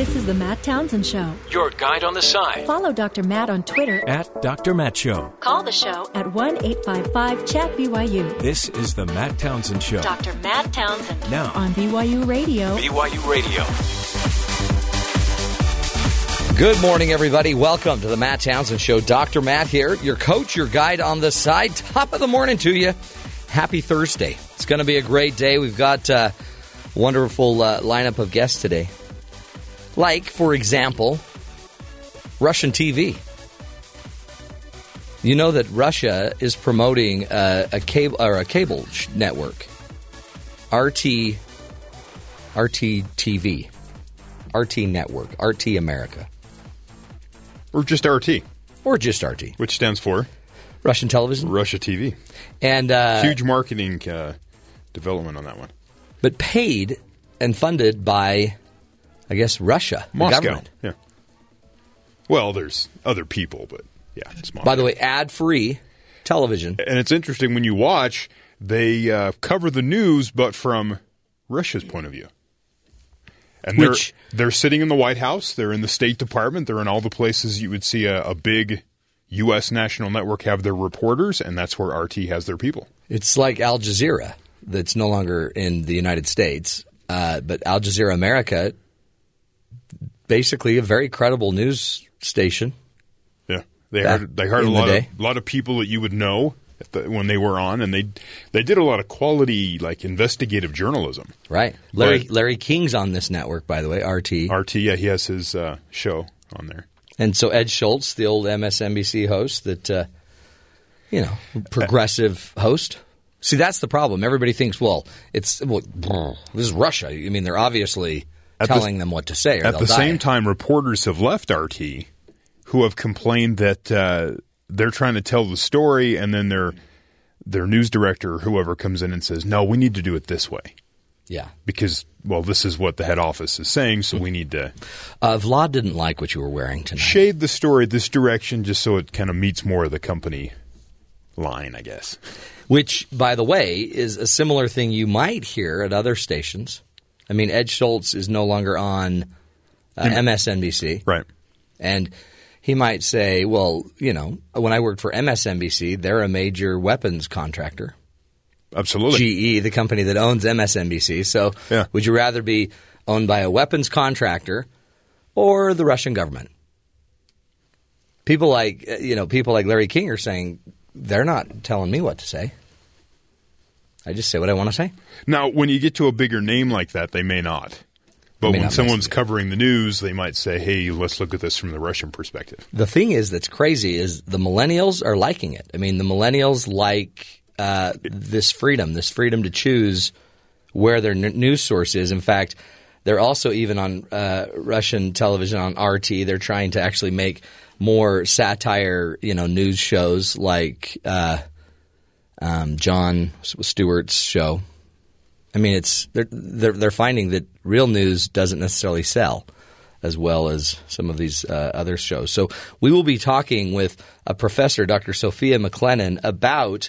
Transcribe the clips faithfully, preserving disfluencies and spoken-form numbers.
This is the Matt Townsend Show. Your guide on the side. Follow Doctor Matt on Twitter at Doctor Matt Show. Call the show at one eight five five chat B Y U. This is the Matt Townsend Show. Doctor Matt Townsend. Now on B Y U Radio. B Y U Radio. Good morning, everybody. Welcome to the Matt Townsend Show. Doctor Matt here, your coach, your guide on the side. Top of the morning to you. Happy Thursday. It's going to be a great day. We've got a wonderful uh, lineup of guests today. Like, for example, Russian T V. You know that Russia is promoting a, a cable or a cable network, R T, R T T V, R T Network, R T America, or just R T, or just R T, which stands for Russian Television, Russia T V, and uh, huge marketing uh, development on that one, but paid and funded by, I guess, Russia, Moscow. The government. Yeah. Well, there's other people, but yeah, it's Moscow. By the way, ad-free television. And it's interesting when you watch, they uh, cover the news, but from Russia's point of view. And they're, Which, they're sitting in the White House. They're in the State Department. They're in all the places you would see a, a big U S national network have their reporters, and that's where R T has their people. It's like Al Jazeera that's no longer in the United States, uh, but Al Jazeera America, basically a very credible news station. Yeah, they heard they heard a lot of a lot of people that you would know at the, when they were on, and they they did a lot of quality, like, investigative journalism. Right, Larry like, Larry King's on this network, by the way. R T R T, yeah, he has his uh, show on there. And so Ed Schultz, the old M S N B C host, that uh, you know, progressive uh, host. See, that's the problem. Everybody thinks, well, it's well, this is Russia. I mean, they're obviously At telling the, them what to say or At the die. Same time, reporters have left R T who have complained that uh, they're trying to tell the story, and then their their news director or whoever comes in and says, no, we need to do it this way. Yeah. Because, well, this is what the head office is saying, so we need to... Uh, Vlad didn't like what you were wearing tonight. Shade the story this direction just so it kind of meets more of the company line, I guess. Which, by the way, is a similar thing you might hear at other stations. I mean, Ed Schultz is no longer on uh, M S N B C. Right. And he might say, well, you know, when I worked for M S N B C, they're a major weapons contractor. Absolutely. G E, the company that owns M S N B C. So yeah. Would you rather be owned by a weapons contractor or the Russian government? People like, you know, people like Larry King are saying, they're not telling me what to say. I just say what I want to say. Now, when you get to a bigger name like that, they may not. But may when not someone's covering the news, they might say, hey, let's look at this from the Russian perspective. The thing is that's crazy is the millennials are liking it. I mean, the millennials like uh, this freedom, this freedom to choose where their n- news source is. In fact, they're also even on uh, Russian television, on R T. They're trying to actually make more satire, you know, news shows like uh, – Um, Jon Stewart's show. I mean, it's they're, they're they're finding that real news doesn't necessarily sell as well as some of these uh, other shows. So we will be talking with a professor, Doctor Sophia McClennen, about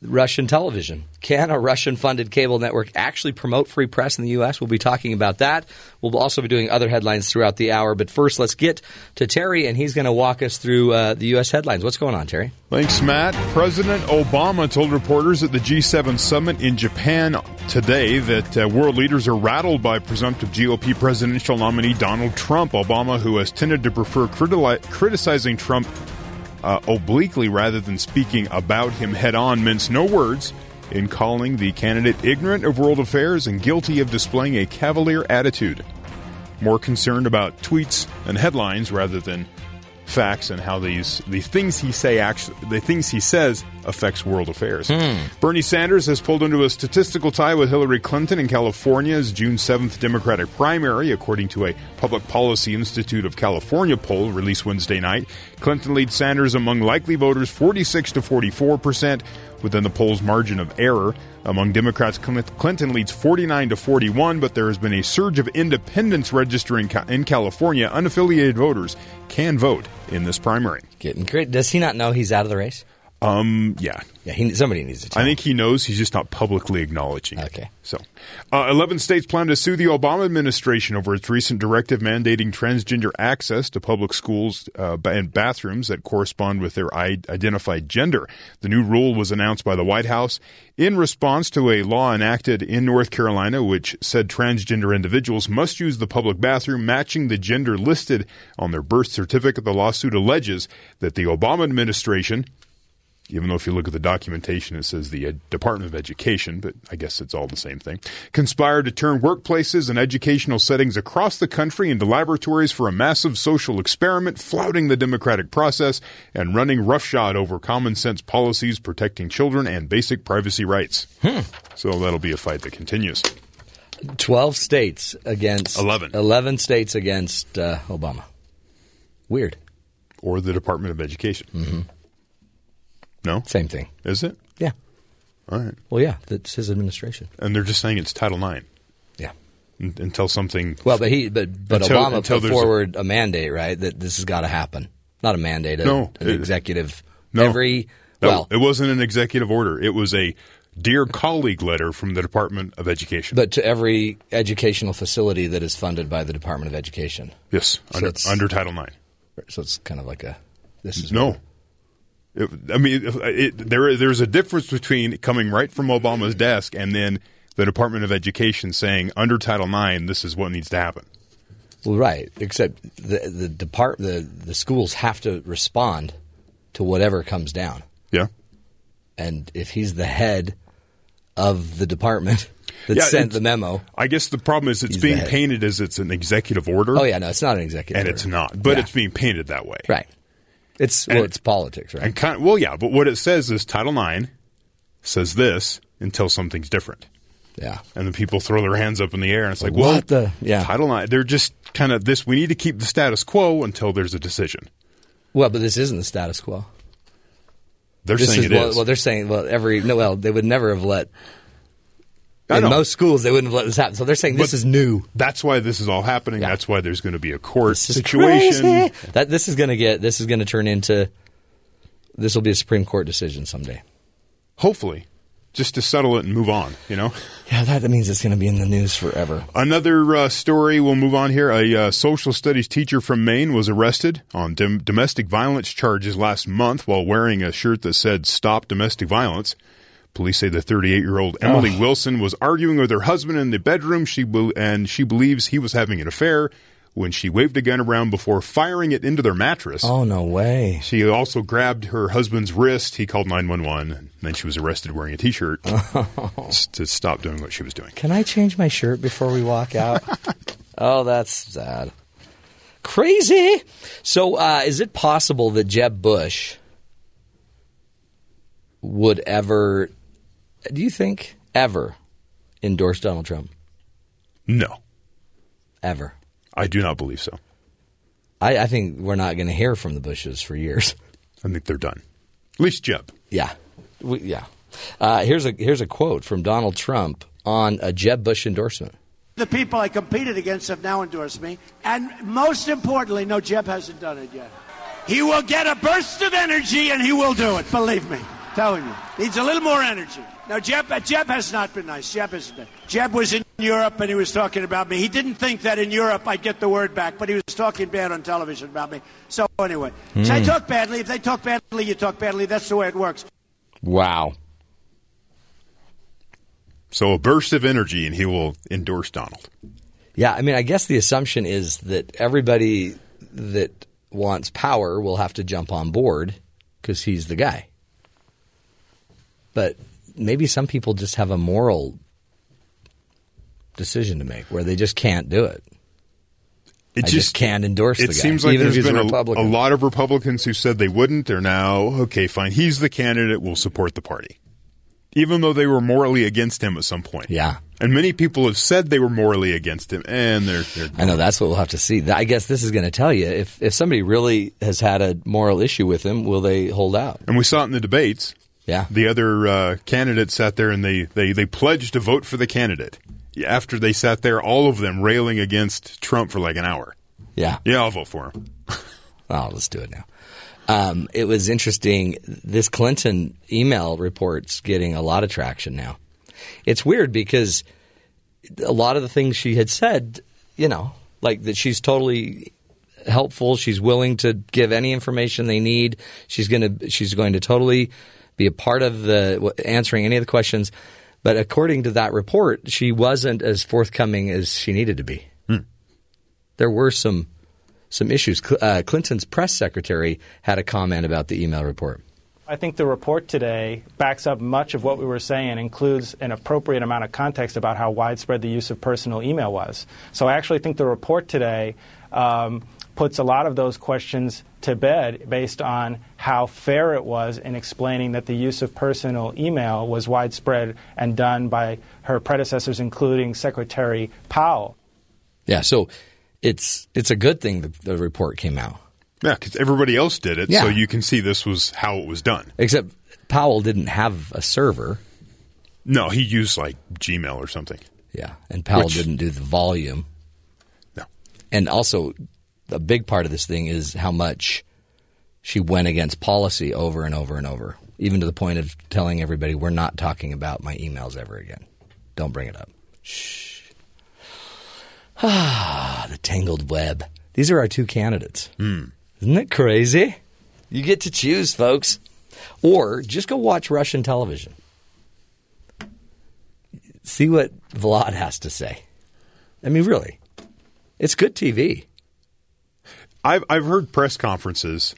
Russian television. Can a Russian-funded cable network actually promote free press in the U S? We'll be talking about that. We'll also be doing other headlines throughout the hour. But first, let's get to Terry, and he's going to walk us through uh, the U S headlines. What's going on, Terry? Thanks, Matt. President Obama told reporters at the G seven summit in Japan today that uh, world leaders are rattled by presumptive G O P presidential nominee Donald Trump. Obama, who has tended to prefer criti- criticizing Trump Uh, obliquely rather than speaking about him head-on, minced no words in calling the candidate ignorant of world affairs and guilty of displaying a cavalier attitude, more concerned about tweets and headlines rather than facts and how these the things he say actually the things he says affects world affairs. Hmm. Bernie Sanders has pulled into a statistical tie with Hillary Clinton in California's June seventh Democratic primary, according to a Public Policy Institute of California poll released Wednesday night. Clinton leads Sanders among likely voters forty-six to forty-four percent within the poll's margin of error. Among Democrats, Clinton leads forty-nine to forty-one, but there has been a surge of independents registering in California. Unaffiliated voters can vote in this primary. Getting great. Does he not know he's out of the race? Um. Yeah. Yeah. He, somebody needs to tell I think him. He knows. He's just not publicly acknowledging okay. it. So, uh, eleven states plan to sue the Obama administration over its recent directive mandating transgender access to public schools uh, and bathrooms that correspond with their I- identified gender. The new rule was announced by the White House in response to a law enacted in North Carolina, which said transgender individuals must use the public bathroom matching the gender listed on their birth certificate. The lawsuit alleges that the Obama administration, even though if you look at the documentation, it says the uh, Department of Education, but I guess it's all the same thing, conspired to turn workplaces and educational settings across the country into laboratories for a massive social experiment, flouting the democratic process and running roughshod over common sense policies protecting children and basic privacy rights. Hmm. So that'll be a fight that continues. Twelve states against... Eleven. Eleven states against uh, Obama. Weird. Or the Department of Education. Mm-hmm. No? Same thing. Is it? Yeah. All right. Well, yeah, that's his administration. And they're just saying it's Title nine. Yeah. N- until something... Well, but he, but, but until, Obama until put forward a, a mandate, right, that this has got to happen. Not a mandate, a, no, an it, executive... No. Every... No, well, it wasn't an executive order. It was a dear colleague letter from the Department of Education. But to every educational facility that is funded by the Department of Education. Yes, so under, under Title nine. So it's kind of like a... This is no. What, It, I mean, it, it, there there's a difference between coming right from Obama's desk and then the Department of Education saying under Title nine, this is what needs to happen. Well, right, except the the depart the, the schools have to respond to whatever comes down. Yeah, and if he's the head of the department that yeah, sent the memo, I guess the problem is it's being painted as it's an executive order. Oh yeah, no, it's not an executive, and order. It's not, but yeah. It's being painted that way, right? It's well, and, it's politics, right? And kind of, well, yeah, but what it says is Title nine says this until something's different. Yeah. And then people throw their hands up in the air, and it's like, well, what the? Yeah. Title nine, they're just kind of this, we need to keep the status quo until there's a decision. Well, but this isn't the status quo. They're this saying is, it well, is. Well, they're saying, well, every, no, well, they would never have let, in most schools, they wouldn't have let this happen. So they're saying this but is new. That's why this is all happening. Yeah. That's why there's going to be a court this situation. Crazy. That this is going to get. This is going to turn into. This will be a Supreme Court decision someday. Hopefully, just to settle it and move on. You know. Yeah, that means it's going to be in the news forever. Another uh, story. We'll move on here. A uh, social studies teacher from Maine was arrested on dom- domestic violence charges last month while wearing a shirt that said "Stop Domestic Violence." Police say the thirty-eight-year-old Emily oh. Wilson was arguing with her husband in the bedroom, she be- and she believes he was having an affair when she waved a gun around before firing it into their mattress. Oh, no way. She also grabbed her husband's wrist. He called nine one one, and then she was arrested wearing a T-shirt oh. to stop doing what she was doing. Can I change my shirt before we walk out? Oh, that's sad. Crazy. So uh, is it possible that Jeb Bush would ever... Do you think ever endorse Donald Trump? No. Ever? I do not believe so. I, I think we're not going to hear from the Bushes for years. I think they're done. At least Jeb. Yeah. We, yeah. Uh, here's a here's a quote from Donald Trump on a Jeb Bush endorsement. The people I competed against have now endorsed me. And most importantly, no, Jeb hasn't done it yet. He will get a burst of energy and he will do it. Believe me. Telling you. Needs a little more energy. Now, Jeb, Jeb has not been nice. Jeb has been. Jeb was in Europe and he was talking about me. He didn't think that in Europe I'd get the word back, but he was talking bad on television about me. So anyway, mm. so I talk badly. If they talk badly, you talk badly. That's the way it works. Wow. So a burst of energy and he will endorse Donald. Yeah, I mean, I guess the assumption is that everybody that wants power will have to jump on board because he's the guy. But maybe some people just have a moral decision to make where they just can't do it. It I just, just can't endorse the guy. It seems like there's been a, a lot of Republicans who said they wouldn't. They're now, okay, fine, he's the candidate. We'll support the party. Even though they were morally against him at some point. Yeah. And many people have said they were morally against him. And they're, they're I know. That's what we'll have to see. I guess this is going to tell you. If, if somebody really has had a moral issue with him, will they hold out? And we saw it in the debates. Yeah. The other uh, candidates sat there and they, they, they pledged to vote for the candidate. After they sat there, all of them railing against Trump for like an hour. Yeah. Yeah, I'll vote for him. Oh, let's do it now. um, it was interesting. This Clinton email report's getting a lot of traction now. It's weird because a lot of the things she had said, you know, like that she's totally helpful. She's willing to give any information they need. She's going to she's going to totally be a part of the answering any of the questions. But according to that report, she wasn't as forthcoming as she needed to be. Hmm. There were some some issues. Cl- uh, Clinton's press secretary had a comment about the email report. I think the report today backs up much of what we were saying, includes an appropriate amount of context about how widespread the use of personal email was. So I actually think the report today um, puts a lot of those questions to bed based on how fair it was in explaining that the use of personal email was widespread and done by her predecessors, including Secretary Powell. Yeah, so it's it's a good thing the, the report came out. Yeah, because everybody else did it, yeah. So you can see this was how it was done. Except Powell didn't have a server. No, he used, like, Gmail or something. Yeah, and Powell Which, didn't do the volume. No. And also, a big part of this thing is how much she went against policy over and over and over, even to the point of telling everybody, we're not talking about my emails ever again. Don't bring it up. Shh. Ah, the tangled web. These are our two candidates. Hmm. Isn't it crazy? You get to choose, folks. Or just go watch Russian television. See what Vlad has to say. I mean, really. It's good T V. I've I've heard press conferences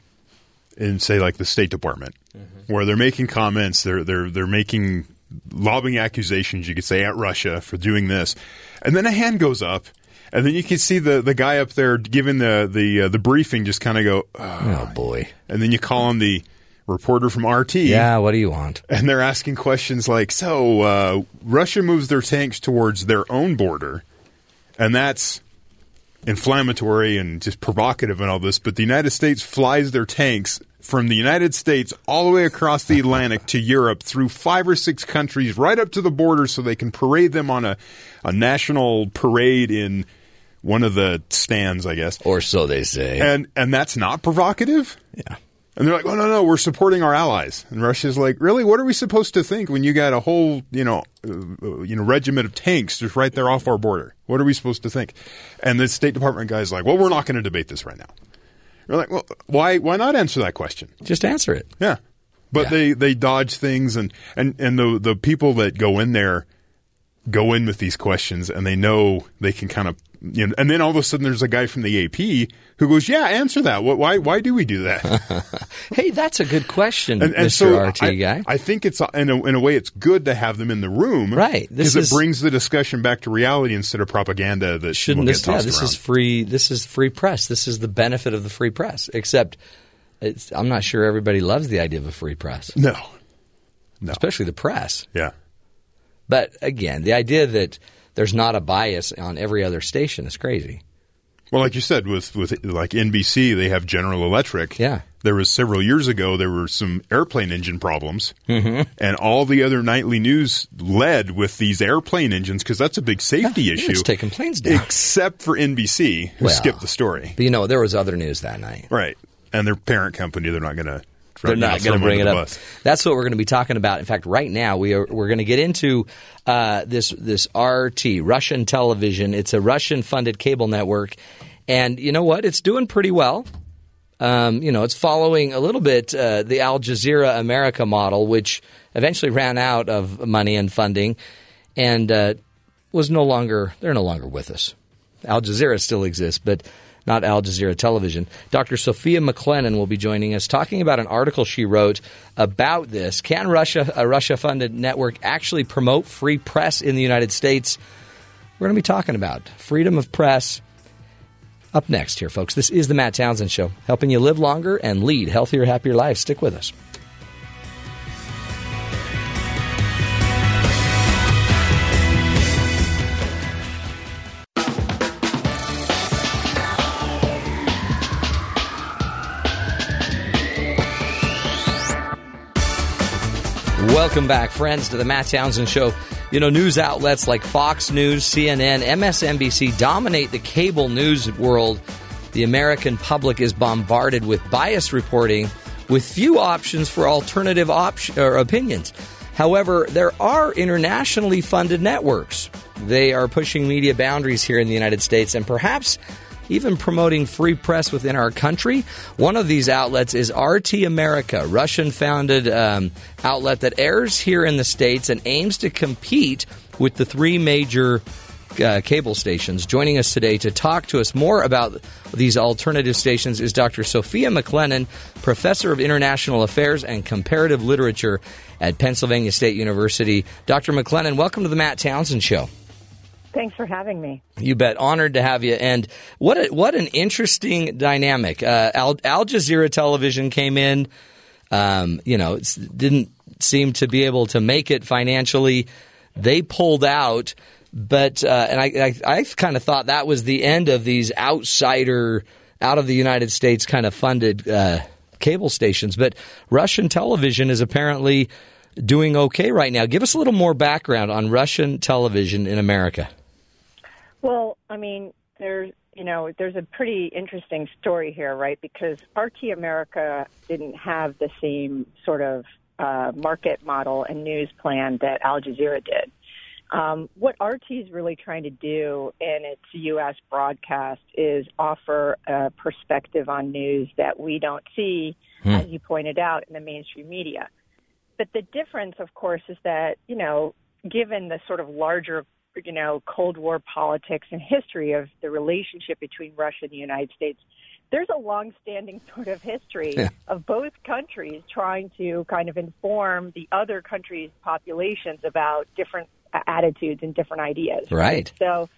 in, say, like the State Department, mm-hmm. where they're making comments, they're they're they're making lobbing accusations, you could say, at Russia for doing this. And then a hand goes up. And then you can see the, the guy up there giving the the, uh, the briefing just kind of go, oh, oh, boy. And then you call him the reporter from R T. Yeah, what do you want? And they're asking questions like, so uh, Russia moves their tanks towards their own border, and that's inflammatory and just provocative and all this, but the United States flies their tanks from the United States all the way across the Atlantic to Europe through five or six countries right up to the border so they can parade them on a, a national parade in one of the stands, I guess. Or so they say. And and that's not provocative? Yeah. And they're like, oh, no, no, we're supporting our allies. And Russia's like, really? What are we supposed to think when you got a whole, you know, uh, you know, regiment of tanks just right there off our border? What are we supposed to think? And the State Department guy's like, well, we're not going to debate this right now. They're like, well, why why not answer that question? Just answer it. Yeah. But yeah. They, they dodge things, and, and, and the, the people that go in there go in with these questions, and they know they can kind of you know, – and then all of a sudden there's a guy from the A P who goes, yeah, answer that. Why why do we do that? Hey, that's a good question, and, and Mister So R T I, guy. I think it's in a, in a way it's good to have them in the room. Right. Because it brings the discussion back to reality instead of propaganda that shouldn't get tossed around. This is free, this is free press. This is the benefit of the free press, except it's, I'm not sure everybody loves the idea of a free press. No. No. Especially the press. Yeah. But again, the idea that there's not a bias on every other station is crazy. Well, like you said, with, with like N B C, they have General Electric. Yeah. There was several years ago, there were some airplane engine problems. Mm-hmm. And all the other nightly news led with these airplane engines because that's a big safety yeah, issue. It's taking planes down. Except for N B C, who well, skipped the story. But you know, there was other news that night. Right. And their parent company, they're not going to. They're not going to bring it up. Bus. That's what we're going to be talking about. In fact, right now we are we're going to get into uh, this this R T, Russian television. It's a Russian-funded cable network, and you know what? It's doing pretty well. Um, you know, it's following a little bit uh, the Al Jazeera America model, which eventually ran out of money and funding, and uh, was no longer they're no longer with us. Al Jazeera still exists, but. Not Al Jazeera Television. Doctor Sophia McClennen will be joining us talking about an article she wrote about this. Can Russia, a Russia-funded network actually promote free press in the United States? We're going to be talking about freedom of press up next here, folks. This is The Matt Townsend Show, helping you live longer and lead healthier, happier lives. Stick with us. Welcome back, friends, to the Matt Townsend Show. You know, news outlets like Fox News, C N N, M S N B C dominate the cable news world, the American public is bombarded with bias reporting with few options for alternative op- or opinions. However, there are internationally funded networks. They are pushing media boundaries here in the United States and perhaps even promoting free press within our country. One of these outlets is R T America, Russian-founded um, outlet that airs here in the States and aims to compete with the three major uh, cable stations. Joining us today to talk to us more about these alternative stations is Doctor Sophia McClennen, Professor of International Affairs and Comparative Literature at Pennsylvania State University. Doctor McClennen, welcome to the Matt Townsend Show. Thanks for having me. You bet. Honored to have you. And what a, what an interesting dynamic. Uh, Al, Al Jazeera Television came in, um, you know, it didn't seem to be able to make it financially. They pulled out. But uh, and I, I, I kind of thought that was the end of these outsider, out of the United States kind of funded uh, cable stations. But Russian television is apparently doing okay right now. Give us a little more background on Russian television in America. Well, I mean, there's, you know, there's a pretty interesting story here, right? Because R T America didn't have the same sort of uh, market model and news plan that Al Jazeera did. Um, what R T is really trying to do in its U S broadcast is offer a perspective on news that we don't see, hmm. as you pointed out, in the mainstream media. But the difference, of course, is that, you know, given the sort of larger you know, Cold War politics and history of the relationship between Russia and the United States, there's a longstanding sort of history yeah. of both countries trying to kind of inform the other country's populations about different attitudes and different ideas. Right. So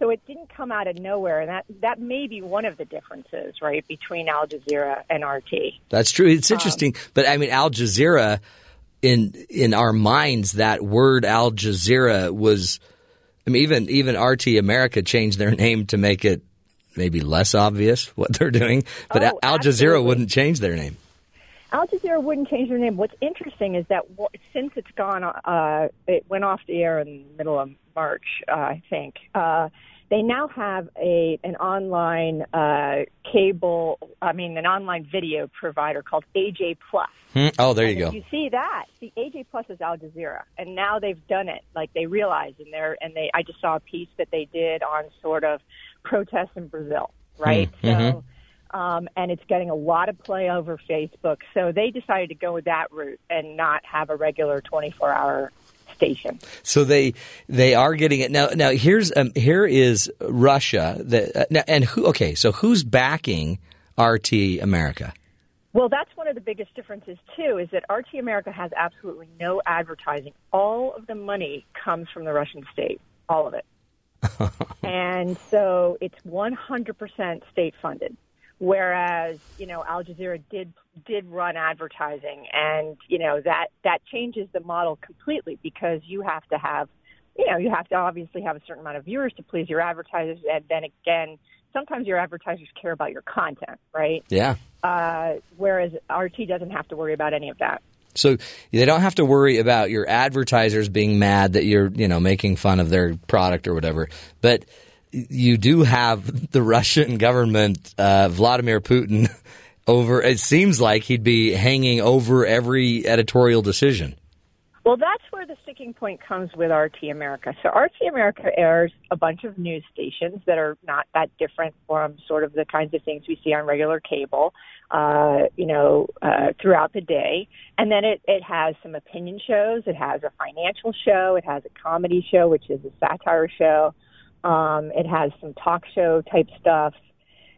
so it didn't come out of nowhere, and that, that may be one of the differences, right, between Al Jazeera and R T. That's true. It's interesting. Um, but, I mean, Al Jazeera, in in our minds, that word Al Jazeera was – I mean, even even R T America changed their name to make it maybe less obvious what they're doing, but oh, Al Jazeera absolutely. wouldn't change their name. Al Jazeera wouldn't change their name. What's interesting is that since it's gone, uh, it went off the air in the middle of March, uh, I think. Uh, they now have a an online uh, cable, I mean, an online video provider called A J plus. Hmm. Oh, there you and go. If you see that, the A J plus is Al Jazeera, and now they've done it. Like they realize, and they're and they. I just saw a piece that they did on sort of protests in Brazil, right? Hmm. So, mm-hmm. um, and it's getting a lot of play over Facebook. So they decided to go that route and not have a regular twenty-four hour station. So they they are getting it now. Now here's um, here is Russia. That uh, now, and who? Okay, so who's backing R T America? Well, that's one of the biggest differences, too, is that R T America has absolutely no advertising. All of the money comes from the Russian state, all of it. And so it's one hundred percent state-funded, whereas, you know, Al Jazeera did did run advertising. And, you know, that, that changes the model completely because you have to have, you know, you have to obviously have a certain amount of viewers to please your advertisers. And then again, sometimes your advertisers care about your content, right? Yeah. Uh, whereas R T doesn't have to worry about any of that. So they don't have to worry about your advertisers being mad that you're, you know, making fun of their product or whatever. But you do have the Russian government, uh, Vladimir Putin, over. It seems like he'd be hanging over every editorial decision. Well, that's where the sticking point comes with R T America. So R T America airs a bunch of news stations that are not that different from sort of the kinds of things we see on regular cable, uh, you know, uh, throughout the day. And then it, it has some opinion shows. It has a financial show. It has a comedy show, which is a satire show. Um, it has some talk show type stuff.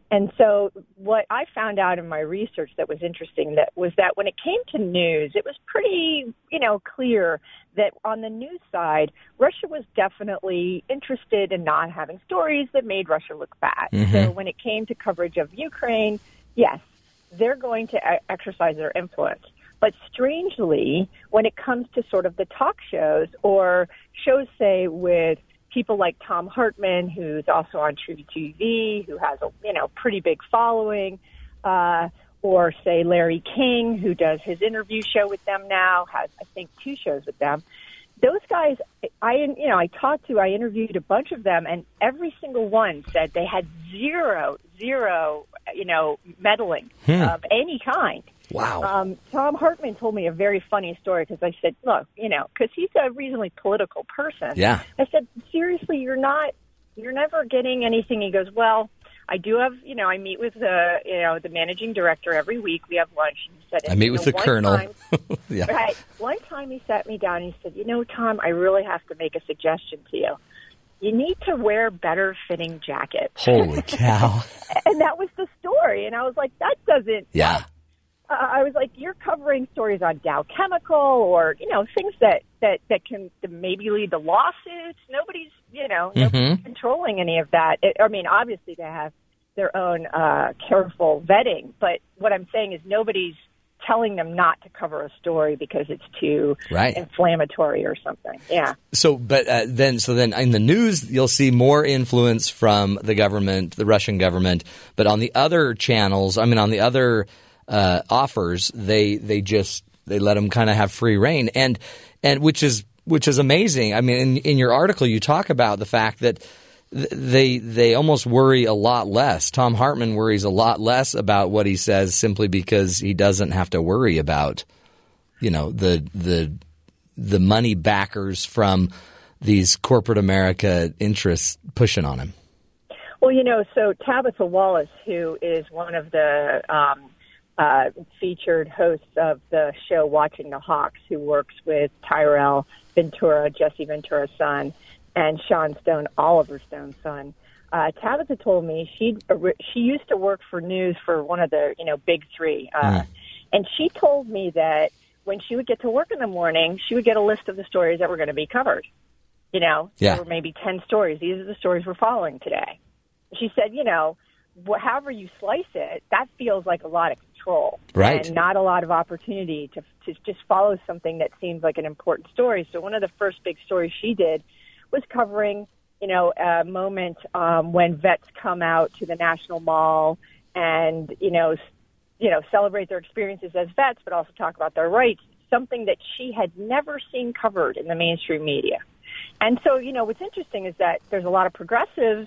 And so what I found out in my research that was interesting that was that when it came to news, it was pretty, you know, clear that on the news side, Russia was definitely interested in not having stories that made Russia look bad. Mm-hmm. So when it came to coverage of Ukraine, yes, they're going to exercise their influence. But strangely, when it comes to sort of the talk shows or shows, say, with people like Thom Hartmann, who's also on True T V, who has a you know pretty big following, uh, or say Larry King, who does his interview show with them now, has I think two shows with them. those guys, I, you know, I talked to, I interviewed a bunch of them, and every single one said they had zero, zero, you know, meddling hmm. of any kind. Wow. Um, Thom Hartmann told me a very funny story because I said, look, you know, because he's a reasonably political person. Yeah. I said, seriously, you're not, you're never getting anything. He goes, well, I do have, you know, I meet with the, you know, the managing director every week. We have lunch. And he said, I meet with the colonel. Time, yeah. Right. One time he sat me down and he said, you know, Tom, I really have to make a suggestion to you. You need to wear better fitting jackets. Holy cow. And that was the story. And I was like, that doesn't. Yeah. Uh, I was like, you're covering stories on Dow Chemical or, you know, things that, that, that can maybe lead to lawsuits. Nobody's, you know, mm-hmm. nobody's controlling any of that. It, I mean, obviously they have their own uh, careful vetting, but what I'm saying is nobody's telling them not to cover a story because it's too right. inflammatory or something. Yeah. So, but uh, then, so then in the news, you'll see more influence from the government, the Russian government, but on the other channels, I mean, on the other Uh, offers, they they just they let them kind of have free reign, and and which is which is amazing. I mean, in, in your article, you talk about the fact that th- they they almost worry a lot less. Thom Hartmann worries a lot less about what he says simply because he doesn't have to worry about, you know, the the the money backers from these corporate America interests pushing on him. Well, you know, so Tabitha Wallace, who is one of the um, Uh, featured hosts of the show Watching the Hawks, who works with Tyrell Ventura, Jesse Ventura's son, and Sean Stone, Oliver Stone's son. Uh, Tabitha told me she she used to work for news for one of the you know big three, uh, mm. and she told me that when she would get to work in the morning, she would get a list of the stories that were going to be covered. You know, yeah. There were maybe ten stories. These are the stories we're following today. She said, you know, wh- however you slice it, that feels like a lot of right. And not a lot of opportunity to, to just follow something that seems like an important story. So one of the first big stories she did was covering, you know, a moment um, when vets come out to the National Mall and, you know, you know, celebrate their experiences as vets, but also talk about their rights, something that she had never seen covered in the mainstream media. And so, you know, what's interesting is that there's a lot of progressives,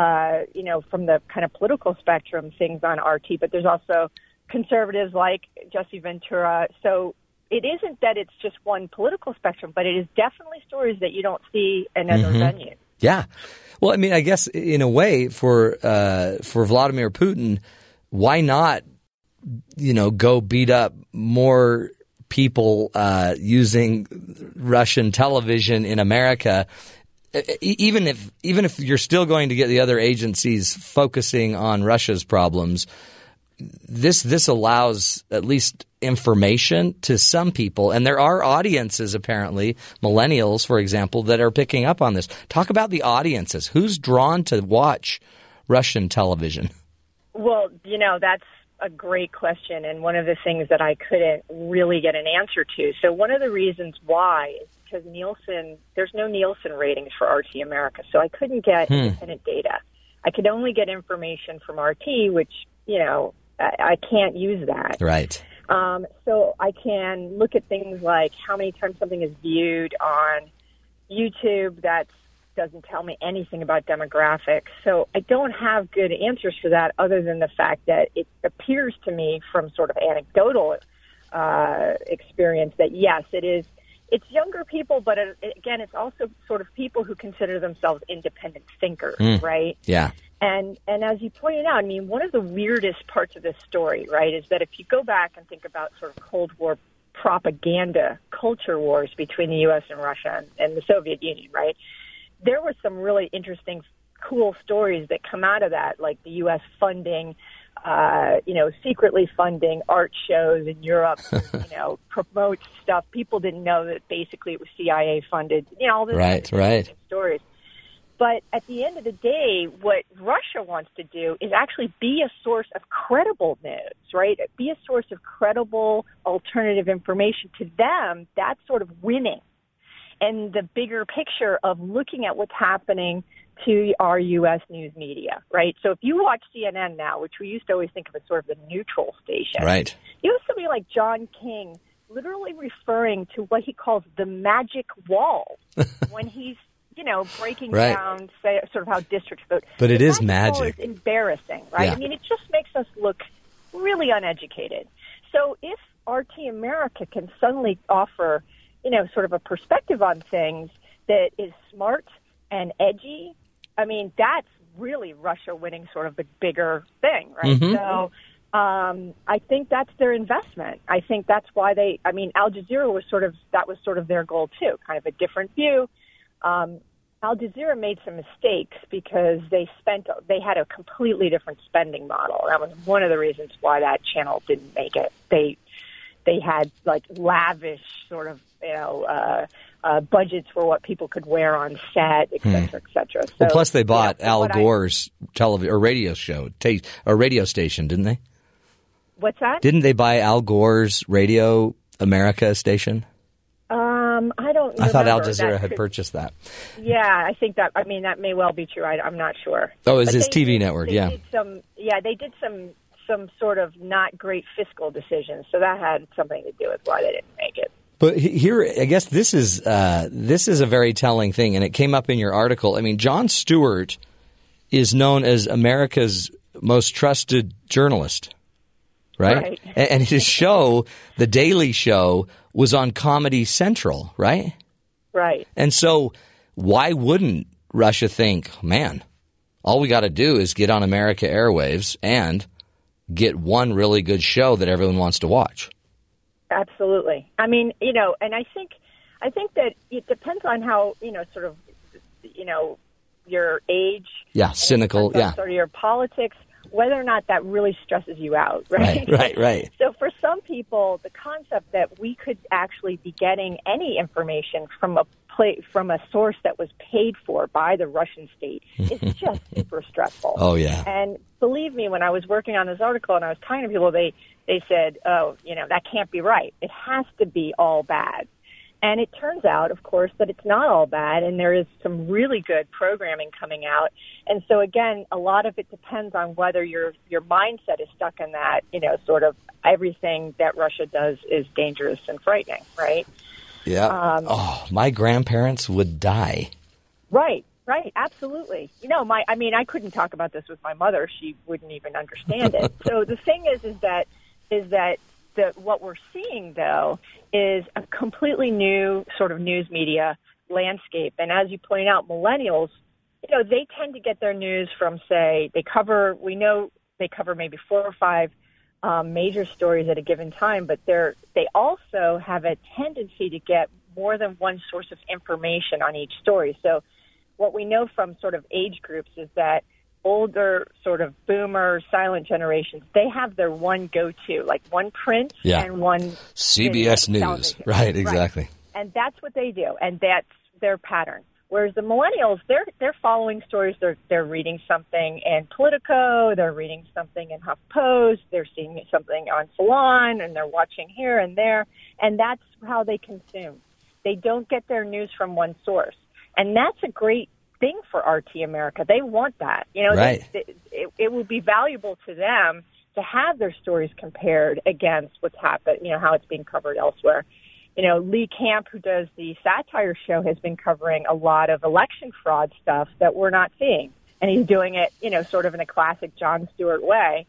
uh, you know, from the kind of political spectrum things on R T, but there's also conservatives like Jesse Ventura. So it isn't that it's just one political spectrum, but it is definitely stories that you don't see in other mm-hmm. venues. Yeah. Well, I mean, I guess in a way for uh, for Vladimir Putin, why not, you know, go beat up more people uh, using Russian television in America? Even if even if you're still going to get the other agencies focusing on Russia's problems, This this allows at least information to some people, and there are audiences apparently, millennials, for example, that are picking up on this. Talk about the audiences. Who's drawn to watch Russian television? Well, you know, that's a great question, and one of the things that I couldn't really get an answer to. So one of the reasons why is because Nielsen, there's no Nielsen ratings for R T America, so I couldn't get hmm. independent data. I could only get information from R T, which, you know, I can't use that. Right. Um, so I can look at things like how many times something is viewed on YouTube. That doesn't tell me anything about demographics. So I don't have good answers for that other than the fact that it appears to me from sort of anecdotal uh, experience that, yes, it is. It's younger people, but it, again, it's also sort of people who consider themselves independent thinkers, mm. right? Yeah. And and as you pointed out, I mean, one of the weirdest parts of this story, right, is that if you go back and think about sort of Cold War propaganda, culture wars between the U S and Russia and, and the Soviet Union, right, there were some really interesting, cool stories that come out of that, like the U S funding, uh, you know, secretly funding art shows in Europe, to, you know, promote stuff. People didn't know that basically it was C I A funded, you know, all these right, right. stories. But at the end of the day, what Russia wants to do is actually be a source of credible news, right? Be a source of credible alternative information. To them, that's sort of winning. And the bigger picture of looking at what's happening to our U S news media, right? So if you watch C N N now, which we used to always think of as sort of the neutral station, right? You have somebody like John King literally referring to what he calls the magic wall when he's, you know, breaking right. down say, sort of how districts vote. But it the is magic. Wall is embarrassing, right? Yeah. I mean, it just makes us look really uneducated. So if R T America can suddenly offer, you know, sort of a perspective on things that is smart and edgy, I mean, that's really Russia winning sort of the bigger thing, right? Mm-hmm. So um, I think that's their investment. I think that's why they, I mean, Al Jazeera was sort of, that was sort of their goal too, kind of a different view. Um, Al Jazeera made some mistakes because they spent, they had a completely different spending model. That was one of the reasons why that channel didn't make it. They, they had like lavish sort of, you know, uh, Uh, budgets for what people could wear on set, et cetera, et cetera. So, well, plus they bought yeah, Al Gore's I, television or radio show, t- or radio station, didn't they? What's that? Didn't they buy Al Gore's Radio America station? Um, I don't know. I thought Al Jazeera had could, purchased that. Yeah, I think that, I mean, that may well be true. I, I'm not sure. Oh, it's his T V did, network, they yeah. Did some, yeah, they did some some sort of not great fiscal decisions, so that had something to do with why they didn't make it. But here, I guess this is uh, this is a very telling thing, and it came up in your article. I mean, Jon Stewart is known as America's most trusted journalist, right? right. And his show, The Daily Show, was on Comedy Central, right? Right. And so why wouldn't Russia think, man, all we got to do is get on America Airwaves and get one really good show that everyone wants to watch? Absolutely. I mean, you know, and I think, I think that it depends on how, you know, sort of, you know, your age. Yeah, cynical. Yeah. Sort of your politics, whether or not that really stresses you out, right? Right, right, right. So for some people, the concept that we could actually be getting any information from a play, from a source that was paid for by the Russian state is just super stressful. Oh yeah. And believe me, when I was working on this article and I was talking to people, they. They said, oh, you know, that can't be right. It has to be all bad. And it turns out, of course, that it's not all bad, and there is some really good programming coming out. And so, again, a lot of it depends on whether your your mindset is stuck in that, you know, sort of everything that Russia does is dangerous and frightening, right? Yeah. Um, oh, my grandparents would die. Right. Right, absolutely. You know, my I mean, I couldn't talk about this with my mother. She wouldn't even understand it. So the thing is, is that is that the, what we're seeing, though, is a completely new sort of news media landscape. And as you point out, millennials, you know, they tend to get their news from, say, they cover, we know they cover maybe four or five um, major stories at a given time, but they're, they also have a tendency to get more than one source of information on each story. So what we know from sort of age groups is that older sort of boomer silent generations, they have their one go-to, like one print yeah. and one C B S News. Television. Right, exactly. Right. And that's what they do, and that's their pattern. Whereas the millennials, they're they're following stories, they're they're reading something in Politico, they're reading something in HuffPost, they're seeing something on Salon, and they're watching here and there, and that's how they consume. They don't get their news from one source. And that's a great thing for R T America. They want that. You know, right. they, they, it, it will be valuable to them to have their stories compared against what's happened, you know, how it's being covered elsewhere. You know, Lee Camp, who does the satire show, has been covering a lot of election fraud stuff that we're not seeing. And he's doing it, you know, sort of in a classic Jon Stewart way.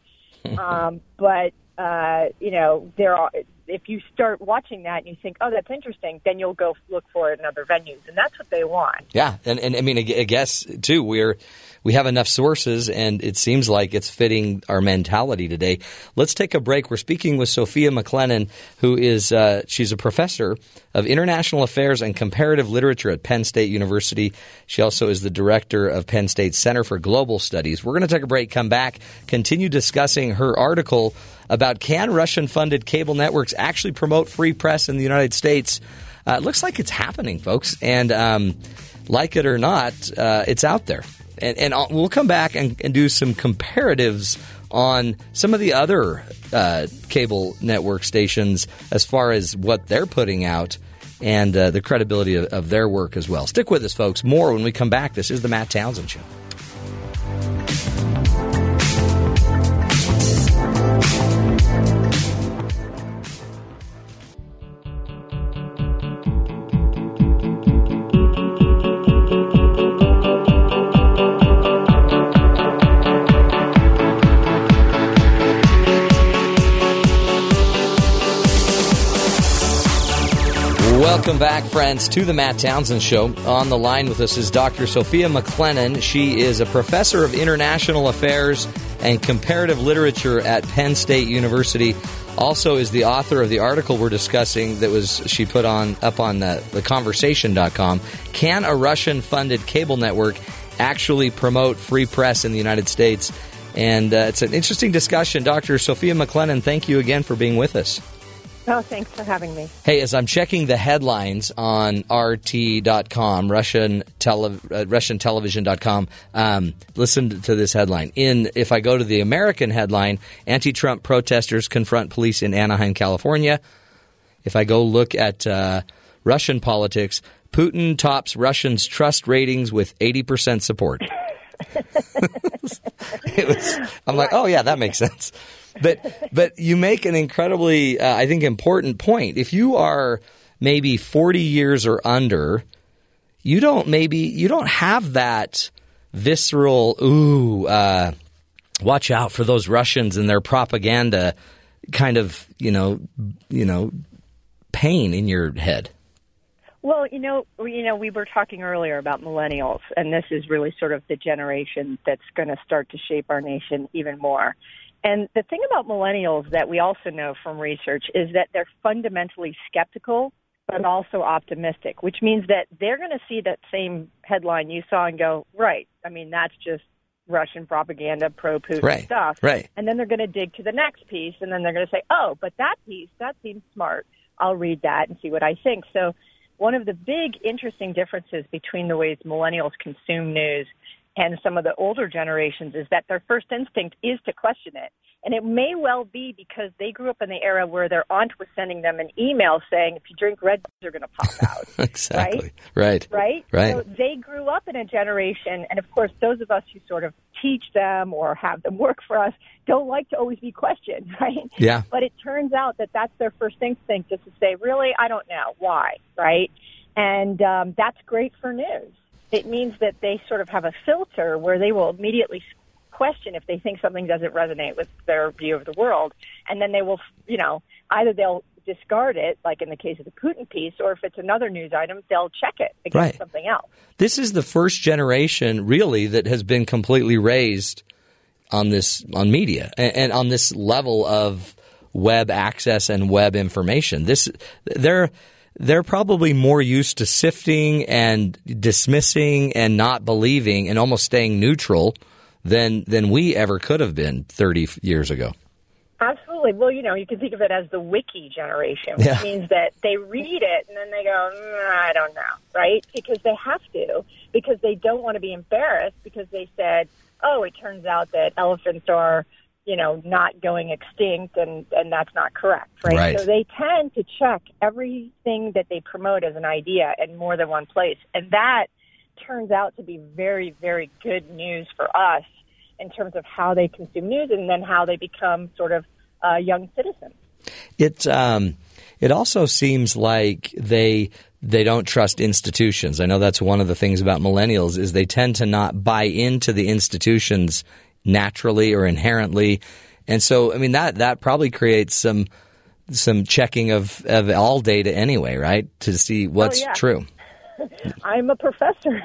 um, but, uh, you know, there are... If you start watching that and you think, oh, that's interesting, then you'll go look for it in other venues. And that's what they want. Yeah. And, and I mean, I guess, too, we're we have enough sources, and it seems like it's fitting our mentality today. Let's take a break. We're speaking with Sophia McClennen, who is uh, she's a professor of international affairs and comparative literature at Penn State University. She also is the director of Penn State's Center for Global Studies. We're going to take a break, come back, continue discussing her article about can Russian-funded cable networks actually promote free press in the United States. Uh, it looks like it's happening, folks. And um, like it or not, uh, it's out there. And, and we'll come back and, and do some comparatives on some of the other uh, cable network stations as far as what they're putting out and uh, the credibility of, of their work as well. Stick with us, folks. More when we come back. This is The Matt Townsend Show. Welcome back, friends, to the Matt Townsend Show. On the line with us is Doctor Sophia McClennen. She is a professor of international affairs and comparative literature at Penn State University. Also is the author of the article we're discussing that was she put on up on the, the conversation dot com. Can a Russian-funded cable network actually promote free press in the United States? And uh, it's an interesting discussion. Doctor Sophia McClennen, thank you again for being with us. Oh, thanks for having me. Hey, as I'm checking the headlines on R T dot com, Russian tele, uh, Russian television dot com, um, listen to this headline. In if I go to the American headline, anti-Trump protesters confront police in Anaheim, California. If I go look at uh, Russian politics, Putin tops Russians' trust ratings with eighty percent support. It was, I'm like, oh, yeah, that makes sense. But but you make an incredibly, uh, I think, important point. If you are maybe forty years or under, you don't maybe you don't have that visceral, ooh, uh, watch out for those Russians and their propaganda kind of, you know, you know, pain in your head. Well, you know, you know, we were talking earlier about millennials, and this is really sort of the generation that's going to start to shape our nation even more. And the thing about millennials that we also know from research is that they're fundamentally skeptical but also optimistic, which means that they're going to see that same headline you saw and go, right, I mean, that's just Russian propaganda, pro-Putin right, stuff. Right. And then they're going to dig to the next piece, and then they're going to say, oh, but that piece, that seems smart. I'll read that and see what I think. So one of the big interesting differences between the ways millennials consume news and some of the older generations is that their first instinct is to question it. And it may well be because they grew up in the era where their aunt was sending them an email saying, if you drink red, you're going to pop out. Exactly. Right? Right. Right. So they grew up in a generation, and of course, those of us who sort of teach them or have them work for us don't like to always be questioned, right? Yeah. But it turns out that that's their first instinct, just to say, really, I don't know. Why? Right? And um, that's great for news. It means that they sort of have a filter where they will immediately question if they think something doesn't resonate with their view of the world. And then they will, you know, either they'll discard it, like in the case of the Putin piece, or if it's another news item, they'll check it against right. something else. This is the first generation, really, that has been completely raised on this, on media and, and on this level of web access and web information. This, they're... They're probably more used to sifting and dismissing and not believing and almost staying neutral than than we ever could have been thirty years ago. Absolutely. Well, you know, you can think of it as the wiki generation, which yeah. means that they read it and then they go, mm, I don't know, right? Because they have to, because they don't want to be embarrassed because they said, oh, it turns out that elephants are, you know, not going extinct, and, and that's not correct, right? right? So they tend to check everything that they promote as an idea in more than one place. And that turns out to be very, very good news for us in terms of how they consume news and then how they become sort of uh, young citizens. It, um, it also seems like they they don't trust institutions. I know that's one of the things about millennials is they tend to not buy into the institutions naturally or inherently. And so, I mean, that that probably creates some some checking of, of all data anyway, right? To see what's oh, yeah. true. I'm a professor.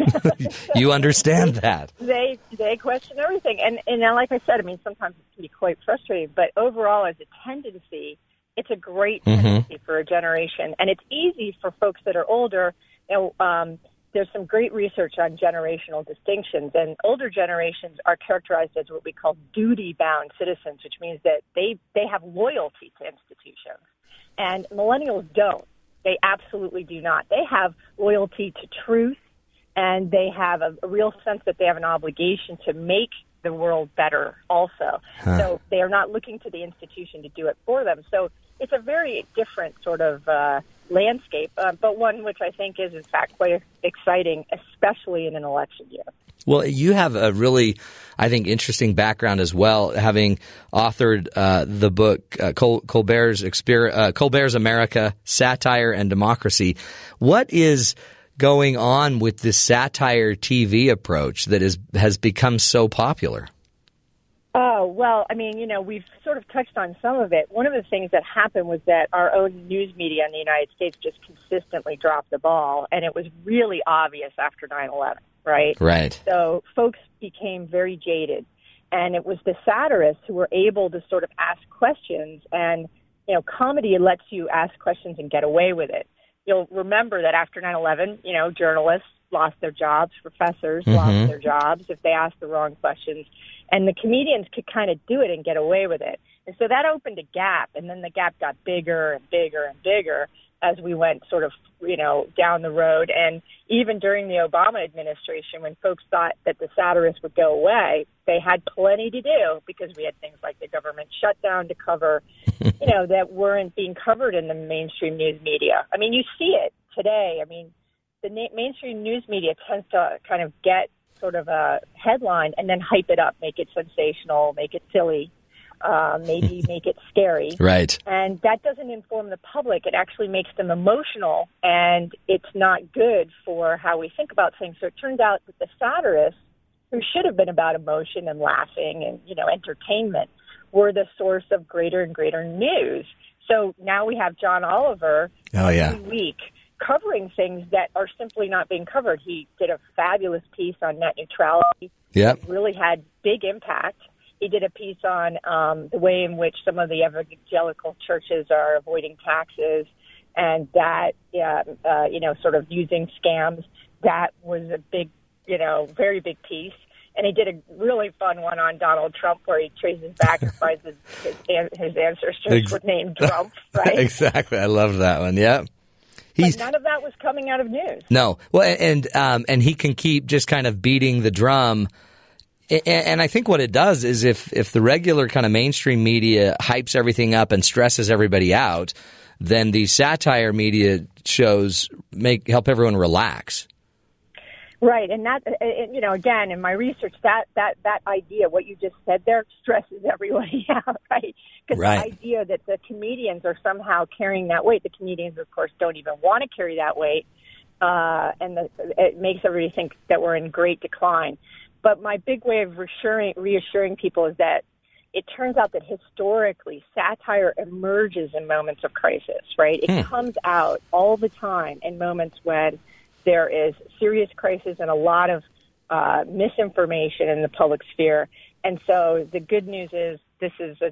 You understand that. They they question everything. And, and now, like I said, I mean, sometimes it can be quite frustrating, but overall as a tendency, it's a great tendency mm-hmm. for a generation. And it's easy for folks that are older, you know, um, there's some great research on generational distinctions, and older generations are characterized as what we call duty-bound citizens, which means that they, they have loyalty to institutions. And millennials don't. They absolutely do not. They have loyalty to truth, and they have a, a real sense that they have an obligation to make the world better also. Huh. So they are not looking to the institution to do it for them. So it's a very different sort of uh, landscape, uh, but one which I think is, in fact, quite exciting, especially in an election year. Well, you have a really, I think, interesting background as well, having authored uh, the book uh, Col- Colbert's, Exper- uh, Colbert's America, Satire and Democracy. What is going on with this satire T V approach that is has become so popular? Uh, Oh, well, I mean, you know, we've sort of touched on some of it. One of the things that happened was that our own news media in the United States just consistently dropped the ball, and it was really obvious after nine eleven, right? Right. So folks became very jaded, and it was the satirists who were able to sort of ask questions, and, you know, comedy lets you ask questions and get away with it. You'll remember that after nine eleven, you know, journalists lost their jobs, professors mm-hmm. lost their jobs if they asked the wrong questions. And the comedians could kind of do it and get away with it. And so that opened a gap, and then the gap got bigger and bigger and bigger as we went sort of, you know, down the road. And even during the Obama administration, when folks thought that the satirists would go away, they had plenty to do because we had things like the government shutdown to cover, you know, that weren't being covered in the mainstream news media. I mean, you see it today. I mean, the na- mainstream news media tends to kind of get sort of a headline and then hype it up, make it sensational, make it silly, uh, maybe make it scary. Right. And that doesn't inform the public. It actually makes them emotional, and it's not good for how we think about things. So it turned out that the satirists, who should have been about emotion and laughing and, you know, entertainment, were the source of greater and greater news. So now we have John Oliver oh, yeah. every week covering things that are simply not being covered. He did a fabulous piece on net neutrality. Yeah, really had big impact. He did a piece on um, the way in which some of the evangelical churches are avoiding taxes, and that yeah, uh, you know, sort of using scams. That was a big, you know, very big piece. And he did a really fun one on Donald Trump where he traces back and finds his, his, his ancestors were named Trump. Right? Exactly. I love that one. Yeah. But none of that was coming out of news. No. Well, and um, and he can keep just kind of beating the drum. And I think what it does is if, if the regular kind of mainstream media hypes everything up and stresses everybody out, then the satire media shows make help everyone relax. Right. And that, you know, again, in my research, that, that, that idea, what you just said there, stresses everybody out, right? Because right. the idea that the comedians are somehow carrying that weight, the comedians, of course, don't even want to carry that weight, uh, and the, it makes everybody think that we're in great decline. But my big way of reassuring, reassuring people is that it turns out that historically satire emerges in moments of crisis, right? It hmm. comes out all the time in moments when there is serious crisis and a lot of uh, misinformation in the public sphere. And so the good news is this is a,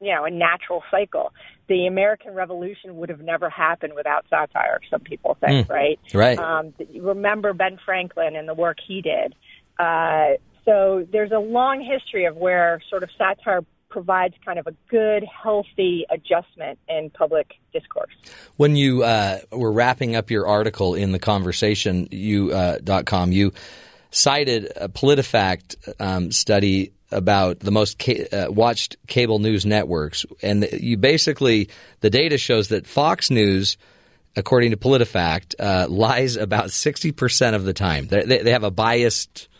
you know, a natural cycle. The American Revolution would have never happened without satire, some people think, mm, right? Right. Um, remember Ben Franklin and the work he did. Uh, so there's a long history of where sort of satire provides kind of a good, healthy adjustment in public discourse. When you uh, were wrapping up your article in the Conversation you, uh, dot com, you cited a PolitiFact um, study about the most ca- uh, watched cable news networks. And you basically – the data shows that Fox News, according to PolitiFact, uh, lies about sixty percent of the time. They, they have a biased –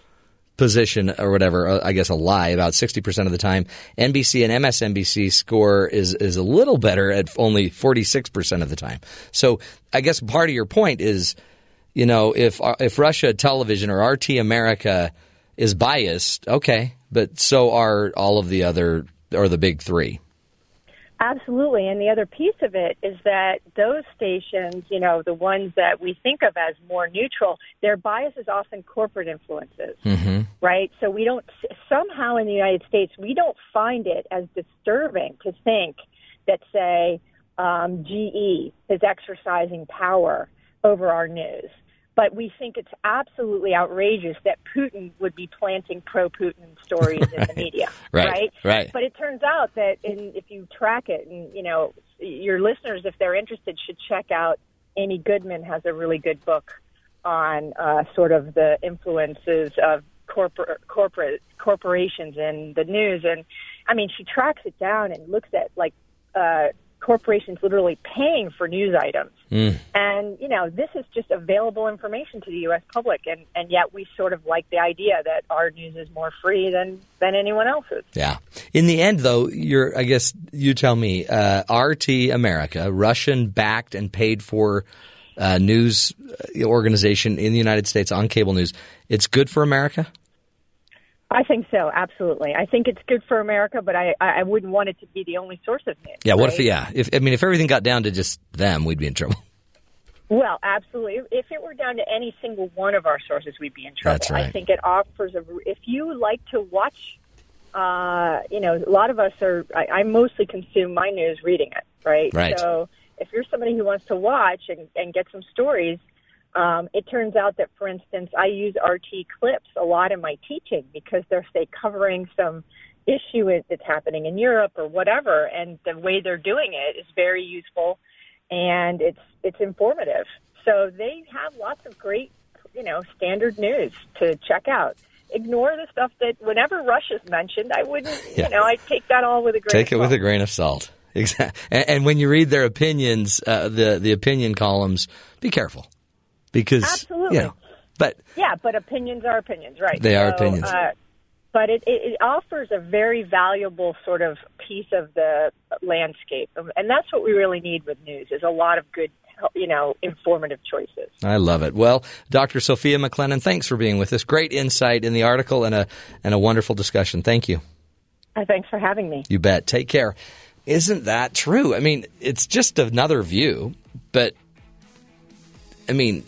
position or whatever, I guess a lie about sixty percent of the time. N B C and M S N B C score is is a little better at only forty-six percent of the time. So I guess part of your point is, you know, if if Russia Television or R T America is biased, okay, but so are all of the other or the big three. Absolutely. And the other piece of it is that those stations, you know, the ones that we think of as more neutral, their bias is often corporate influences, mm-hmm. right? So we don't somehow in the United States, we don't find it as disturbing to think that, say, um, G E is exercising power over our news. But we think it's absolutely outrageous that Putin would be planting pro-Putin stories right. in the media, right, right? Right. But it turns out that in, if you track it, and you know, your listeners, if they're interested, should check out Amy Goodman has a really good book on uh, sort of the influences of corporate corporate corporations in the news, and I mean, she tracks it down and looks at like. Uh, corporations literally paying for news items. Mm. And, you know, this is just available information to the U S public. And, and yet we sort of like the idea that our news is more free than, than anyone else's. Yeah. In the end, though, you're, I guess you tell me, uh, R T America, Russian-backed and paid for uh, news organization in the United States on cable news, it's good for America? I think so, absolutely. I think it's good for America, but I, I wouldn't want it to be the only source of news. Yeah, what right? if yeah? If I mean, if everything got down to just them, we'd be in trouble. Well, absolutely. If it were down to any single one of our sources, we'd be in trouble. That's right. I think it offers a. If you like to watch, uh, you know, a lot of us are. I, I mostly consume my news reading it, right? Right. So if you're somebody who wants to watch and, and get some stories. Um, it turns out that, for instance, I use R T clips a lot in my teaching because they're, say, covering some issue that's happening in Europe or whatever, and the way they're doing it is very useful, and it's it's informative. So they have lots of great, you know, standard news to check out. Ignore the stuff that whenever Russia's mentioned, I wouldn't, yeah. you know, I take that all with a grain of salt. Take it with a grain of salt. Exactly. And, and when you read their opinions, uh, the the opinion columns, be careful. Because, absolutely. You know, but yeah, but opinions are opinions, right? They so, are opinions. Uh, but it, it, it offers a very valuable sort of piece of the landscape. And that's what we really need with news is a lot of good, you know, informative choices. I love it. Well, Doctor Sophia McClennen, thanks for being with us. Great insight in the article and a and a wonderful discussion. Thank you. Uh, thanks for having me. You bet. Take care. Isn't that true? I mean, it's just another view, but I mean...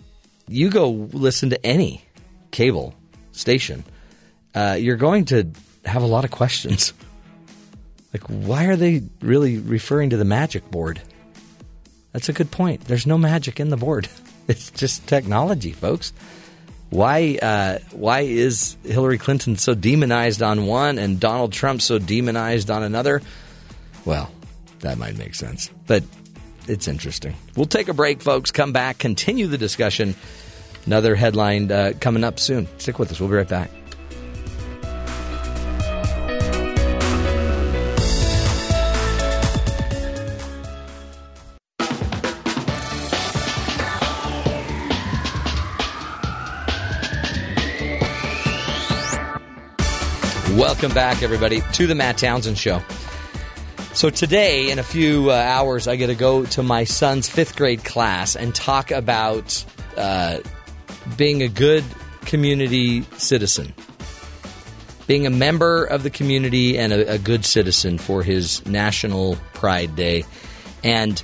You go listen to any cable station, uh, you're going to have a lot of questions. Like, why are they really referring to the magic board? That's a good point. There's no magic in the board. It's just technology, folks. Why uh, why is Hillary Clinton so demonized on one and Donald Trump so demonized on another? Well, that might make sense, but... It's interesting. We'll take a break, folks. Come back, continue the discussion. Another headline uh, coming up soon. Stick with us. We'll be right back. Welcome back, everybody, to the Matt Townsend Show. So today, in a few uh, hours, I get to go to my son's fifth grade class and talk about uh, being a good community citizen, being a member of the community and a, a good citizen for his National Pride Day. And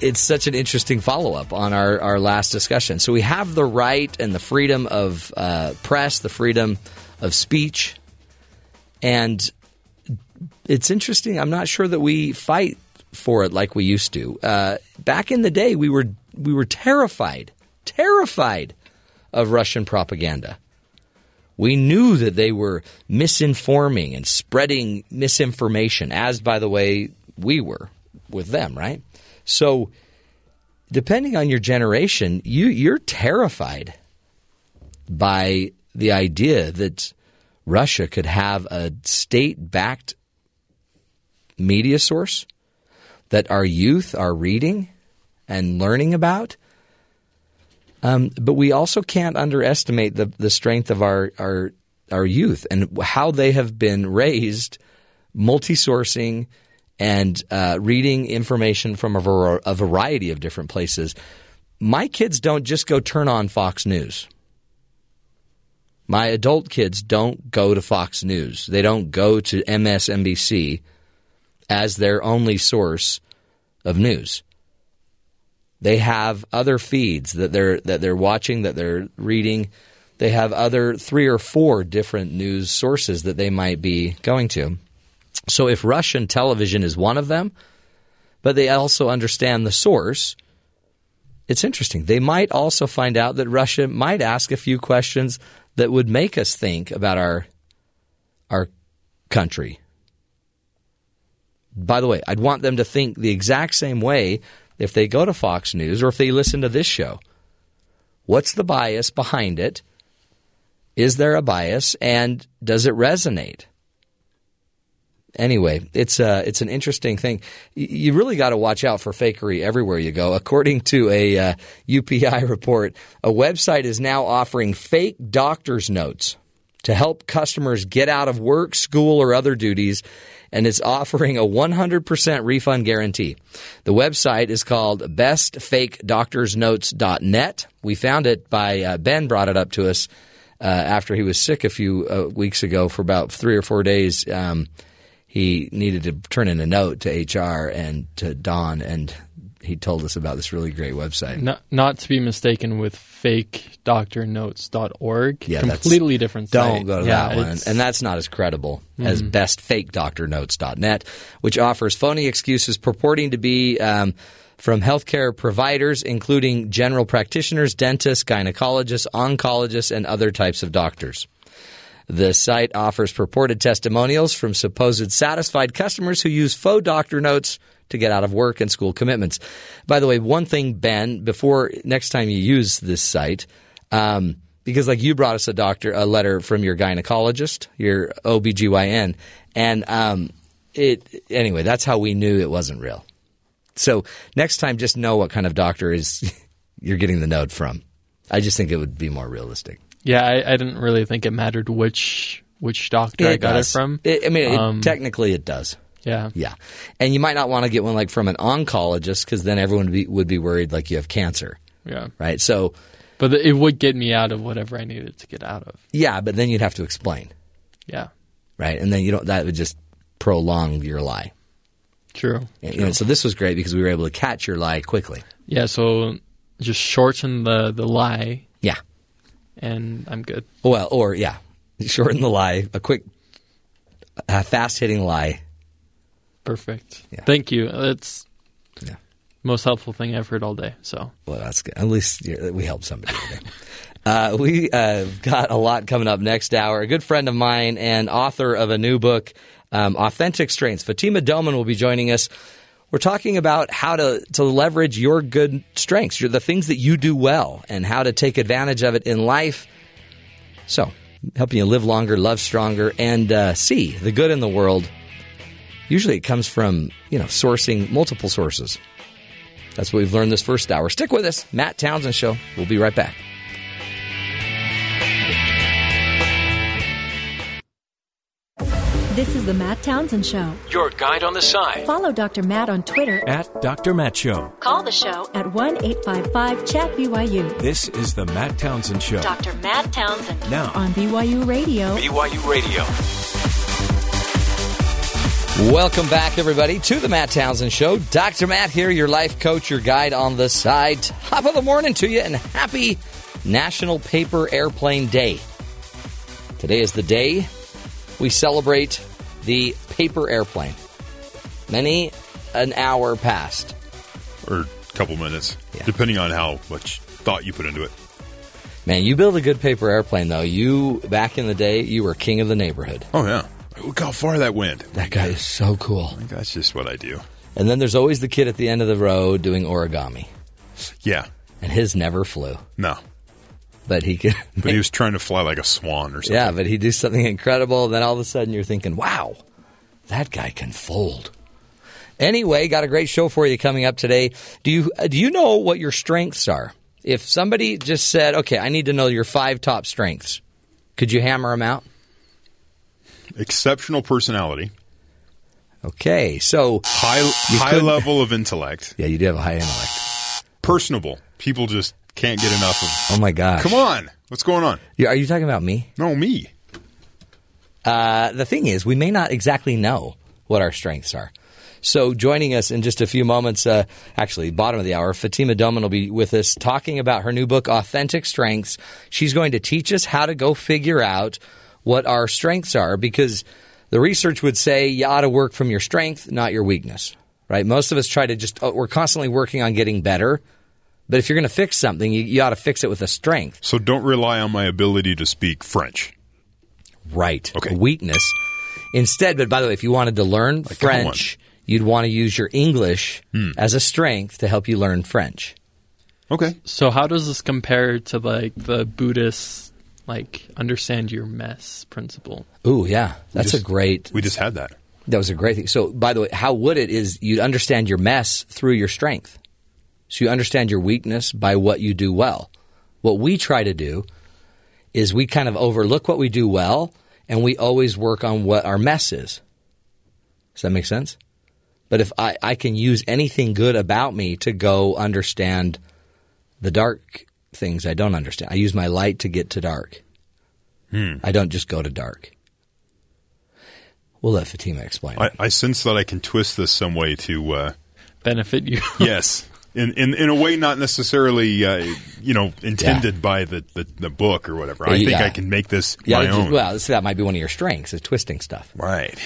it's such an interesting follow-up on our, our last discussion. So we have the right and the freedom of uh, press, the freedom of speech, and... It's interesting. I'm not sure that we fight for it like we used to. Uh, back in the day, we were we were terrified, terrified of Russian propaganda. We knew that they were misinforming and spreading misinformation, as, by the way, we were with them, right? So depending on your generation, you, you're terrified by the idea that Russia could have a state-backed media source that our youth are reading and learning about. Um, but we also can't underestimate the, the strength of our, our our youth and how they have been raised, multi-sourcing and uh, reading information from a, ver- a variety of different places. My kids don't just go turn on Fox News. My adult kids don't go to Fox News. They don't go to M S N B C as their only source of news. They have other feeds that they're that they're watching, that they're reading. They have other three or four different news sources that they might be going to. So if Russian television is one of them, but they also understand the source, it's interesting. They might also find out that Russia might ask a few questions that would make us think about our our country. By the way, I'd want them to think the exact same way if they go to Fox News or if they listen to this show. What's the bias behind it? Is there a bias, and does it resonate? Anyway, it's a, it's an interesting thing. You really got to watch out for fakery everywhere you go. According to a uh, U P I report, a website is now offering fake doctor's notes to help customers get out of work, school, or other duties, and it's offering a one hundred percent refund guarantee. The website is called best fake doctors notes dot net. We found it by uh, Ben brought it up to us uh, after he was sick a few uh, weeks ago for about three or four days. Um, he needed to turn in a note to H R and to Don, and he told us about this really great website. Not, not to be mistaken with fake doctor notes dot org. Yeah, completely different site. Don't go to yeah, that one. And that's not as credible mm-hmm. as best fake doctor notes dot net, which offers phony excuses purporting to be um, from healthcare providers, including general practitioners, dentists, gynecologists, oncologists, and other types of doctors. The site offers purported testimonials from supposed satisfied customers who use faux doctor notes to get out of work and school commitments. By the way, one thing, Ben, before next time you use this site, um, because like you brought us a doctor, a letter from your gynecologist, your O B G Y N, and um, it anyway, that's how we knew it wasn't real. So next time, just know what kind of doctor is you're getting the note from. I just think it would be more realistic. Yeah, I, I didn't really think it mattered which which doctor it I got does. it from. It, I mean, it, um, technically it does. Yeah. Yeah. And you might not want to get one like from an oncologist because then everyone would be, would be worried like you have cancer. Yeah. Right? So, but it would get me out of whatever I needed to get out of. Yeah, but then you'd have to explain. Yeah. Right? And then you don't. That would just prolong your lie. True. And, True. You know, so this was great because we were able to catch your lie quickly. Yeah, so just shorten the, the lie. Yeah. And I'm good. Well, or yeah, shorten the lie, a quick, a fast-hitting lie. Perfect. Yeah. Thank you. That's yeah. the most helpful thing I've heard all day. So well, that's good. At least yeah, we helped somebody today. uh, we uh, got a lot coming up next hour. A good friend of mine and author of a new book, um, Authentic Strengths, Fatima Doman, will be joining us. We're talking about how to, to leverage your good strengths, your, the things that you do well, and how to take advantage of it in life. So helping you live longer, love stronger, and uh, see the good in the world. Usually it comes from, you know, sourcing multiple sources. That's what we've learned this first hour. Stick with us. Matt Townsend Show. We'll be right back. This is the Matt Townsend Show. Your guide on the side. Follow Doctor Matt on Twitter at Doctor Matt Show. Call the show at one eight five five chat B Y U. This is the Matt Townsend Show. Doctor Matt Townsend. Now on B Y U Radio. B Y U Radio. Welcome back, everybody, to the Matt Townsend Show. Doctor Matt here, your life coach, your guide on the side. Top of the morning to you, and happy National Paper Airplane Day. Today is the day we celebrate the paper airplane. Many an hour passed. Or a couple minutes, yeah. depending on how much thought you put into it. Man, you build a good paper airplane, though. You, back in the day, you were king of the neighborhood. Oh, yeah. Look how far that went. That guy is so cool. I think that's just what I do. And then there's always the kid at the end of the road doing origami. Yeah. And his never flew. No. But he could. But he was trying to fly like a swan or something. Yeah, but he'd do something incredible. Then all of a sudden you're thinking, wow, that guy can fold. Anyway, got a great show for you coming up today. Do you, do you know what your strengths are? If somebody just said, okay, I need to know your five top strengths, could you hammer them out? Exceptional personality. Okay, so high high level of intellect. Yeah, you do have a high intellect. Personable. People just can't get enough of. Oh my gosh! Come on, what's going on? Yeah, are you talking about me? No, me. Uh, the thing is, we may not exactly know what our strengths are. So, joining us in just a few moments, uh, actually, bottom of the hour, Fatima Doman will be with us talking about her new book, Authentic Strengths. She's going to teach us how to go figure out what our strengths are, because the research would say you ought to work from your strength, not your weakness, right? Most of us try to just oh, – we're constantly working on getting better. But if you're going to fix something, you, you ought to fix it with a strength. So don't rely on my ability to speak French. Right. Okay. Weakness. Instead – but by the way, if you wanted to learn like, French, you'd want to use your English hmm. as a strength to help you learn French. Okay. So how does this compare to like the Buddhist – like, understand your mess principle. Ooh, yeah. That's just a great – we just had that. That was a great thing. So, by the way, how would it is you understand your mess through your strength. So you understand your weakness by what you do well. What we try to do is we kind of overlook what we do well, and we always work on what our mess is. Does that make sense? But if I, I can use anything good about me to go understand the dark – things I don't understand. I use my light to get to dark. Hmm. I don't just go to dark. We'll let Fatima explain. I, I sense that I can twist this some way to uh, benefit you. Yes. In, in in a way not necessarily, uh, you know, intended yeah. by the, the, the book or whatever. I think yeah. I can make this yeah, my own. Well, so that might be one of your strengths is twisting stuff. Right.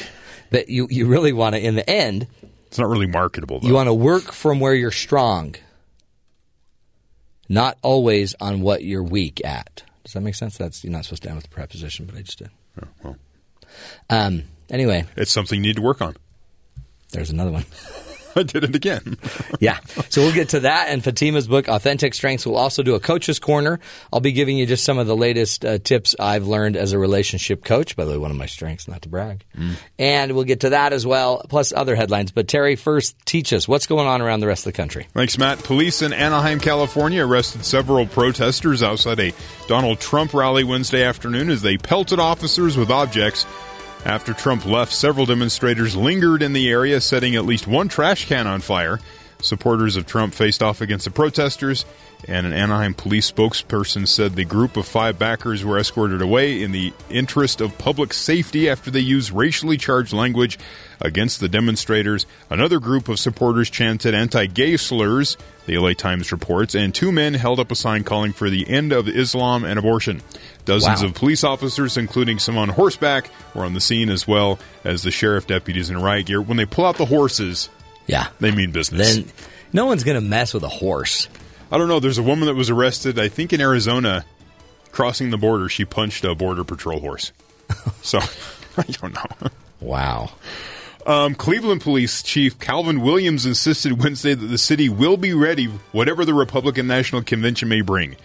But you, you really want to, in the end. It's not really marketable, though. You want to work from where you're strong, not always on what you're weak at. Does that make sense? That's You're not supposed to end with a preposition, but I just did. Oh, well. Um. Anyway. It's something you need to work on. There's another one. I did it again. yeah. So we'll get to that and Fatima's book, Authentic Strengths. We'll also do a coach's corner. I'll be giving you just some of the latest uh, tips I've learned as a relationship coach. By the way, one of my strengths, not to brag. Mm. And we'll get to that as well, plus other headlines. But Terry, first, teach us what's going on around the rest of the country. Thanks, Matt. Police in Anaheim, California arrested several protesters outside a Donald Trump rally Wednesday afternoon as they pelted officers with objects. After Trump left, several demonstrators lingered in the area, setting at least one trash can on fire. Supporters of Trump faced off against the protesters, and an Anaheim police spokesperson said the group of five backers were escorted away in the interest of public safety after they used racially charged language against the demonstrators. Another group of supporters chanted anti-gay slurs, the L A Times reports, and two men held up a sign calling for the end of Islam and abortion. Dozens wow. of police officers, including some on horseback, were on the scene, as well as the sheriff deputies in riot gear. When they pull out the horses... Yeah. They mean business. Then no one's going to mess with a horse. I don't know. There's a woman that was arrested, I think in Arizona, crossing the border. She punched a border patrol horse. So, I don't know. Wow. Um, Cleveland Police Chief Calvin Williams insisted Wednesday that the city will be ready, whatever the Republican National Convention may bring,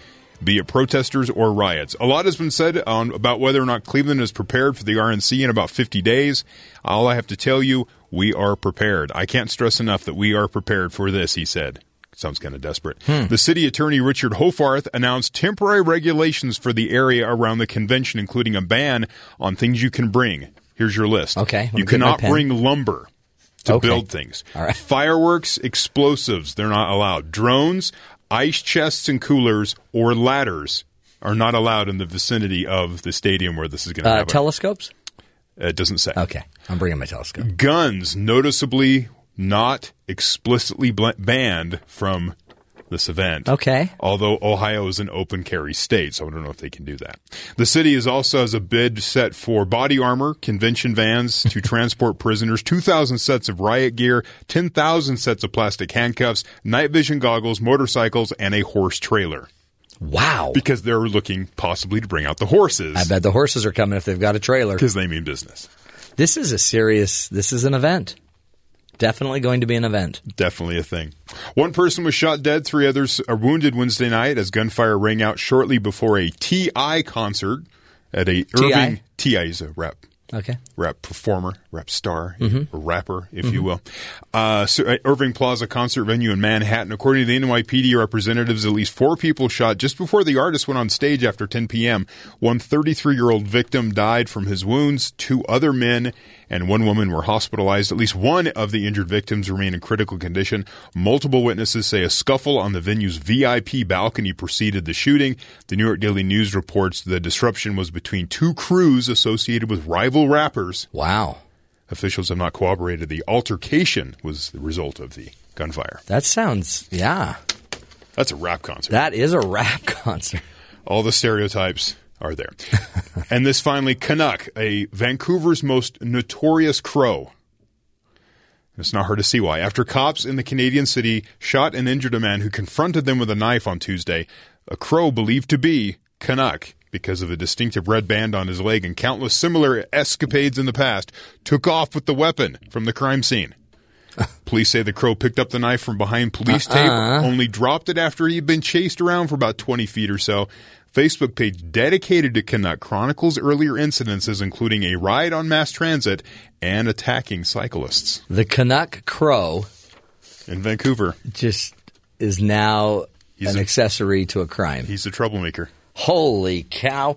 be it protesters or riots. A lot has been said on, about whether or not Cleveland is prepared for the R N C in about fifty days. All I have to tell you, we are prepared. I can't stress enough that we are prepared for this, he said. Sounds kind of desperate. Hmm. The city attorney, Richard Hofarth, announced temporary regulations for the area around the convention, including a ban on things you can bring. Here's your list. Okay. You cannot bring lumber to okay. build things. All right. Fireworks, explosives, they're not allowed. Drones, ice chests and coolers or ladders are not allowed in the vicinity of the stadium where this is going to uh, happen. Telescopes? It doesn't say. Okay. I'm bringing my telescope. Guns, noticeably not explicitly bl- banned from this event. Okay. Although Ohio is an open carry state, so I don't know if they can do that. The city is also has a bid set for body armor, convention vans to transport prisoners, two thousand sets of riot gear, ten thousand sets of plastic handcuffs, night vision goggles, motorcycles, and a horse trailer. Wow. Because they're looking possibly to bring out the horses. I bet the horses are coming if they've got a trailer. Because they mean business. This is a serious, this is an event. Definitely going to be an event. Definitely a thing. One person was shot dead. Three others are wounded Wednesday night as gunfire rang out shortly before a T I concert at a Irving. T I is a rap. Okay. Rap performer, rap star, mm-hmm. or rapper, if mm-hmm. you will. Uh, so Irving Plaza concert venue in Manhattan. According to the N Y P D representatives, at least four people shot just before the artist went on stage after ten p.m. One thirty-three-year-old victim died from his wounds. Two other men and one woman were hospitalized. At least one of the injured victims remained in critical condition. Multiple witnesses say a scuffle on the venue's V I P balcony preceded the shooting. The New York Daily News reports the disruption was between two crews associated with rival rappers. Wow. Officials have not corroborated the altercation was the result of the gunfire. That sounds, yeah. That's a rap concert. That is a rap concert. All the stereotypes are there. And this finally, Canuck, a Vancouver's most notorious crow. It's not hard to see why. After cops in the Canadian city shot and injured a man who confronted them with a knife on Tuesday, a crow believed to be Canuck, because of a distinctive red band on his leg and countless similar escapades in the past, took off with the weapon from the crime scene. Police say the crow picked up the knife from behind police uh-uh. tape, only dropped it after he had been chased around for about twenty feet or so. Facebook page dedicated to Canuck chronicles earlier incidences, including a riot on mass transit and attacking cyclists. The Canuck crow in Vancouver just is now he's an a, accessory to a crime. He's a troublemaker. Holy cow.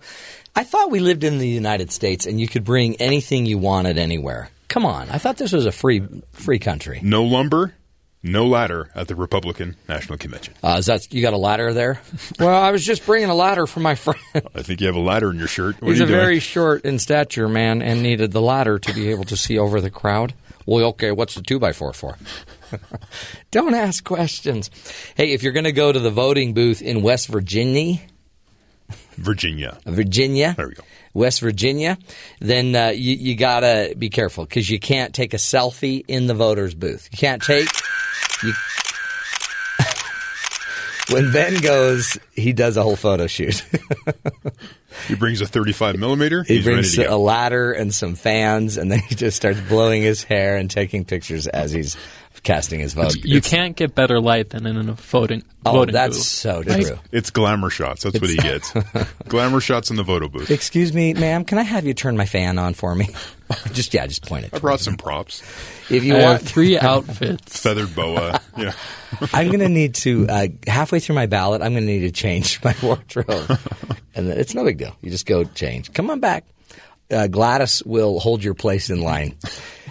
I thought we lived in the United States and you could bring anything you wanted anywhere. Come on. I thought this was a free free country. No lumber, No ladder at the Republican National Convention. Uh, is that you got a ladder there? Well, I was just bringing a ladder for my friend. I think you have a ladder in your shirt. What He's are you a doing? Very short in stature man and needed the ladder to be able to see over the crowd. Well, okay, what's the two by four for? Don't ask questions. Hey, if you're going to go to the voting booth in West Virginia, Virginia, Virginia, there we go, West Virginia, then uh, you, you gotta be careful because you can't take a selfie in the voters' booth. You can't take. You... When Ben goes, he does a whole photo shoot. He brings a thirty-five millimeter. He He's brings a ladder and some fans, and then he just starts blowing his hair and taking pictures as he's casting his vote. It's, you it's, can't get better light than in a voting oh, voting that's booth. So true. It's, it's glamour shots. That's it's, what he gets. Glamour shots in the photo booth. Excuse me, ma'am. Can I have you turn my fan on for me? Just yeah, just point it. I brought some props. If you I want three outfits, feathered boa. Yeah. I'm going to need to uh, halfway through my ballot. I'm going to need to change my wardrobe, and it's no big deal. You just go change. Come on back. Uh, Gladys will hold your place in line.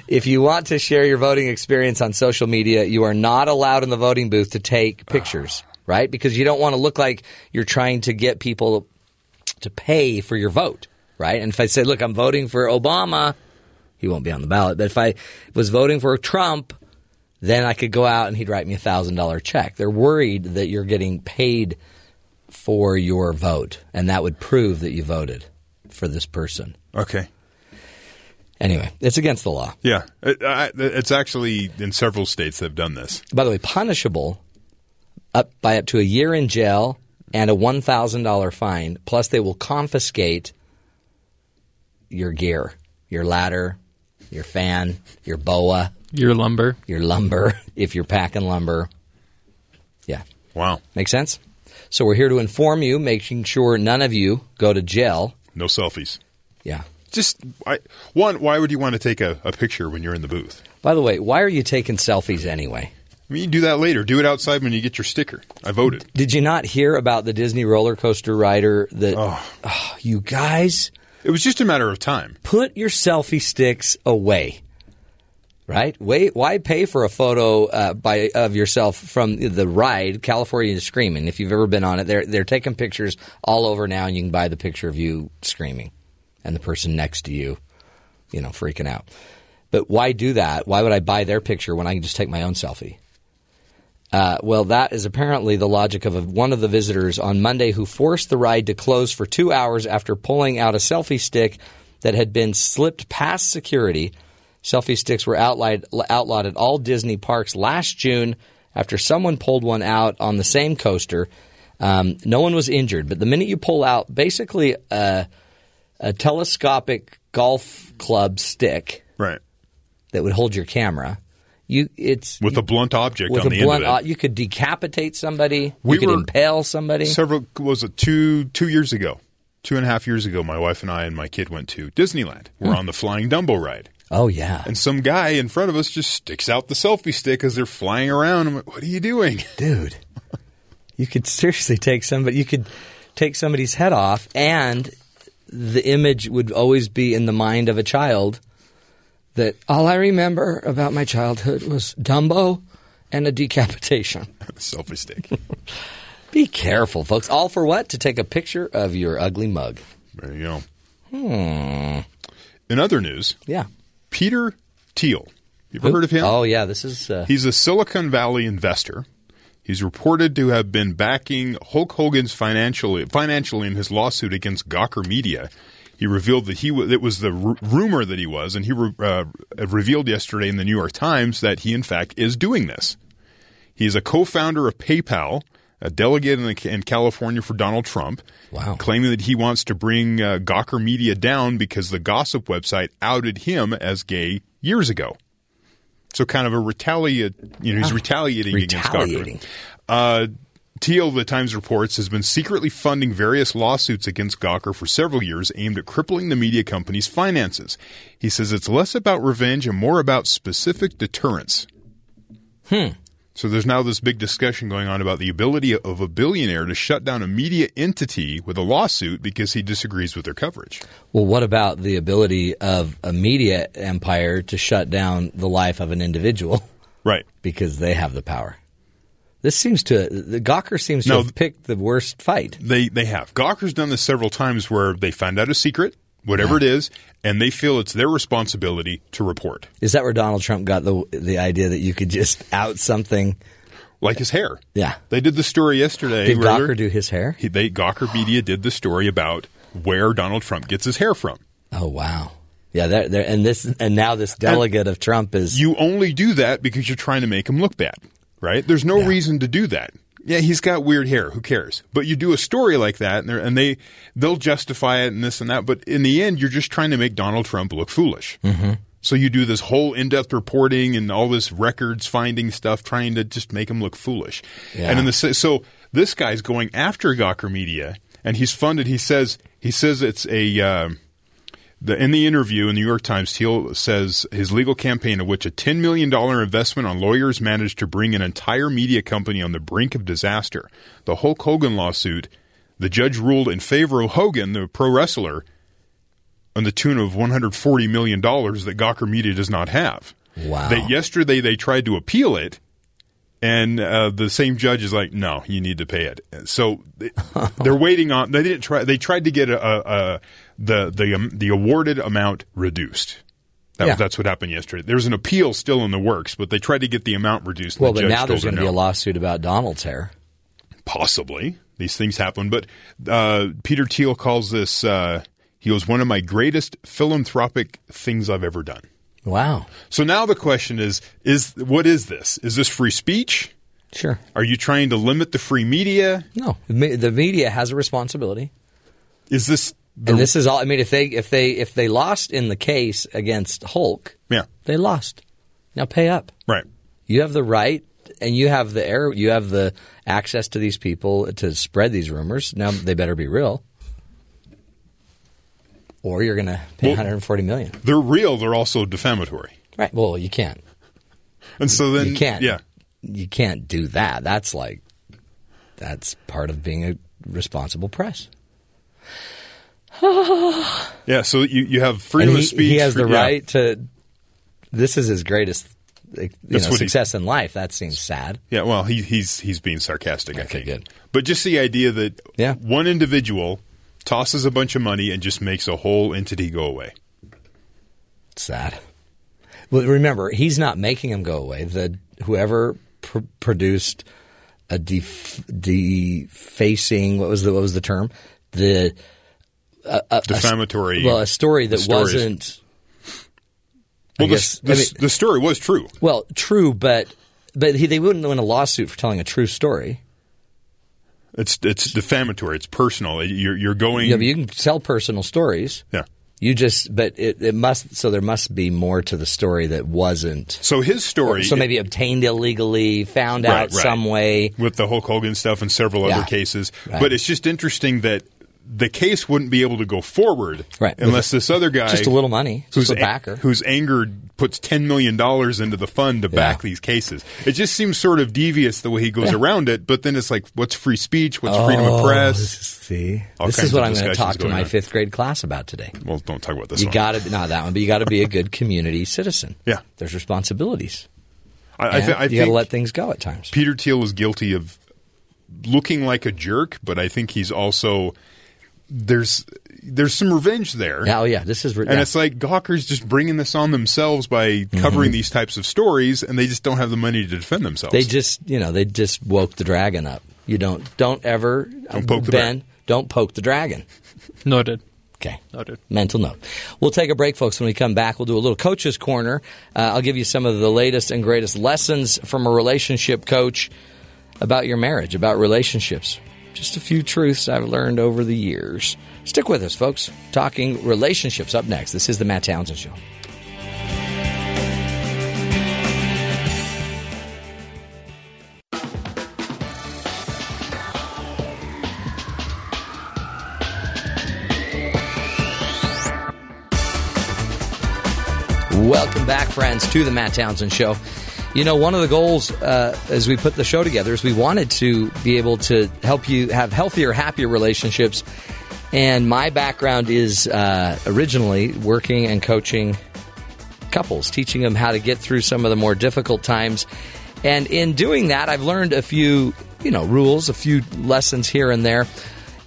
If you want to share your voting experience on social media, you are not allowed in the voting booth to take pictures, right? Because you don't want to look like you're trying to get people to pay for your vote, right? And if I say, look, I'm voting for Obama, he won't be on the ballot. But if I was voting for Trump, then I could go out and he'd write me a one thousand dollars check. They're worried that you're getting paid for your vote, and that would prove that you voted for this person. Okay. Anyway, it's against the law. Yeah. It, I, it's actually in several states they've done this. By the way, punishable up by up to a year in jail and a one thousand dollars fine, plus they will confiscate your gear, your ladder, your fan, your boa. Your lumber. Your lumber, if you're packing lumber. Yeah. Wow. Make sense? So we're here to inform you, making sure none of you go to jail. No selfies. Yeah. Just I, one. Why would you want to take a, a picture when you're in the booth? By the way, why are you taking selfies anyway? I mean, you do that later. Do it outside when you get your sticker. I voted. Did you not hear about the Disney roller coaster rider? That oh. Oh, you guys. It was just a matter of time. Put your selfie sticks away. Right? Wait, why pay for a photo uh, by of yourself from the ride? California is screaming. If you've ever been on it, they're they're taking pictures all over now, and you can buy the picture of you screaming. And the person next to you, you know, freaking out. But why do that? Why would I buy their picture when I can just take my own selfie? Uh, well, that is apparently the logic of a, one of the visitors on Monday who forced the ride to close for two hours after pulling out a selfie stick that had been slipped past security. Selfie sticks were outlawed, outlawed at all Disney parks last June after someone pulled one out on the same coaster. Um, no one was injured. But the minute you pull out basically uh, – a telescopic golf club stick, right, that would hold your camera. You, it's with you, a blunt object on the blunt, end of it. You could decapitate somebody. We you could were, impale somebody. Several was it two two years ago, two and a half years ago. My wife and I and my kid went to Disneyland. We're hmm. on the flying Dumbo ride. Oh yeah! And some guy in front of us just sticks out the selfie stick as they're flying around. I'm like, what are you doing, dude? You could seriously take somebody. You could take somebody's head off and. The image would always be in the mind of a child that all I remember about my childhood was Dumbo and a decapitation. Selfie stick. Be careful, folks. All for what? To take a picture of your ugly mug. There you go. Hmm. In other news, yeah. Peter Thiel. You ever Who? heard of him? Oh, yeah. This is uh... – He's a Silicon Valley investor. He's reported to have been backing Hulk Hogan's financially, financially in his lawsuit against Gawker Media. He revealed that he was, it was the r- rumor that he was, and he re- uh, revealed yesterday in the New York Times that he, in fact, is doing this. He is a co-founder of PayPal, a delegate in, the, in California for Donald Trump, wow. claiming that he wants to bring uh, Gawker Media down because the gossip website outed him as gay years ago. So kind of a retaliate, you know, he's oh, retaliating, retaliating against Gawker. Uh, Thiel, the Times reports, has been secretly funding various lawsuits against Gawker for several years aimed at crippling the media company's finances. He says it's less about revenge and more about specific deterrence. Hmm. So there's now this big discussion going on about the ability of a billionaire to shut down a media entity with a lawsuit because he disagrees with their coverage. Well, what about the ability of a media empire to shut down the life of an individual? right? Because they have the power. This seems to the Gawker seems to no, have picked the worst fight. They they have. Gawker's done this several times where they find out a secret, whatever yeah. it is, and they feel it's their responsibility to report. Is that where Donald Trump got the the idea that you could just out something? Like his hair. Yeah. They did the story yesterday. Did Gawker do his hair? He, they Gawker Media did the story about where Donald Trump gets his hair from. Oh, wow. Yeah, they're, they're, and this and now this delegate and of Trump is... You only do that because you're trying to make him look bad, right? There's no yeah. reason to do that. Yeah, he's got weird hair. Who cares? But you do a story like that, and, and they, they'll justify it and this and that. But in the end, you're just trying to make Donald Trump look foolish. Mm-hmm. So you do this whole in-depth reporting and all this records finding stuff, trying to just make him look foolish. Yeah. And in the so this guy's going after Gawker Media, and he's funded. He says he says it's a uh, the, in the interview in the New York Times. Thiel says his legal campaign, of which a ten million dollar investment on lawyers managed to bring an entire media company on the brink of disaster. The Hulk Hogan lawsuit. The judge ruled in favor of Hogan, the pro wrestler, on the tune of one hundred forty million dollars that Gawker Media does not have. Wow. That yesterday they tried to appeal it, and uh, the same judge is like, no, you need to pay it. So they, they're waiting on – they didn't try – they tried to get a, a, a, the the um, the awarded amount reduced. That, yeah. That's what happened yesterday. There's an appeal still in the works, but they tried to get the amount reduced. Well, but now there's going to be a lawsuit about Donald's hair. Possibly. These things happen. But uh, Peter Thiel calls this uh, – he was one of my greatest philanthropic things I've ever done. Wow. So now the question is, is what is this? Is this free speech? Sure. Are you trying to limit the free media? No. The media has a responsibility. Is this the, And this is all I mean if they if they if they lost in the case against Hulk, yeah. they lost. Now pay up. Right. You have the right and you have the air you have the access to these people to spread these rumors. Now they better be real. Or you're going to pay well, one hundred forty million dollars. They're real. They're also defamatory. Right. Well, you can't. And so then, you can't, yeah. You can't do that. That's like, that's part of being a responsible press. yeah. So you, you have freedom he, of speech. He has the yeah. right to, this is his greatest you know, success he, in life. That seems sad. Yeah. Well, he, he's, he's being sarcastic, okay, I think. Good. But just the idea that yeah. one individual tosses a bunch of money and just makes a whole entity go away. Sad. Well, remember, he's not making them go away. The whoever pr- produced a def- defacing, what was the what was the term? The uh, a, defamatory. A, well, a story that stories. wasn't. Well, guess, the, the, I mean, the story was true. Well, true, but but he, they wouldn't win a lawsuit for telling a true story. It's it's defamatory. It's personal. You're you're going. Yeah, but you can tell personal stories. Yeah. You just, but it, it must. So there must be more to the story that wasn't. So his story. So maybe it, obtained illegally, found right, out right. some way with the Hulk Hogan stuff and several yeah. other cases. Right. But it's just interesting that the case wouldn't be able to go forward right. unless with this other guy, just a little money, who's just a backer, ang- who's angered, puts ten million dollars into the fund to yeah. back these cases. It just seems sort of devious the way he goes yeah. around it. But then it's like, what's free speech? What's oh, freedom of press? See, all this is what I'm going to talk to my on. fifth grade class about today. Well, don't talk about this. You got to not that one, but you got to be a good community citizen. Yeah, there's responsibilities. I, I, th- I you got to let things go at times. Peter Thiel is guilty of looking like a jerk, but I think he's also. There's there's some revenge there. Oh, yeah. This is re- And yeah. it's like Gawker's just bringing this on themselves by covering mm-hmm. these types of stories, and they just don't have the money to defend themselves. They just, you know, they just woke the dragon up. You don't don't ever, don't poke Ben, the don't poke the dragon. Noted. Okay. Noted. Mental note. We'll take a break, folks. When we come back, we'll do a little Coach's Corner. Uh, I'll give you some of the latest and greatest lessons from a relationship coach about your marriage, about relationships. Just a few truths I've learned over the years. Stick with us, folks. Talking relationships up next. This is the Matt Townsend Show. Welcome back, friends, to the Matt Townsend Show. You know, one of the goals uh, as we put the show together is we wanted to be able to help you have healthier, happier relationships. And my background is uh, originally working and coaching couples, teaching them how to get through some of the more difficult times. And in doing that, I've learned a few, you know, rules, a few lessons here and there.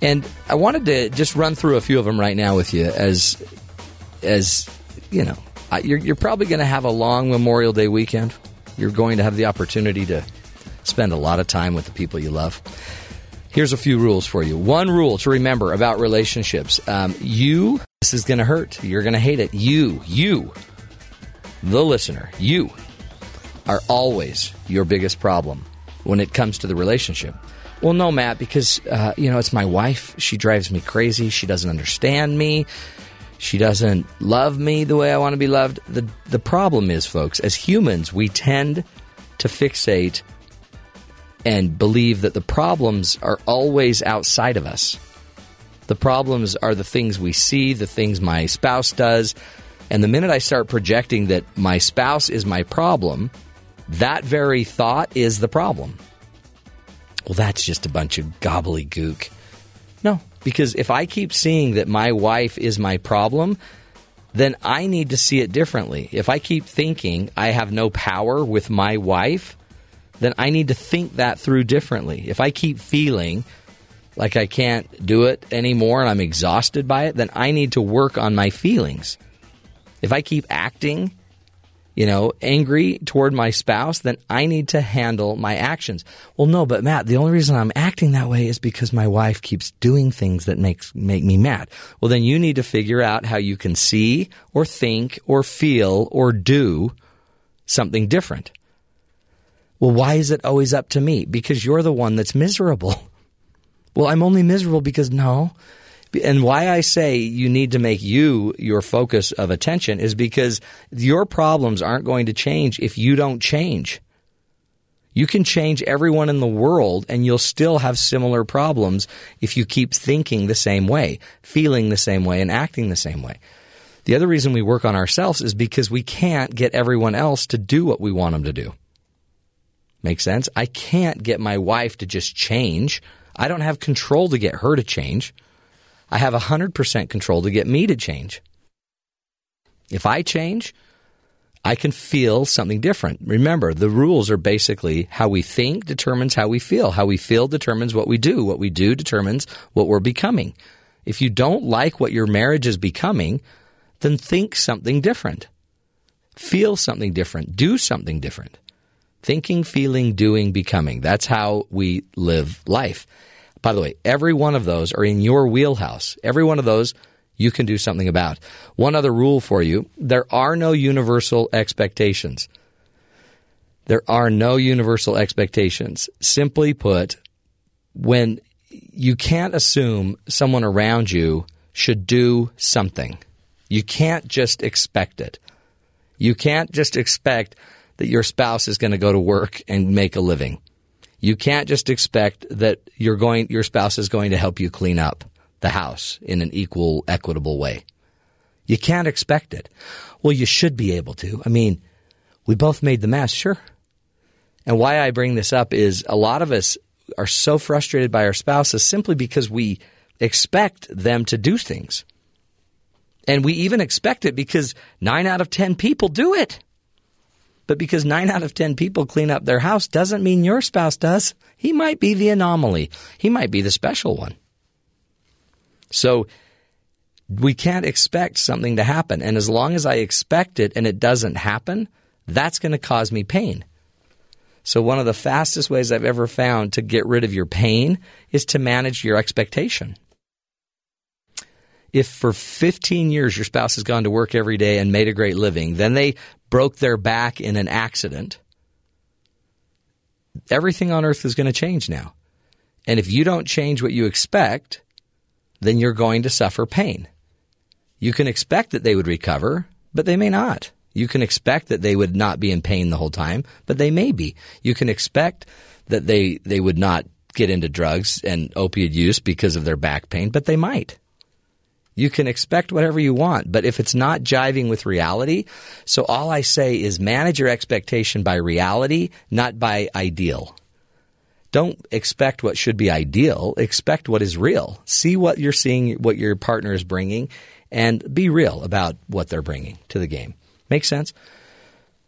And I wanted to just run through a few of them right now with you as, as you know, you're, you're probably going to have a long Memorial Day weekend. You're going to have the opportunity to spend a lot of time with the people you love. Here's a few rules for you. One rule to remember about relationships. Um, you, this is going to hurt. You're going to hate it. You, you, the listener, you are always your biggest problem when it comes to the relationship. Well, no, Matt, because, uh, you know, it's my wife. She drives me crazy. She doesn't understand me. She doesn't love me the way I want to be loved. The, the problem is, folks, as humans, we tend to fixate and believe that the problems are always outside of us. The problems are the things we see, the things my spouse does. And the minute I start projecting that my spouse is my problem, that very thought is the problem. Well, that's just a bunch of gobbledygook. No, because if I keep seeing that my wife is my problem, then I need to see it differently. If I keep thinking I have no power with my wife, then I need to think that through differently. If I keep feeling like I can't do it anymore and I'm exhausted by it, then I need to work on my feelings. If I keep acting, you know, angry toward my spouse, then I need to handle my actions. Well, no, but Matt, the only reason I'm acting that way is because my wife keeps doing things that makes make me mad. Well, then you need to figure out how you can see or think or feel or do something different. Well, why is it always up to me? Because you're the one that's miserable. Well, I'm only miserable because no. And why I say you need to make you your focus of attention is because your problems aren't going to change if you don't change. You can change everyone in the world and you'll still have similar problems if you keep thinking the same way, feeling the same way, and acting the same way. The other reason we work on ourselves is because we can't get everyone else to do what we want them to do. Make sense? I can't get my wife to just change. I don't have control to get her to change. I have one hundred percent control to get me to change. If I change, I can feel something different. Remember, the rules are basically how we think determines how we feel. How we feel determines what we do. What we do determines what we're becoming. If you don't like what your marriage is becoming, then think something different. Feel something different. Do something different. Thinking, feeling, doing, becoming. That's how we live life. By the way, every one of those are in your wheelhouse. Every one of those you can do something about. One other rule for you, there are no universal expectations. There are no universal expectations. Simply put, when you can't assume someone around you should do something. You can't just expect it. You can't just expect that your spouse is going to go to work and make a living. You can't just expect that you're going, your spouse is going to help you clean up the house in an equal, equitable way. You can't expect it. Well, you should be able to. I mean, we both made the mess, sure. And why I bring this up is a lot of us are so frustrated by our spouses simply because we expect them to do things. And we even expect it because nine out of ten people do it. But because nine out of ten people clean up their house doesn't mean your spouse does. He might be the anomaly. He might be the special one. So we can't expect something to happen. And as long as I expect it and it doesn't happen, that's going to cause me pain. So one of the fastest ways I've ever found to get rid of your pain is to manage your expectation. If for fifteen years your spouse has gone to work every day and made a great living, then they broke their back in an accident, everything on earth is going to change now. And if you don't change what you expect, then you're going to suffer pain. You can expect that they would recover, but they may not. You can expect that they would not be in pain the whole time, but they may be. You can expect that they, they would not get into drugs and opiate use because of their back pain, but they might. You can expect whatever you want, but if it's not jiving with reality, so all I say is manage your expectation by reality, not by ideal. Don't expect what should be ideal. Expect what is real. See what you're seeing, what your partner is bringing, and be real about what they're bringing to the game. Make sense?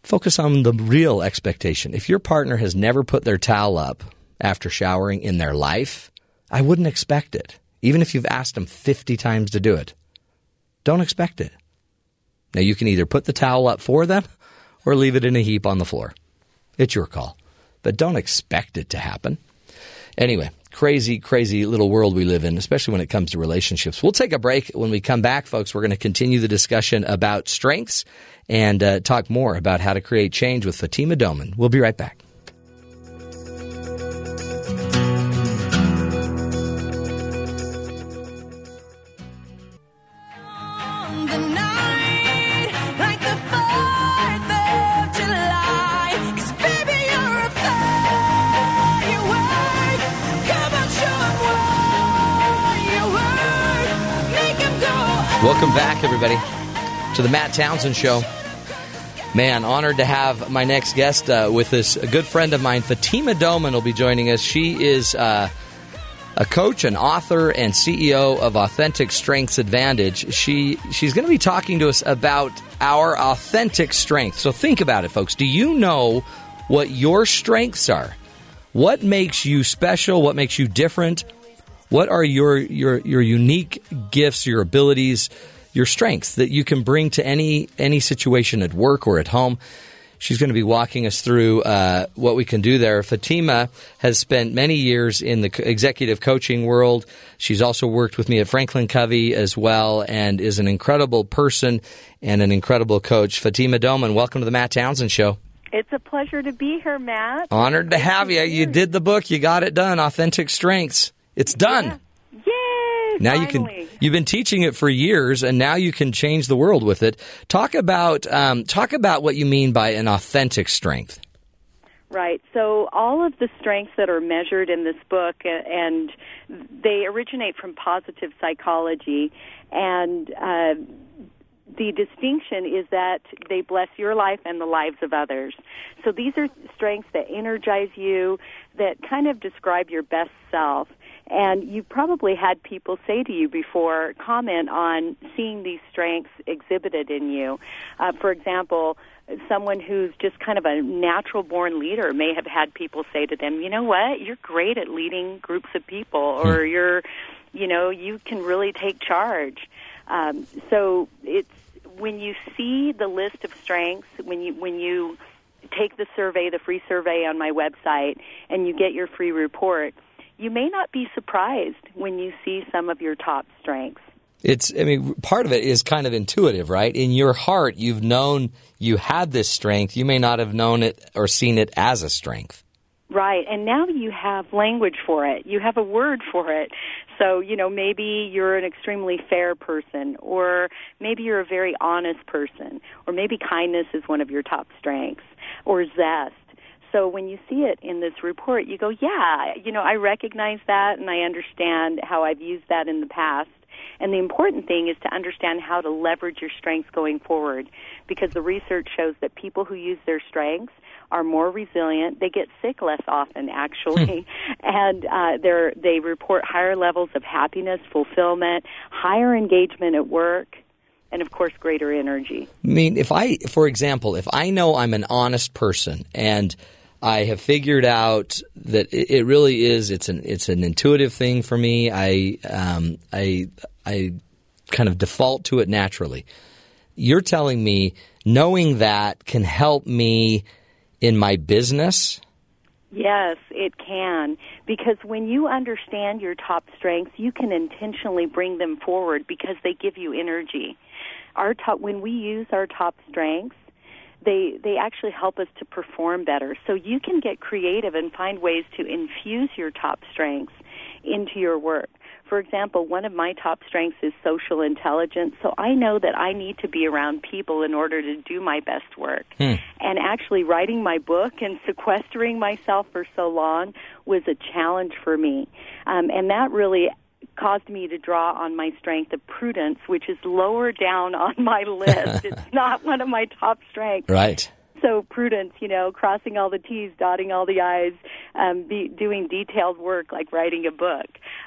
Focus on the real expectation. If your partner has never put their towel up after showering in their life, I wouldn't expect it, even if you've asked them fifty times to do it. Don't expect it. Now, you can either put the towel up for them or leave it in a heap on the floor. It's your call. But don't expect it to happen. Anyway, crazy, crazy little world we live in, especially when it comes to relationships. We'll take a break. When we come back, folks, we're going to continue the discussion about strengths and uh, talk more about how to create change with Fatima Doman. We'll be right back. Welcome back, everybody, to the Matt Townsend Show. Man, honored to have my next guest uh, with us, a good friend of mine, Fatima Doman, will be joining us. She is uh, a coach, an author, and C E O of Authentic Strengths Advantage. She She's going to be talking to us about our authentic strengths. So think about it, folks. Do you know what your strengths are? What makes you special? What makes you different? What are your, your your unique gifts, your abilities, your strengths that you can bring to any any situation at work or at home? She's going to be walking us through uh, what we can do there. Fatima has spent many years in the executive coaching world. She's also worked with me at Franklin Covey as well, and is an incredible person and an incredible coach. Fatima Doman, welcome to the Matt Townsend Show. It's a pleasure to be here, Matt. Honored to have you. You did the book. You got it done. Authentic Strengths. It's done. Yeah. Yay! Now finally. you can. You've been teaching it for years, and now you can change the world with it. Talk about um, talk about what you mean by an authentic strength. Right. So all of the strengths that are measured in this book, and they originate from positive psychology, and uh, the distinction is that they bless your life and the lives of others. So these are strengths that energize you, that kind of describe your best self. And you probably had people say to you before, comment on seeing these strengths exhibited in you. Uh, for example, someone who's just kind of a natural-born leader may have had people say to them, you know what, you're great at leading groups of people, or you're, you know, you can really take charge. Um, so it's when you see the list of strengths, when you when you take the survey, the free survey on my website, and you get your free report, you may not be surprised when you see some of your top strengths. It's, I mean, part of it is kind of intuitive, right? In your heart, you've known you had this strength. You may not have known it or seen it as a strength. Right. And now you have language for it. You have a word for it. So, you know, maybe you're an extremely fair person, or maybe you're a very honest person, or maybe kindness is one of your top strengths, or zest. So when you see it in this report, you go, yeah, you know, I recognize that, and I understand how I've used that in the past. And the important thing is to understand how to leverage your strengths going forward, because the research shows that people who use their strengths are more resilient. They get sick less often, actually, and uh, they're, they report higher levels of happiness, fulfillment, higher engagement at work, and, of course, greater energy. I mean, if I, for example, if I know I'm an honest person and I have figured out that it really is, it's an it's an intuitive thing for me. I um, I I kind of default to it naturally. You're telling me knowing that can help me in my business? Yes, it can, because when you understand your top strengths, you can intentionally bring them forward because they give you energy. Our top, when we use our top strengths, They they actually help us to perform better. So you can get creative and find ways to infuse your top strengths into your work. For example, one of my top strengths is social intelligence, so I know that I need to be around people in order to do my best work. Hmm. And actually writing my book and sequestering myself for so long was a challenge for me. Um, and that really caused me to draw on my strength of prudence, which is lower down on my list. It's not one of my top strengths. Right. So prudence, you know, crossing all the T's, dotting all the I's, um, be, doing detailed work like writing a book.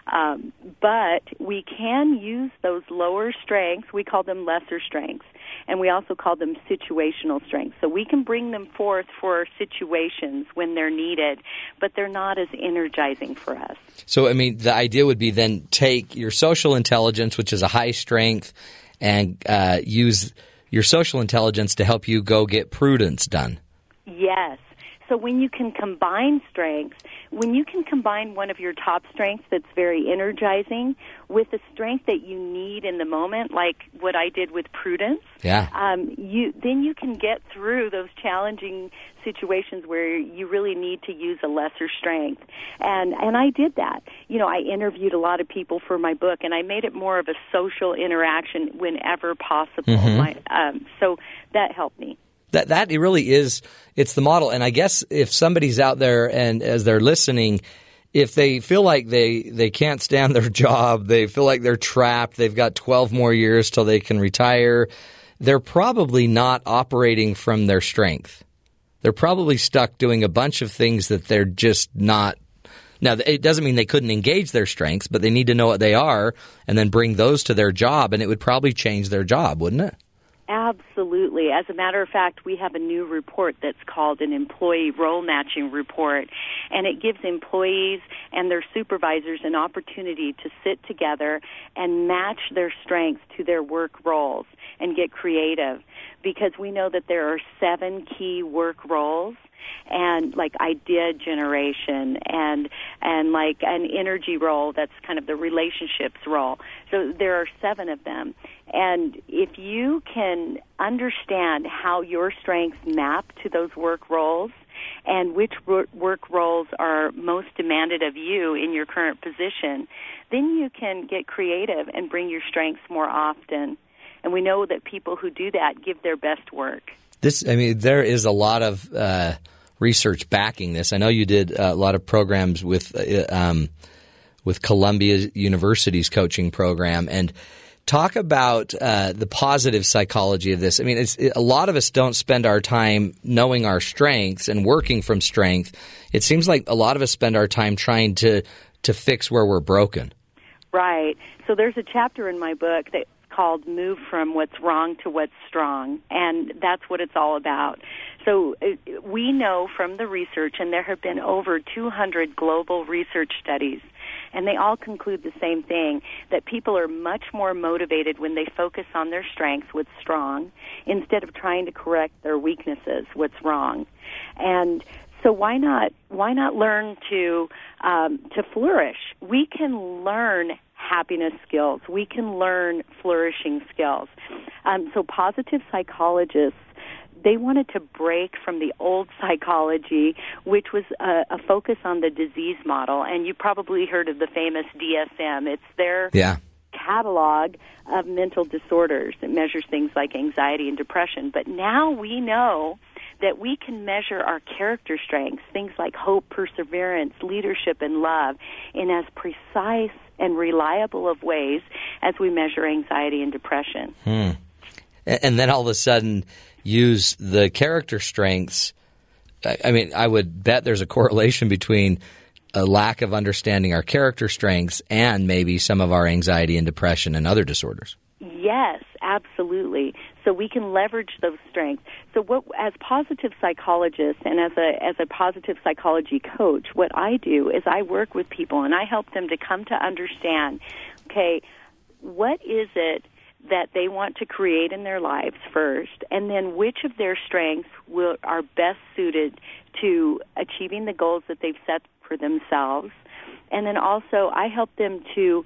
Um, but we can use those lower strengths, we call them lesser strengths, and we also call them situational strengths. So we can bring them forth for situations when they're needed, but they're not as energizing for us. So, I mean, the idea would be then take your social intelligence, which is a high strength, and uh, use your social intelligence to help you go get prudence done. Yes. So when you can combine strengths, when you can combine one of your top strengths that's very energizing with a strength that you need in the moment, like what I did with prudence, yeah. um, you then you can get through those challenging situations where you really need to use a lesser strength. And and I did that. You know, I interviewed a lot of people for my book, and I made it more of a social interaction whenever possible. Mm-hmm. My, um, so that helped me. That that it really is, it's the model. And I guess if somebody's out there and as they're listening, if they feel like they, they can't stand their job, they feel like they're trapped, they've got twelve more years till they can retire, they're probably not operating from their strength. They're probably stuck doing a bunch of things that they're just not. Now, it doesn't mean they couldn't engage their strengths, but they need to know what they are and then bring those to their job, and it would probably change their job, wouldn't it? Absolutely. As a matter of fact, we have a new report that's called an employee role matching report, and it gives employees and their supervisors an opportunity to sit together and match their strengths to their work roles and get creative, because we know that there are seven key work roles. And like idea generation and and like an energy role, that's kind of the relationships role. So there are seven of them. And if you can understand how your strengths map to those work roles and which work roles are most demanded of you in your current position, then you can get creative and bring your strengths more often. And we know that people who do that give their best work. This, I mean, there is a lot of uh, research backing this. I know you did a lot of programs with uh, um, with Columbia University's coaching program, and talk about uh, the positive psychology of this. I mean, it's, it, a lot of us don't spend our time knowing our strengths and working from strength. It seems like a lot of us spend our time trying to to fix where we're broken. Right. So there's a chapter in my book that called Move From What's Wrong to What's Strong, and that's what it's all about. So we know from the research, and there have been over two hundred global research studies, and they all conclude the same thing, that people are much more motivated when they focus on their strengths, what's strong, instead of trying to correct their weaknesses, what's wrong. And so why not why not learn to um, to flourish? We can learn happiness skills. We can learn flourishing skills. Um, so positive psychologists, they wanted to break from the old psychology, which was a, a focus on the disease model. And you probably heard of the famous D S M. It's their yeah. catalog of mental disorders. It measures things like anxiety and depression. But now we know that we can measure our character strengths, things like hope, perseverance, leadership, and love, in as precise and reliable of ways as we measure anxiety and depression. Hmm. And then all of a sudden use the character strengths. I mean, I would bet there's a correlation between a lack of understanding our character strengths and maybe some of our anxiety and depression and other disorders. Yes, absolutely. So we can leverage those strengths. So what, as positive psychologists and as a as a positive psychology coach, what I do is I work with people and I help them to come to understand, okay, what is it that they want to create in their lives first, and then which of their strengths will are best suited to achieving the goals that they've set for themselves. And then also I help them to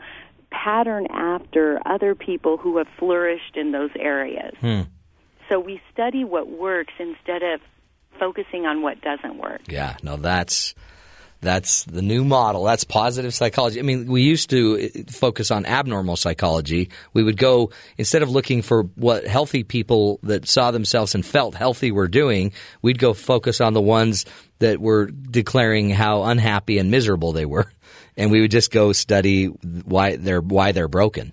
pattern after other people who have flourished in those areas. Hmm. So we study what works instead of focusing on what doesn't work. Yeah, no, that's that's the new model. That's positive psychology. I mean, we used to focus on abnormal psychology. We would go, instead of looking for what healthy people that saw themselves and felt healthy were doing, we'd go focus on the ones that were declaring how unhappy and miserable they were. And we would just go study why they're why they're broken.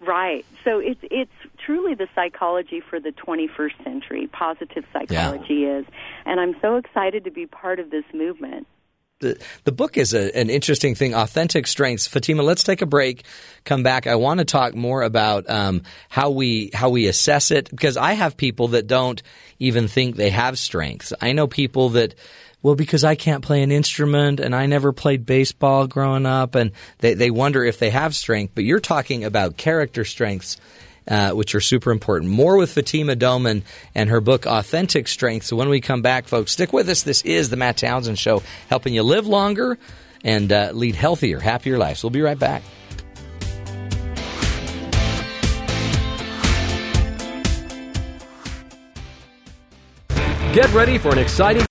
Right. So it's it's truly the psychology for the twenty-first century. Positive psychology yeah. is, and I'm so excited to be part of this movement. the, the book is a, an interesting thing, Authentic Strengths. Fatima, let's take a break, come back. I want to talk more about um, how we how we assess it, because I have people that don't even think they have strengths. I know people that, well, because I can't play an instrument and I never played baseball growing up, and they, they wonder if they have strength. But you're talking about character strengths, Uh, which are super important. More with Fatima Doman and her book, Authentic Strengths. So when we come back, folks, stick with us. This is The Matt Townsend Show, helping you live longer and uh, lead healthier, happier lives. We'll be right back. Get ready for an exciting...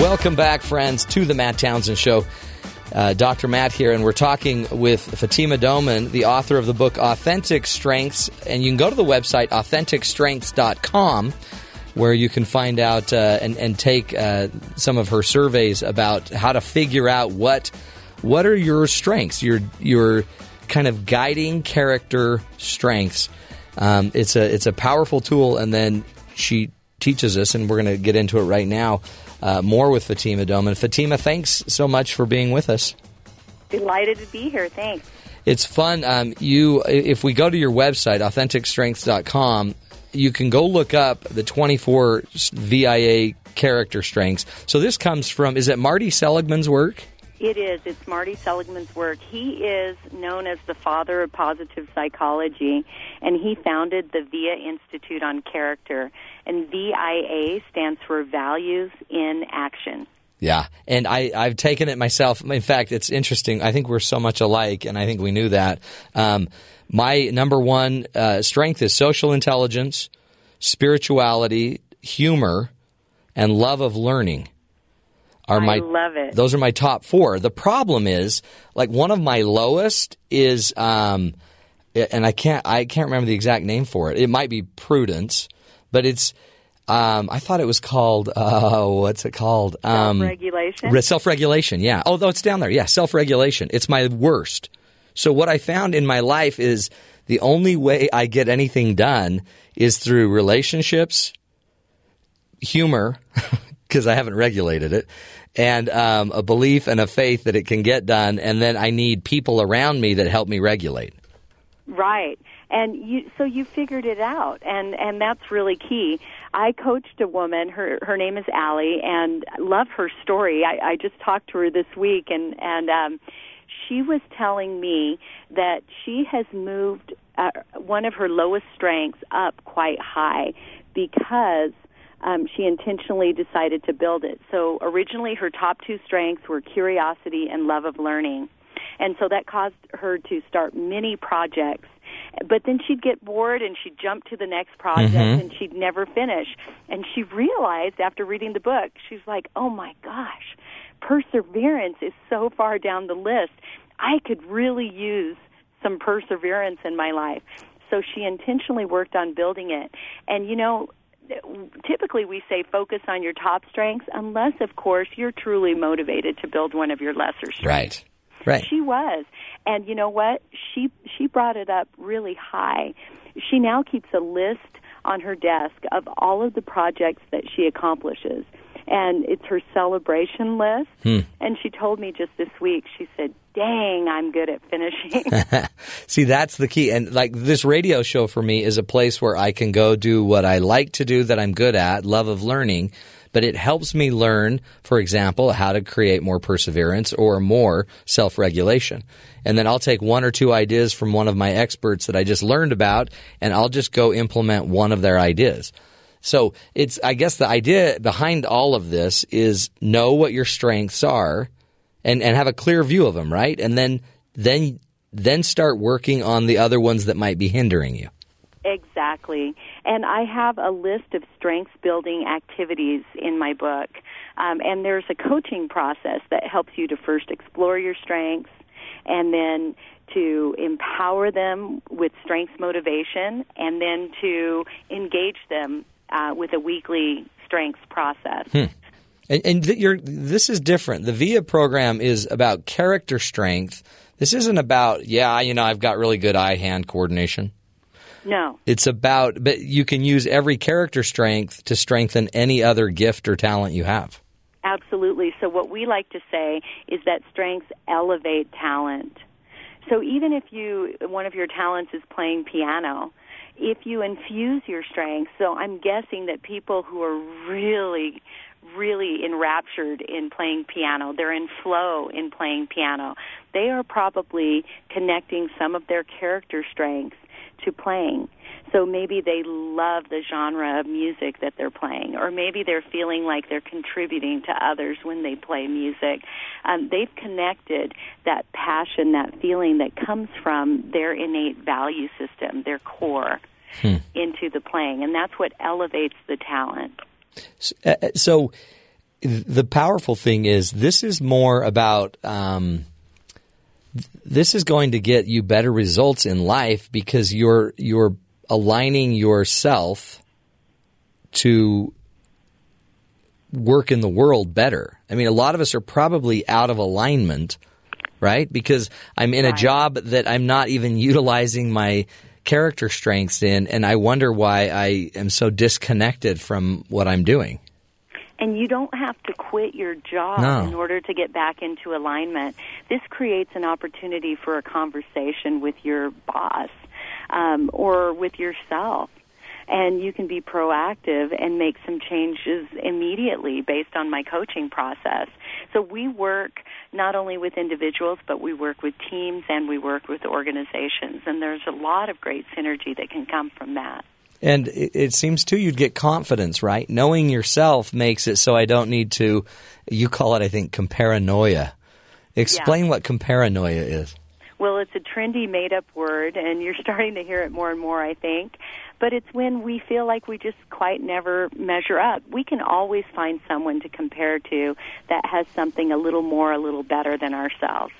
Welcome back, friends, to The Matt Townsend Show. Uh, Doctor Matt here, and we're talking with Fatima Doman, the author of the book Authentic Strengths. And you can go to the website, authentic strengths dot com, where you can find out uh, and, and take uh, some of her surveys about how to figure out what what are your strengths, your your kind of guiding character strengths. Um, it's a it's a powerful tool, and then she teaches us, and we're going to get into it right now. Uh, more with Fatima Doman. Fatima, thanks so much for being with us. Delighted to be here. Thanks. It's fun. Um, you, if we go to your website, authentic strengths dot com, you can go look up the twenty-four V I A character strengths. So this comes from, is it Marty Seligman's work? It is. It's Marty Seligman's work. He is known as the father of positive psychology, and he founded the V I A Institute on Character. And V I A stands for Values in Action. Yeah, and I, I've taken it myself. In fact, it's interesting. I think we're so much alike, and I think we knew that. Um, my number one uh, strength is social intelligence, spirituality, humor, and love of learning. Are my, I love it. Those are my top four. The problem is, like, one of my lowest is, um, and I can't, I can't remember the exact name for it. It might be prudence, but it's. Um, I thought it was called. Uh, what's it called? Um, self-regulation. Re- self-regulation. Yeah. Although it's down there. Yeah. Self-regulation. It's my worst. So what I found in my life is the only way I get anything done is through relationships, humor. Because I haven't regulated it, and um, a belief and a faith that it can get done, and then I need people around me that help me regulate. Right, and you, so you figured it out, and, and that's really key. I coached a woman, her her name is Allie, and I love her story. I, I just talked to her this week, and, and um, she was telling me that she has moved uh, one of her lowest strengths up quite high because... Um, she intentionally decided to build it. So originally her top two strengths were curiosity and love of learning. And so that caused her to start many projects. But then she'd get bored and she'd jump to the next project mm-hmm. and she'd never finish. And she realized after reading the book, she's like, oh my gosh, perseverance is so far down the list. I could really use some perseverance in my life. So she intentionally worked on building it. And, you know, typically we say focus on your top strengths unless, of course, you're truly motivated to build one of your lesser strengths. Right, right. She was. And you know what? She she brought it up really high. She now keeps a list on her desk of all of the projects that she accomplishes. And it's her celebration list. Hmm. And she told me just this week, she said, dang, I'm good at finishing. See, that's the key. And like this radio show for me is a place where I can go do what I like to do that I'm good at, love of learning. But it helps me learn, for example, how to create more perseverance or more self-regulation. And then I'll take one or two ideas from one of my experts that I just learned about, and I'll just go implement one of their ideas. So it's, I guess the idea behind all of this is know what your strengths are and, and have a clear view of them, right? And then then then start working on the other ones that might be hindering you. Exactly. And I have a list of strengths-building activities in my book. Um, and there's a coaching process that helps you to first explore your strengths and then to empower them with strengths motivation and then to engage them Uh, with a weekly strengths process. Hmm. And, and th- you're, this is different. The V I A program is about character strength. This isn't about, yeah, you know, I've got really good eye-hand coordination. No. It's about, but you can use every character strength to strengthen any other gift or talent you have. Absolutely. So what we like to say is that strengths elevate talent. So even if you, one of your talents is playing piano, if you infuse your strengths, so I'm guessing that people who are really, really enraptured in playing piano, they're in flow in playing piano, they are probably connecting some of their character strengths to playing. So maybe they love the genre of music that they're playing, or maybe they're feeling like they're contributing to others when they play music. Um, they've connected that passion, that feeling that comes from their innate value system, their core, hmm. into the playing, and that's what elevates the talent. So, uh, so the powerful thing is this is more about um, – this is going to get you better results in life because you're you're aligning yourself to work in the world better. I mean, a lot of us are probably out of alignment, right? Because I'm in a job that I'm not even utilizing my character strengths in, and I wonder why I am so disconnected from what I'm doing. And you don't have to quit your job no. in order to get back into alignment. This creates an opportunity for a conversation with your boss um, or with yourself. And you can be proactive and make some changes immediately based on my coaching process. So we work not only with individuals, but we work with teams and we work with organizations. And there's a lot of great synergy that can come from that. And it seems, too, you'd get confidence, right? Knowing yourself makes it so I don't need to – you call it, I think, comparanoia. Explain yeah. what comparanoia is. Well, it's a trendy, made-up word, and you're starting to hear it more and more, I think. But it's when we feel like we just quite never measure up. We can always find someone to compare to that has something a little more, a little better than ourselves.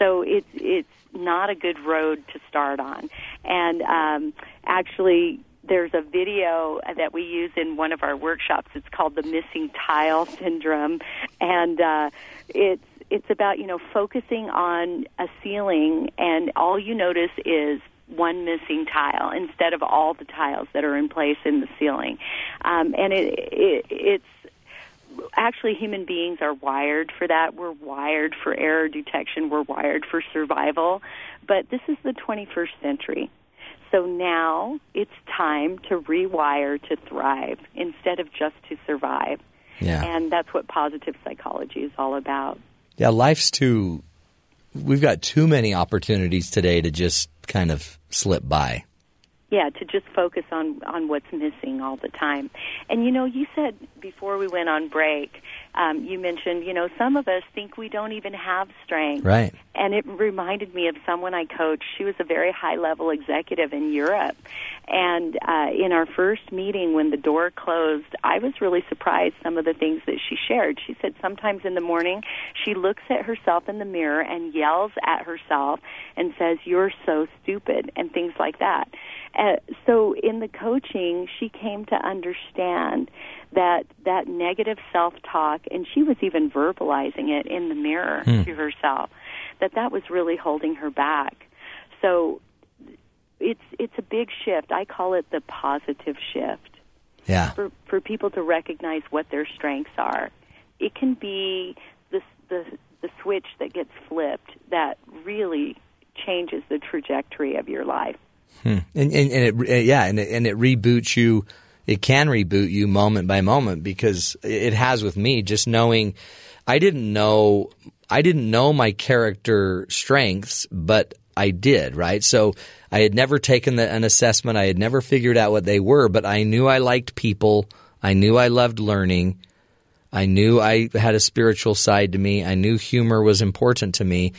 So it's, it's not a good road to start on. And um, actually – there's a video that we use in one of our workshops. It's called the missing tile syndrome. And uh, it's it's about, you know, focusing on a ceiling and all you notice is one missing tile instead of all the tiles that are in place in the ceiling. Um, and it, it it's actually human beings are wired for that. We're wired for error detection. We're wired for survival. But this is the twenty-first century. So now it's time to rewire to thrive instead of just to survive. Yeah. And that's what positive psychology is all about. Yeah, life's too – we've got too many opportunities today to just kind of slip by. Yeah, to just focus on, on what's missing all the time. And, you know, you said before we went on break, um, you mentioned, you know, some of us think we don't even have strength. Right. And it reminded me of someone I coached. She was a very high-level executive in Europe. And uh, in our first meeting when the door closed, I was really surprised some of the things that she shared. She said sometimes in the morning she looks at herself in the mirror and yells at herself and says, "You're so stupid," and things like that. Uh, so in the coaching, she came to understand that that negative self-talk, and she was even verbalizing it in the mirror mm. to herself, that that was really holding her back. So it's it's a big shift. I call it the positive shift. Yeah. For, for people to recognize what their strengths are. It can be the, the, the switch that gets flipped that really changes the trajectory of your life. Hmm. And, and, and it, yeah, and it, and it reboots you. It can reboot you moment by moment because it has with me just knowing I didn't know I didn't know my character strengths, but I did, right? So I had never taken the, an assessment. I had never figured out what they were, but I knew I liked people. I knew I loved learning. I knew I had a spiritual side to me. I knew humor was important to me.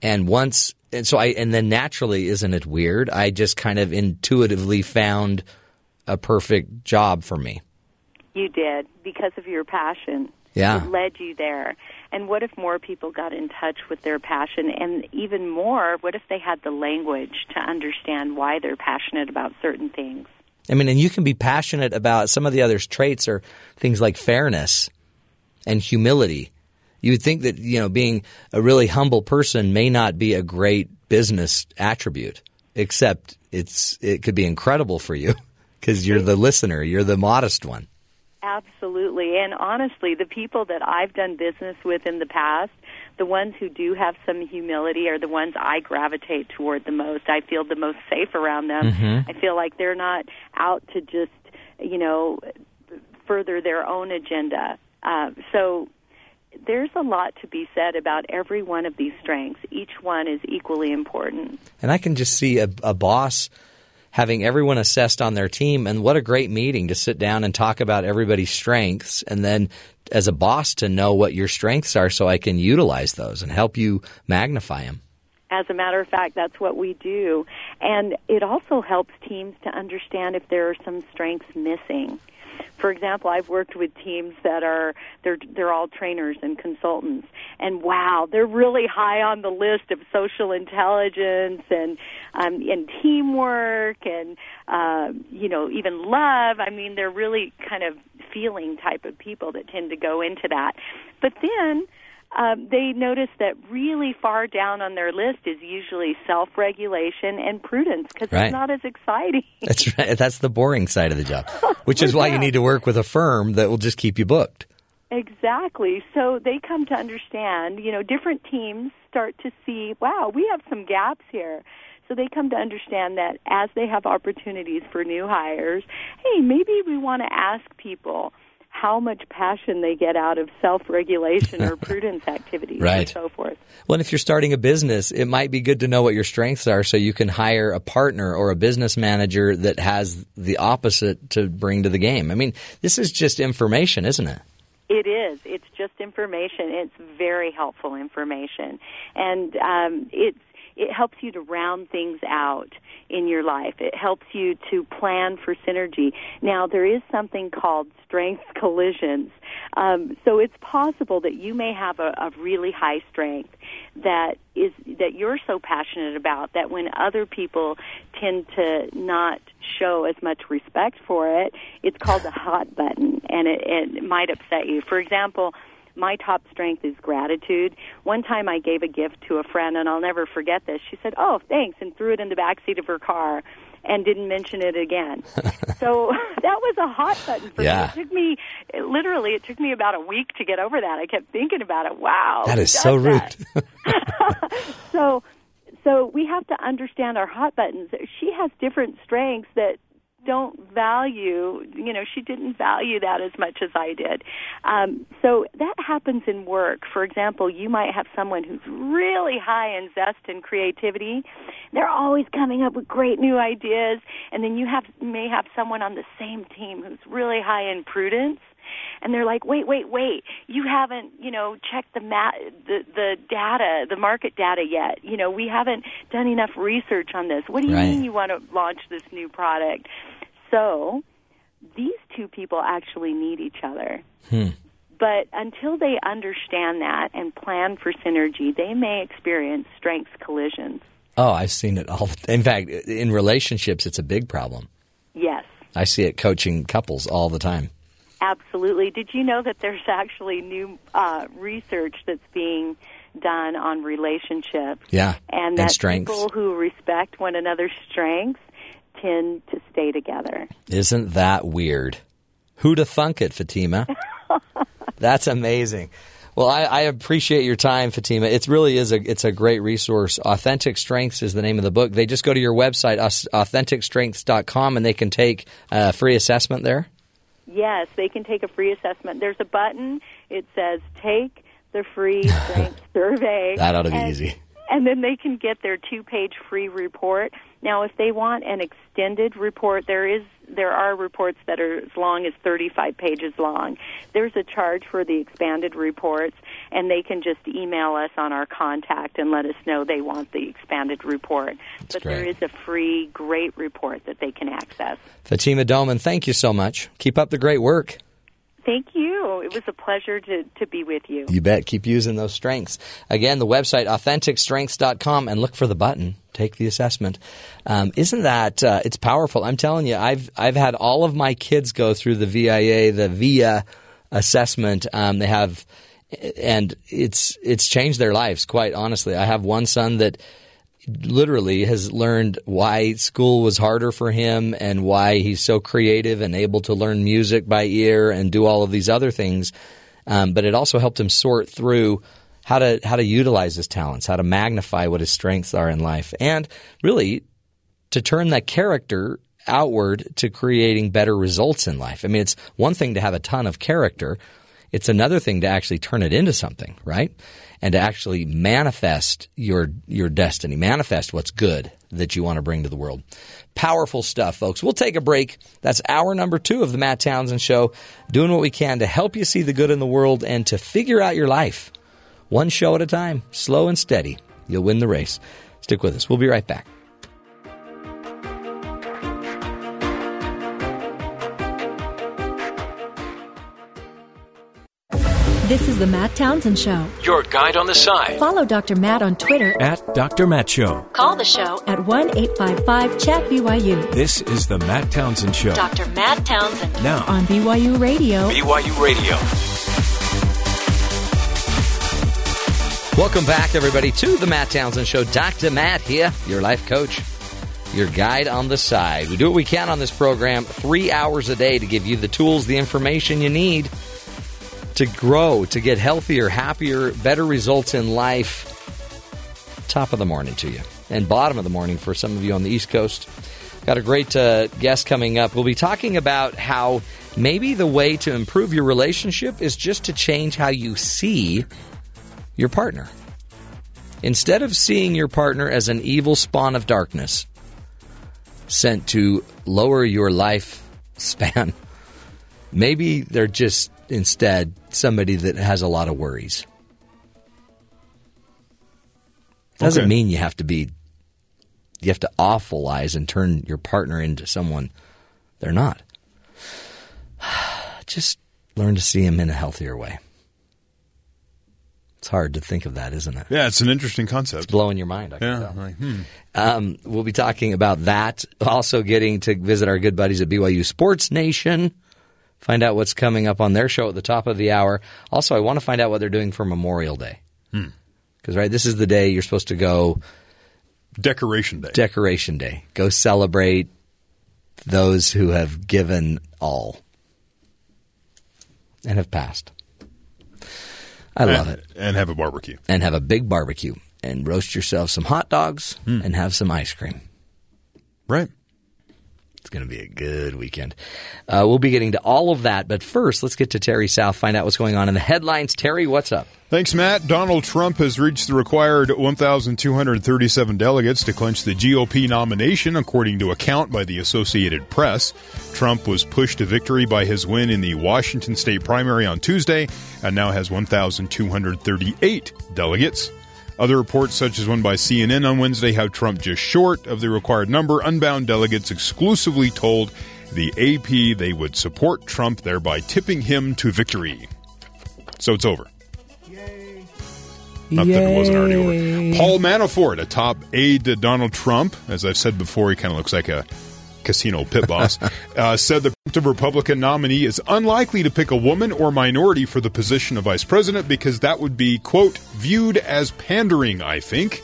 And once And so I, and then naturally, isn't it weird? I just kind of intuitively found a perfect job for me. You did, because of your passion. Yeah. It led you there. And what if more people got in touch with their passion? And even more, what if they had the language to understand why they're passionate about certain things? I mean, and you can be passionate about some of the other traits or things like fairness and humility. You would think that, you know, being a really humble person may not be a great business attribute, except it's it could be incredible for you because you're the listener. You're the modest one. Absolutely. And honestly, the people that I've done business with in the past, the ones who do have some humility are the ones I gravitate toward the most. I feel the most safe around them. Mm-hmm. I feel like they're not out to just, you know, further their own agenda. Uh, so there's a lot to be said about every one of these strengths. Each one is equally important. And I can just see a, a boss having everyone assessed on their team, and what a great meeting to sit down and talk about everybody's strengths, and then as a boss to know what your strengths are so I can utilize those and help you magnify them. As a matter of fact, that's what we do. And it also helps teams to understand if there are some strengths missing. For example, I've worked with teams that are they're they're all trainers and consultants, and wow, they're really high on the list of social intelligence and um, and teamwork and uh, you know even love. I mean, they're really kind of feeling type of people that tend to go into that. But then um, they notice that really far down on their list is usually self-regulation and prudence because right. It's not as exciting. That's right. That's the boring side of the job, which is why you need to work with a firm that will just keep you booked. Exactly. So they come to understand, you know, different teams start to see, wow, we have some gaps here. So they come to understand that as they have opportunities for new hires, hey, maybe we want to ask people how much passion they get out of self-regulation or prudence activities right. and so forth. Well, and if you're starting a business, it might be good to know what your strengths are so you can hire a partner or a business manager that has the opposite to bring to the game. I mean, this is just information, isn't it? It is. It's just information. It's very helpful information. And um, it's It helps you to round things out in your life. It helps you to plan for synergy. Now, there is something called strength collisions. Um, so it's possible that you may have a, a really high strength that is that you're so passionate about that when other people tend to not show as much respect for it, it's called a hot button, and it, it might upset you. For example, my top strength is gratitude. One time I gave a gift to a friend, and I'll never forget this. She said, oh, thanks, and threw it in the backseat of her car and didn't mention it again. So that was a hot button for yeah. me. It took me, it, literally, it took me about a week to get over that. I kept thinking about it. Wow. That is so rude. so, so we have to understand our hot buttons. She has different strengths that don't value, you know, she didn't value that as much as I did. Um, so that happens in work. For example, you might have someone who's really high in zest and creativity. They're always coming up with great new ideas. And then you have may have someone on the same team who's really high in prudence. And they're like, wait, wait, wait, you haven't, you know, checked the, ma- the the data, the market data yet. You know, we haven't done enough research on this. What do you right. mean you want to launch this new product? So these two people actually need each other. Hmm. But until they understand that and plan for synergy, they may experience strengths collisions. Oh, I've seen it all. In fact, in relationships, it's a big problem. Yes. I see it coaching couples all the time. Absolutely. Did you know that there's actually new uh, research that's being done on relationships? Yeah, and, and strengths. People who respect one another's strengths tend to stay together. Isn't that weird? Who'd have thunk it, Fatima? That's amazing. Well, I, I appreciate your time, Fatima. It really is a it's a great resource. Authentic Strengths is the name of the book. They just go to your website, authentic strengths dot com, and they can take a free assessment there. Yes, they can take a free assessment. There's a button. It says, take the free strength survey. That ought to be and, easy. And then they can get their two-page free report. Now, if they want an extended report, there is there are reports that are as long as thirty-five pages long. There's a charge for the expanded reports, and they can just email us on our contact and let us know they want the expanded report. That's but great. There is a free, great report that they can access. Fatima Doman, thank you so much. Keep up the great work. Thank you. It was a pleasure to, to be with you. You bet. Keep using those strengths. Again, the website, authentic strengths dot com, and look for the button. Take the assessment. Um, isn't that uh, – it's powerful. I'm telling you, I've I've had all of my kids go through the V I A, the V I A assessment. Um, they have – and it's it's changed their lives, quite honestly. I have one son that – literally has learned why school was harder for him and why he's so creative and able to learn music by ear and do all of these other things. Um, but it also helped him sort through how to how to utilize his talents, how to magnify what his strengths are in life, and really to turn that character outward to creating better results in life. I mean, it's one thing to have a ton of character. It's another thing to actually turn it into something, right? And to actually manifest your your destiny, manifest what's good that you want to bring to the world. Powerful stuff, folks. We'll take a break. That's hour number two of the Matt Townsend Show, doing what we can to help you see the good in the world and to figure out your life. One show at a time, slow and steady. You'll win the race. Stick with us. We'll be right back. This is the Matt Townsend Show. Your guide on the side. Follow Doctor Matt on Twitter at Doctor Matt Show. Call the show at one eight five five chat B Y U. This is the Matt Townsend Show. Doctor Matt Townsend. Now on B Y U Radio. B Y U Radio. Welcome back, everybody, to the Matt Townsend Show. Doctor Matt here, your life coach, your guide on the side. We do what we can on this program three hours a day to give you the tools, the information you need to grow, to get healthier, happier, better results in life. Top of the morning to you, and bottom of the morning for some of you on the East Coast. Got a great uh, guest coming up. We'll be talking about how maybe the way to improve your relationship is just to change how you see your partner. Instead of seeing your partner as an evil spawn of darkness sent to lower your life span, maybe they're just instead somebody that has a lot of worries. Doesn't okay. mean you have to be, you have to awfulize and turn your partner into someone they're not. Just learn to see him in a healthier way. It's hard to think of that, isn't it? Yeah, it's an interesting concept. It's blowing your mind, I can yeah, tell. Like, hmm. um, we'll be talking about that. Also getting to visit our good buddies at B Y U Sports Nation. Find out what's coming up on their show at the top of the hour. Also, I want to find out what they're doing for Memorial Day. Hmm. Because, right, this is the day you're supposed to go – Decoration Day. Decoration Day. Go celebrate those who have given all and have passed. I love and, it. And have a barbecue. And have a big barbecue and roast yourself some hot dogs hmm. and have some ice cream. Right. It's going to be a good weekend. Uh, we'll be getting to all of that. But first, let's get to Terry South, find out what's going on in the headlines. Terry, what's up? Thanks, Matt. Donald Trump has reached the required one thousand two hundred thirty-seven delegates to clinch the G O P nomination, according to a count by the Associated Press. Trump was pushed to victory by his win in the Washington state primary on Tuesday and now has one thousand two hundred thirty-eight delegates. Other reports, such as one by C N N on Wednesday, have Trump just short of the required number. Unbound delegates exclusively told the A P they would support Trump, thereby tipping him to victory. So it's over. Yay. Not Yay. That it wasn't already over. Paul Manafort, a top aide to Donald Trump, as I've said before, he kind of looks like a casino pit boss, uh, said the Republican nominee is unlikely to pick a woman or minority for the position of vice president because that would be, quote, viewed as pandering, I think.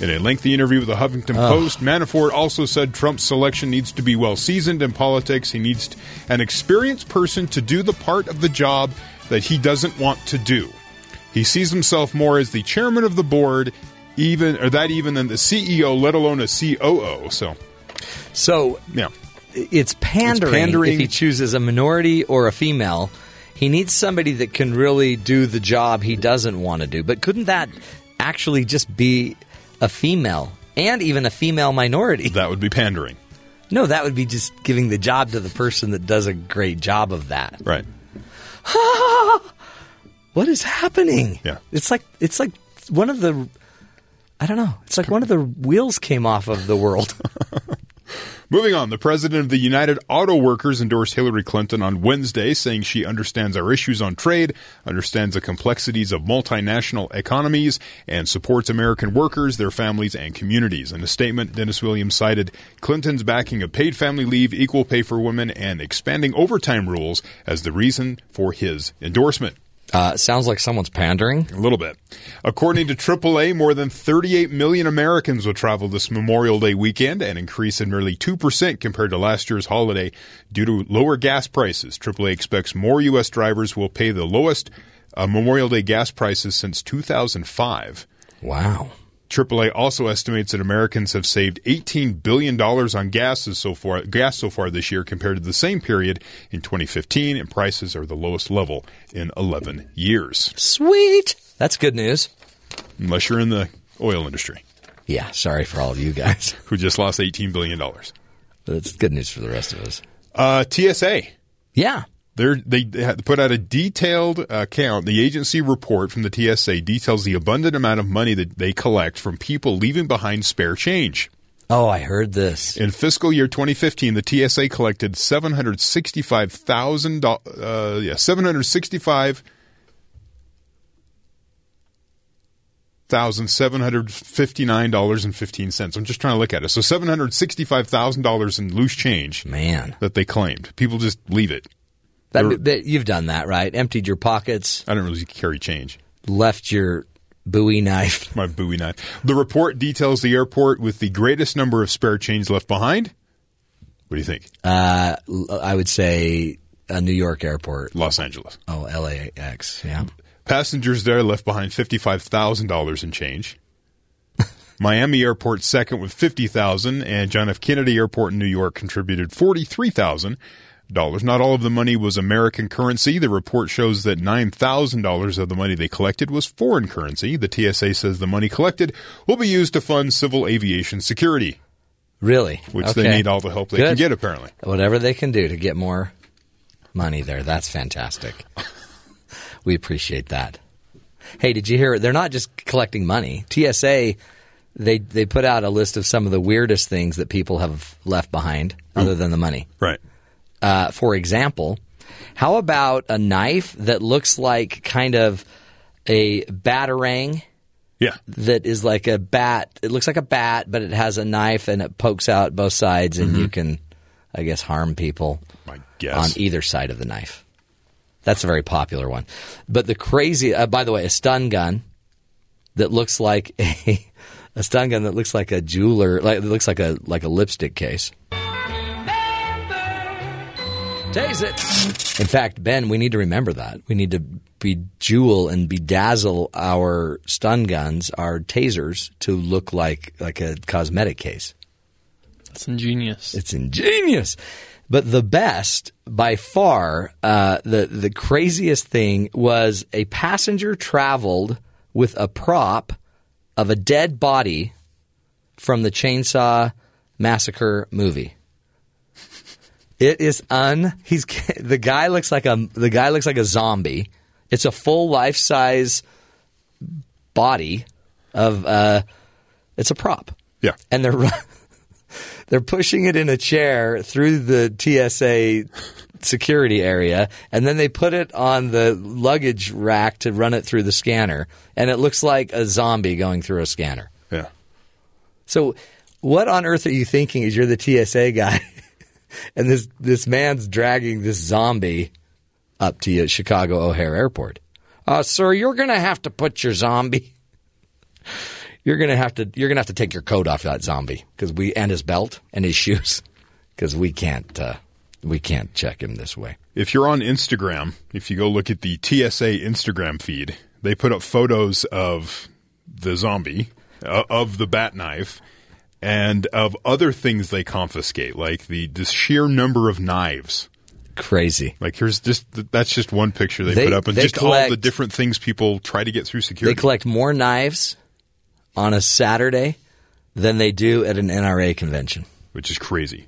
In a lengthy interview with the Huffington oh. Post, Manafort also said Trump's selection needs to be well-seasoned in politics. He needs an experienced person to do the part of the job that he doesn't want to do. He sees himself more as the chairman of the board, even or that even than the C E O, let alone a C O O. So... So yeah. it's, pandering it's pandering if he chooses a minority or a female. He needs somebody that can really do the job he doesn't want to do. But couldn't that actually just be a female and even a female minority? That would be pandering. No, that would be just giving the job to the person that does a great job of that. Right. What is happening? Yeah. It's like it's like one of the – I don't know. It's like one of the wheels came off of the world. Moving on, the president of the United Auto Workers endorsed Hillary Clinton on Wednesday, saying she understands our issues on trade, understands the complexities of multinational economies, and supports American workers, their families, and communities. In a statement, Dennis Williams cited Clinton's backing of paid family leave, equal pay for women, and expanding overtime rules as the reason for his endorsement. Uh, sounds like someone's pandering. A little bit. According to triple A, more than thirty-eight million Americans will travel this Memorial Day weekend, an increase of nearly two percent compared to last year's holiday due to lower gas prices. triple A expects more U S drivers will pay the lowest uh, Memorial Day gas prices since two thousand five. Wow. triple A also estimates that Americans have saved eighteen billion dollars on gases so far, gas so far this year compared to the same period in twenty fifteen, and prices are the lowest level in eleven years. Sweet! That's good news. Unless you're in the oil industry. Yeah, sorry for all of you guys. Who just lost eighteen billion dollars. That's good news for the rest of us. Uh, T S A. Yeah. They're, they put out a detailed account. The agency report from the T S A details the abundant amount of money that they collect from people leaving behind spare change. Oh, I heard this. In fiscal year twenty fifteen, the T S A collected seven hundred sixty-five thousand dollars uh, yeah, seven hundred sixty-five thousand seven hundred fifty-nine dollars and fifteen cents. I'm just trying to look at it. So seven hundred sixty-five thousand dollars in loose change, man, that they claimed. People just leave it. That, that, you've done that, right? Emptied your pockets. I don't really carry change. Left your Bowie knife. My Bowie knife. The report details the airport with the greatest number of spare change left behind. What do you think? Uh, I would say a New York airport. Los Angeles. Oh, L A X, yeah. Passengers there left behind fifty-five thousand dollars in change. Miami Airport second with fifty thousand dollars, and John F. Kennedy Airport in New York contributed forty-three thousand dollars. Not all of the money was American currency. The report shows that nine thousand dollars of the money they collected was foreign currency. The T S A says the money collected will be used to fund civil aviation security. Really? Which okay. They need all the help they Good. Can get, apparently. Whatever they can do to get more money there. That's fantastic. We appreciate that. Hey, did you hear? They're not just collecting money. T S A, they, they put out a list of some of the weirdest things that people have left behind other mm. than the money. Right. Uh, for example, how about a knife that looks like kind of a batarang? Yeah. That is like a bat. It looks like a bat, but it has a knife and it pokes out both sides, and mm-hmm. you can, I guess, harm people I guess. on either side of the knife. That's a very popular one. But the crazy, uh, by the way, a stun gun that looks like a, a stun gun that looks like a jeweler, like, it looks like a like a lipstick case. Taste it. In fact, Ben, we need to remember that. We need to bejewel and bedazzle our stun guns, our tasers, to look like, like a cosmetic case. That's ingenious. It's ingenious. But the best, by far, uh, the, the craziest thing was a passenger traveled with a prop of a dead body from the Chainsaw Massacre movie. It is un. He's the guy looks like a the guy looks like a zombie. It's a full life size body of. Uh, it's a prop. Yeah, and they're they're pushing it in a chair through the T S A security area, and then they put it on the luggage rack to run it through the scanner, and it looks like a zombie going through a scanner. Yeah. So, what on earth are you thinking? Is you're the T S A guy? And this this man's dragging this zombie up to you at Chicago O'Hare Airport. Uh, sir, you're going to have to put your zombie. You're going to have to you're going to have to take your coat off that zombie, because we and his belt and his shoes, because we can't uh, we can't check him this way. If you're on Instagram, if you go look at the T S A Instagram feed, they put up photos of the zombie, uh, of the bat knife. And of other things they confiscate, like the, the sheer number of knives. Crazy. Like here's just that's just one picture they, they put up, and just collect, all the different things people try to get through security. They collect more knives on a Saturday than they do at an N R A convention, which is crazy.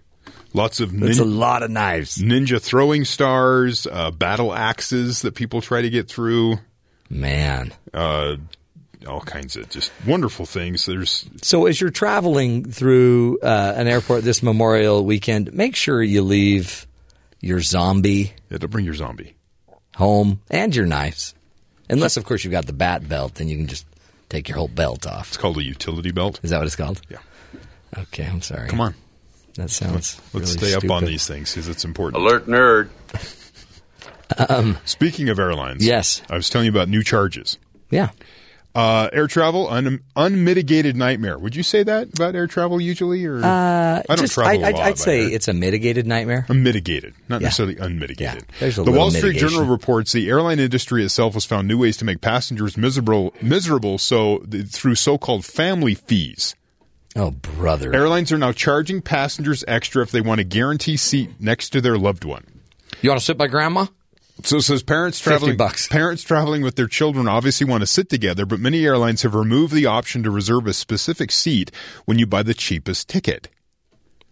Lots of nin- it's a lot of knives, ninja throwing stars, uh, battle axes that people try to get through. Man. Uh, all kinds of just wonderful things. There's So as you're traveling through uh, an airport this Memorial weekend, make sure you leave your zombie. Yeah, don't bring your zombie. Home and your knives. Unless, of course, you've got the bat belt, then you can just take your whole belt off. It's called a utility belt. Is that what it's called? Yeah. Okay, I'm sorry. Come on. That sounds Let's, let's really stay stupid. Up on these things because it's important. Alert nerd. Um, Speaking of airlines, yes, I was telling you about new charges. Yeah. Uh, air travel, un- unmitigated nightmare. Would you say that about air travel usually? Or uh, I don't just, travel I, a lot. I'd say air. It's a mitigated nightmare. A mitigated, not yeah. necessarily unmitigated. Yeah, there's a the Wall Street mitigation. Journal reports the airline industry itself has found new ways to make passengers miserable, miserable so th- through so-called family fees. Oh, brother. Airlines are now charging passengers extra if they want a guaranteed seat next to their loved one. You want to sit by grandma? So it says parents traveling parents traveling with their children obviously want to sit together, but many airlines have removed the option to reserve a specific seat when you buy the cheapest ticket.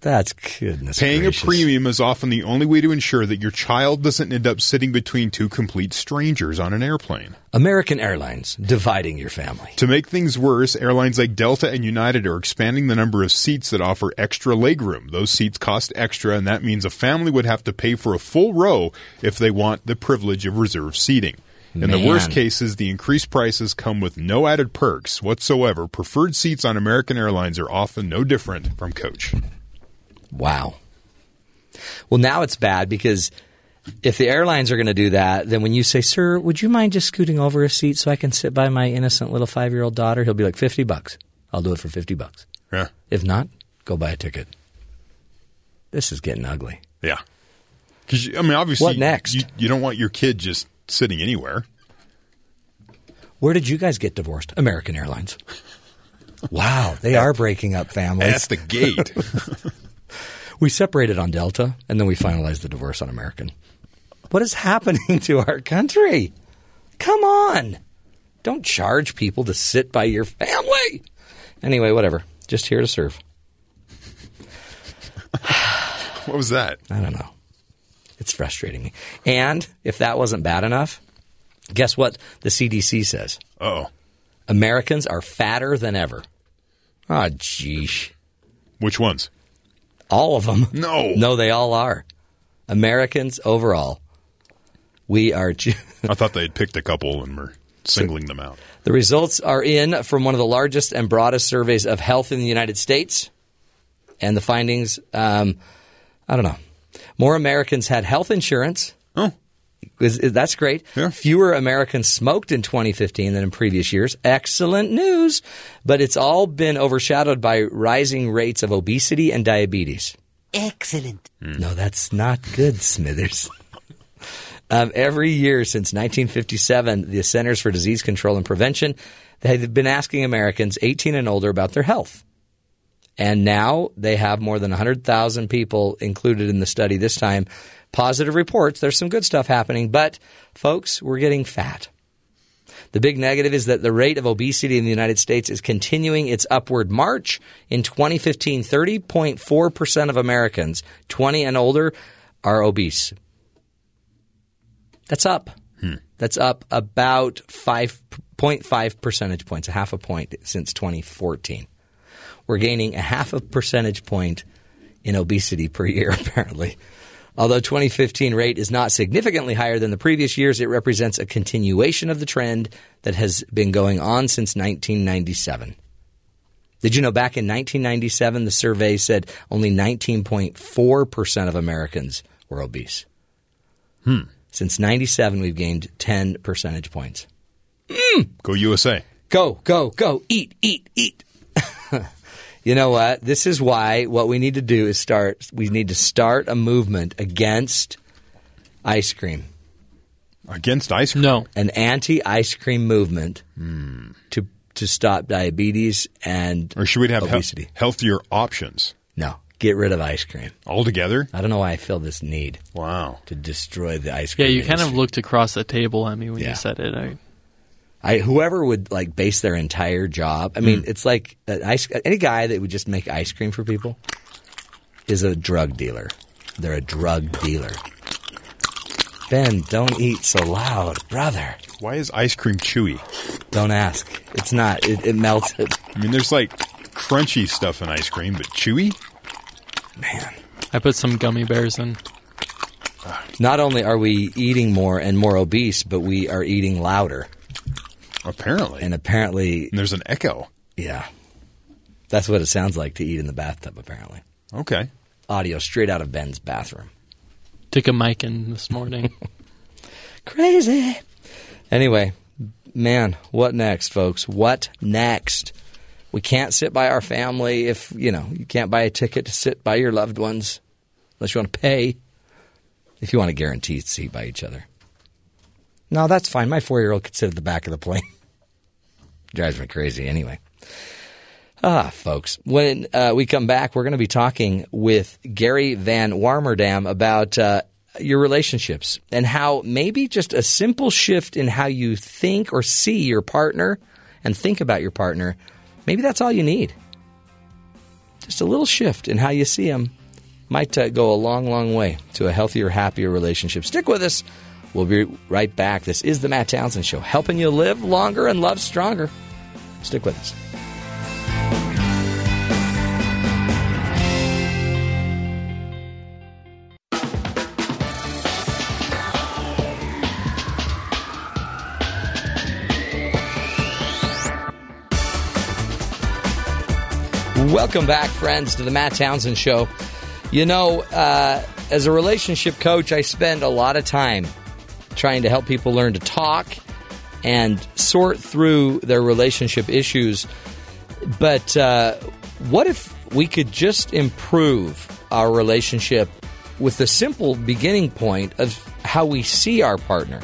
That's goodness Paying gracious. a premium is often the only way to ensure that your child doesn't end up sitting between two complete strangers on an airplane. American Airlines, dividing your family. To make things worse, airlines like Delta and United are expanding the number of seats that offer extra legroom. Those seats cost extra, and that means a family would have to pay for a full row if they want the privilege of reserved seating. In Man. the worst cases, the increased prices come with no added perks whatsoever. Preferred seats on American Airlines are often no different from coach. Wow. Well, now it's bad because if the airlines are going to do that, then when you say, sir, would you mind just scooting over a seat so I can sit by my innocent little five-year-old daughter? He'll be like, fifty bucks. I'll do it for fifty bucks. Yeah. If not, go buy a ticket. This is getting ugly. Yeah. Because, I mean, obviously, what next? You, you don't want your kid just sitting anywhere. Where did you guys get divorced? American Airlines. Wow. They are breaking up families. That's the gate. We separated on Delta, and then we finalized the divorce on American. What is happening to our country? Come on. Don't charge people to sit by your family. Anyway, whatever. Just here to serve. What was that? I don't know. It's frustrating me. And if that wasn't bad enough, guess what the C D C says? Uh-oh. Americans are fatter than ever. Ah, oh, geesh. Which ones? All of them. No. No, they all are. Americans overall. We are. Ju- I thought they had picked a couple and were singling them out. The results are in from one of the largest and broadest surveys of health in the United States. And the findings, um, I don't know. More Americans had health insurance. Oh. That's great. Yeah. Fewer Americans smoked in twenty fifteen than in previous years. Excellent news. But it's all been overshadowed by rising rates of obesity and diabetes. Excellent. Mm. No, that's not good, Smithers. um, every year since nineteen fifty-seven, the Centers for Disease Control and Prevention, they've been asking Americans eighteen and older about their health. And now they have more than one hundred thousand people included in the study this time. Positive reports. There's some good stuff happening. But, folks, we're getting fat. The big negative is that the rate of obesity in the United States is continuing its upward march. In twenty fifteen, thirty point four percent of Americans twenty and older are obese. That's up. Hmm. That's up about five point five percentage points, a half a point since twenty fourteen. We're gaining a half a percentage point in obesity per year, apparently. Although twenty fifteen rate is not significantly higher than the previous years, it represents a continuation of the trend that has been going on since nineteen ninety-seven. Did you know back in nineteen ninety-seven, the survey said only nineteen point four percent of Americans were obese? Hmm. Since ninety-seven, we've gained ten percentage points. Mm. Go U S A. Go, go, go. Eat, eat, eat. You know what? This is why what we need to do is start – we need to start a movement against ice cream. Against ice cream? No. An anti-ice cream movement mm. to to stop diabetes and obesity. Or should we have he- healthier options? No. Get rid of ice cream. Altogether? I don't know why I feel this need. Wow. To destroy the ice cream. Yeah, you industry. Kind of looked across the table at me when yeah. you said it. I- I, whoever would like base their entire job, I mean, mm. it's like an ice, any guy that would just make ice cream for people is a drug dealer. They're a drug dealer. Ben, don't eat so loud, brother. Why is ice cream chewy? Don't ask. It's not. It, it melted. I mean, there's like crunchy stuff in ice cream, but chewy? Man. I put some gummy bears in. Not only are we eating more and more obese, but we are eating louder. Apparently. And apparently. And there's an echo. Yeah. That's what it sounds like to eat in the bathtub, apparently. Okay. Audio straight out of Ben's bathroom. Took a mic in this morning. Crazy. Anyway, man, what next, folks? What next? We can't sit by our family if, you know, you can't buy a ticket to sit by your loved ones unless you want to pay, if you want to guarantee to sit by each other. No, that's fine. My four-year-old could sit at the back of the plane. Drives me crazy anyway. Ah, folks, when uh, we come back, we're going to be talking with Gary Van Warmerdam about uh, your relationships and how maybe just a simple shift in how you think or see your partner and think about your partner, maybe that's all you need. Just a little shift in how you see them might uh, go a long, long way to a healthier, happier relationship. Stick with us. We'll be right back. This is The Matt Townsend Show, helping you live longer and love stronger. Stick with us. Welcome back, friends, to The Matt Townsend Show. You know, uh, as a relationship coach, I spend a lot of time trying to help people learn to talk and sort through their relationship issues. But uh, what if we could just improve our relationship with the simple beginning point of how we see our partner?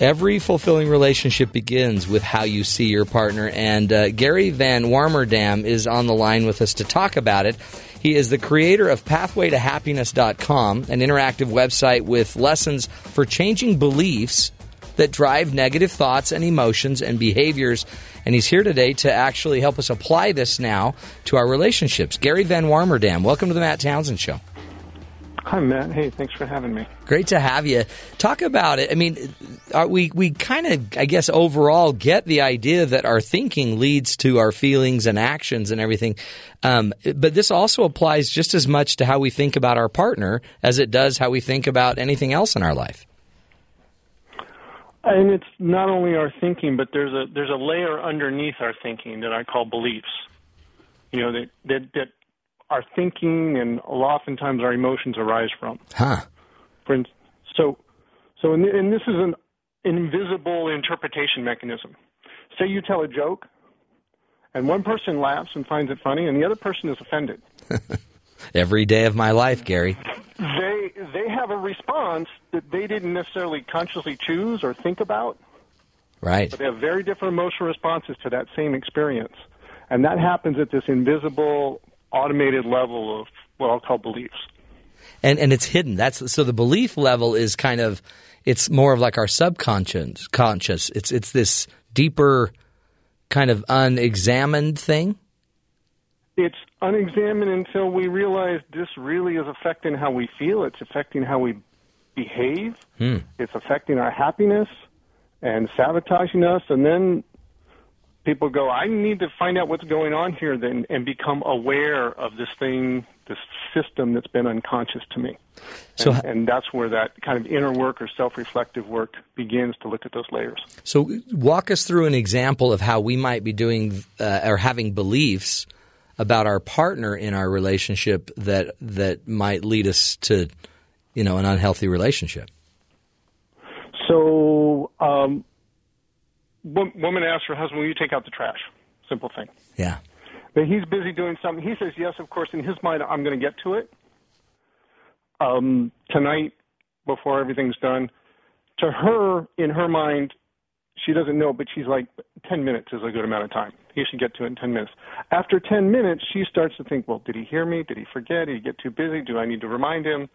Every fulfilling relationship begins with how you see your partner. And uh, Gary Van Warmerdam is on the line with us to talk about it. He is the creator of Pathway To Happiness dot com, an interactive website with lessons for changing beliefs that drive negative thoughts and emotions and behaviors. And he's here today to actually help us apply this now to our relationships. Gary Van Warmerdam, welcome to the Matt Townsend Show. Hi, Matt. Hey, thanks for having me. Great to have you. Talk about it. I mean, are we we kind of, I guess, overall get the idea that our thinking leads to our feelings and actions and everything. Um, but this also applies just as much to how we think about our partner as it does how we think about anything else in our life. And it's not only our thinking, but there's a there's a layer underneath our thinking that I call beliefs. You know, that that, that our thinking and oftentimes our emotions arise from. Huh. For, so, so and, and this is an invisible interpretation mechanism. Say you tell a joke, and one person laughs and finds it funny, and the other person is offended. Every day of my life, Gary. They they have a response that they didn't necessarily consciously choose or think about. Right. But they have very different emotional responses to that same experience. And that happens at this invisible, automated level of what I'll call beliefs. And and it's hidden. That's so the belief level is kind of it's more of like our subconscious conscious. It's it's this deeper kind of unexamined thing. It's unexamined until we realize this really is affecting how we feel. It's affecting how we behave. Hmm. It's affecting our happiness and sabotaging us. And then people go, I need to find out what's going on here then and become aware of this thing, this system that's been unconscious to me. So, and, and that's where that kind of inner work or self-reflective work begins to look at those layers. So walk us through an example of how we might be doing uh, or having beliefs about our partner in our relationship that that might lead us to, you know, an unhealthy relationship. So um woman asks her husband, will you take out the trash? Simple thing. Yeah. But he's busy doing something. He says, yes, of course. In his mind, I'm going to get to it um, tonight before everything's done. To her, in her mind, she doesn't know, but she's like, ten minutes is a good amount of time. He should get to it in ten minutes. After ten minutes, she starts to think, well, did he hear me? Did he forget? Did he get too busy? Do I need to remind him?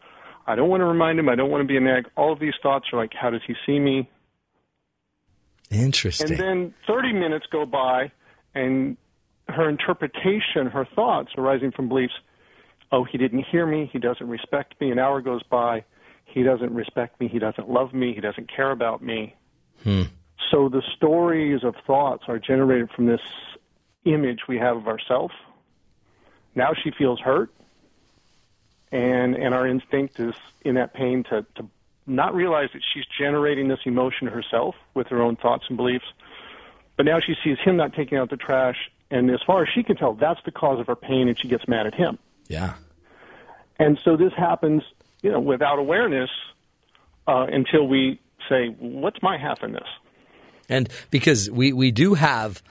I don't want to remind him. I don't want to be a nag. All of these thoughts are like, how does he see me? Interesting. And then thirty minutes go by, and her interpretation, her thoughts arising from beliefs, oh, he didn't hear me, he doesn't respect me. An hour goes by, he doesn't respect me, he doesn't love me, he doesn't care about me. Hmm. So the stories of thoughts are generated from this image we have of ourselves. Now she feels hurt, and, and our instinct is in that pain to, to not realize that she's generating this emotion herself with her own thoughts and beliefs. But now she sees him not taking out the trash, and as far as she can tell, that's the cause of her pain, and she gets mad at him. Yeah. And so this happens, you know, without awareness uh, until we say, what's my half in this? And because we, we do have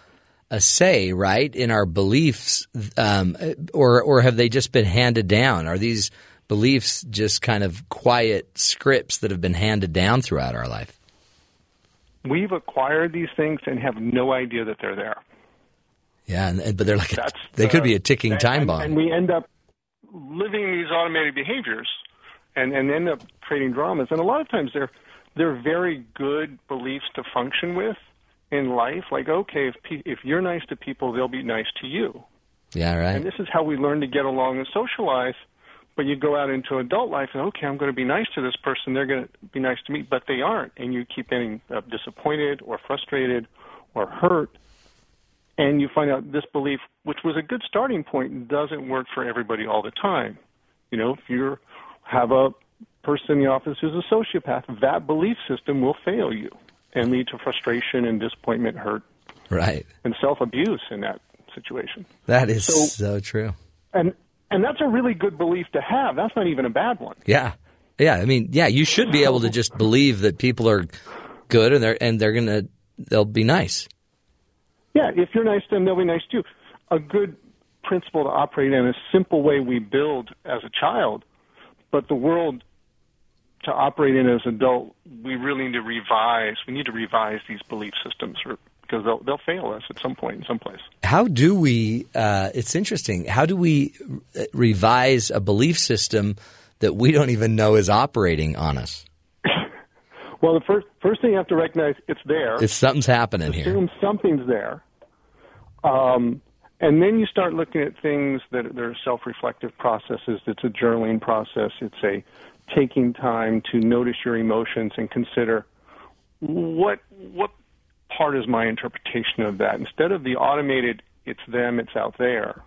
a say, right, in our beliefs, um, or or have they just been handed down? Are these beliefs just kind of quiet scripts that have been handed down throughout our life? We've acquired these things and have no idea that they're there. Yeah, and, but they're like a, they the, could be a ticking and, time bomb. And we end up living these automated behaviors and, and end up creating dramas. And a lot of times they're they're very good beliefs to function with in life. Like, okay, if pe- if you're nice to people, they'll be nice to you. Yeah, right. And this is how we learn to get along and socialize. But you go out into adult life and, okay, I'm going to be nice to this person. They're going to be nice to me, but they aren't. And you keep getting uh, disappointed or frustrated or hurt. And you find out this belief, which was a good starting point, doesn't work for everybody all the time. You know, if you have a person in the office who's a sociopath, that belief system will fail you and lead to frustration and disappointment, hurt, right, and self-abuse in that situation. That is so, so true. And and that's a really good belief to have. That's not even a bad one. Yeah. Yeah, I mean, yeah, you should be able to just believe that people are good and they're and they're going to they'll be nice. Yeah, if you're nice to them, they'll be nice to you. A good principle to operate in, a simple way we build as a child, but the world to operate in as an adult, we really need to revise. We need to revise these belief systems or, because they'll, they'll fail us at some point in some place. How do we uh, – it's interesting. How do we revise a belief system that we don't even know is operating on us? Well, the first first thing you have to recognize, it's there. If something's happening Assume here. Assume something's there. Um, and then you start looking at things that are self-reflective processes. It's a journaling process. It's a taking time to notice your emotions and consider what what part is my interpretation of that. Instead of the automated, it's them, it's out there.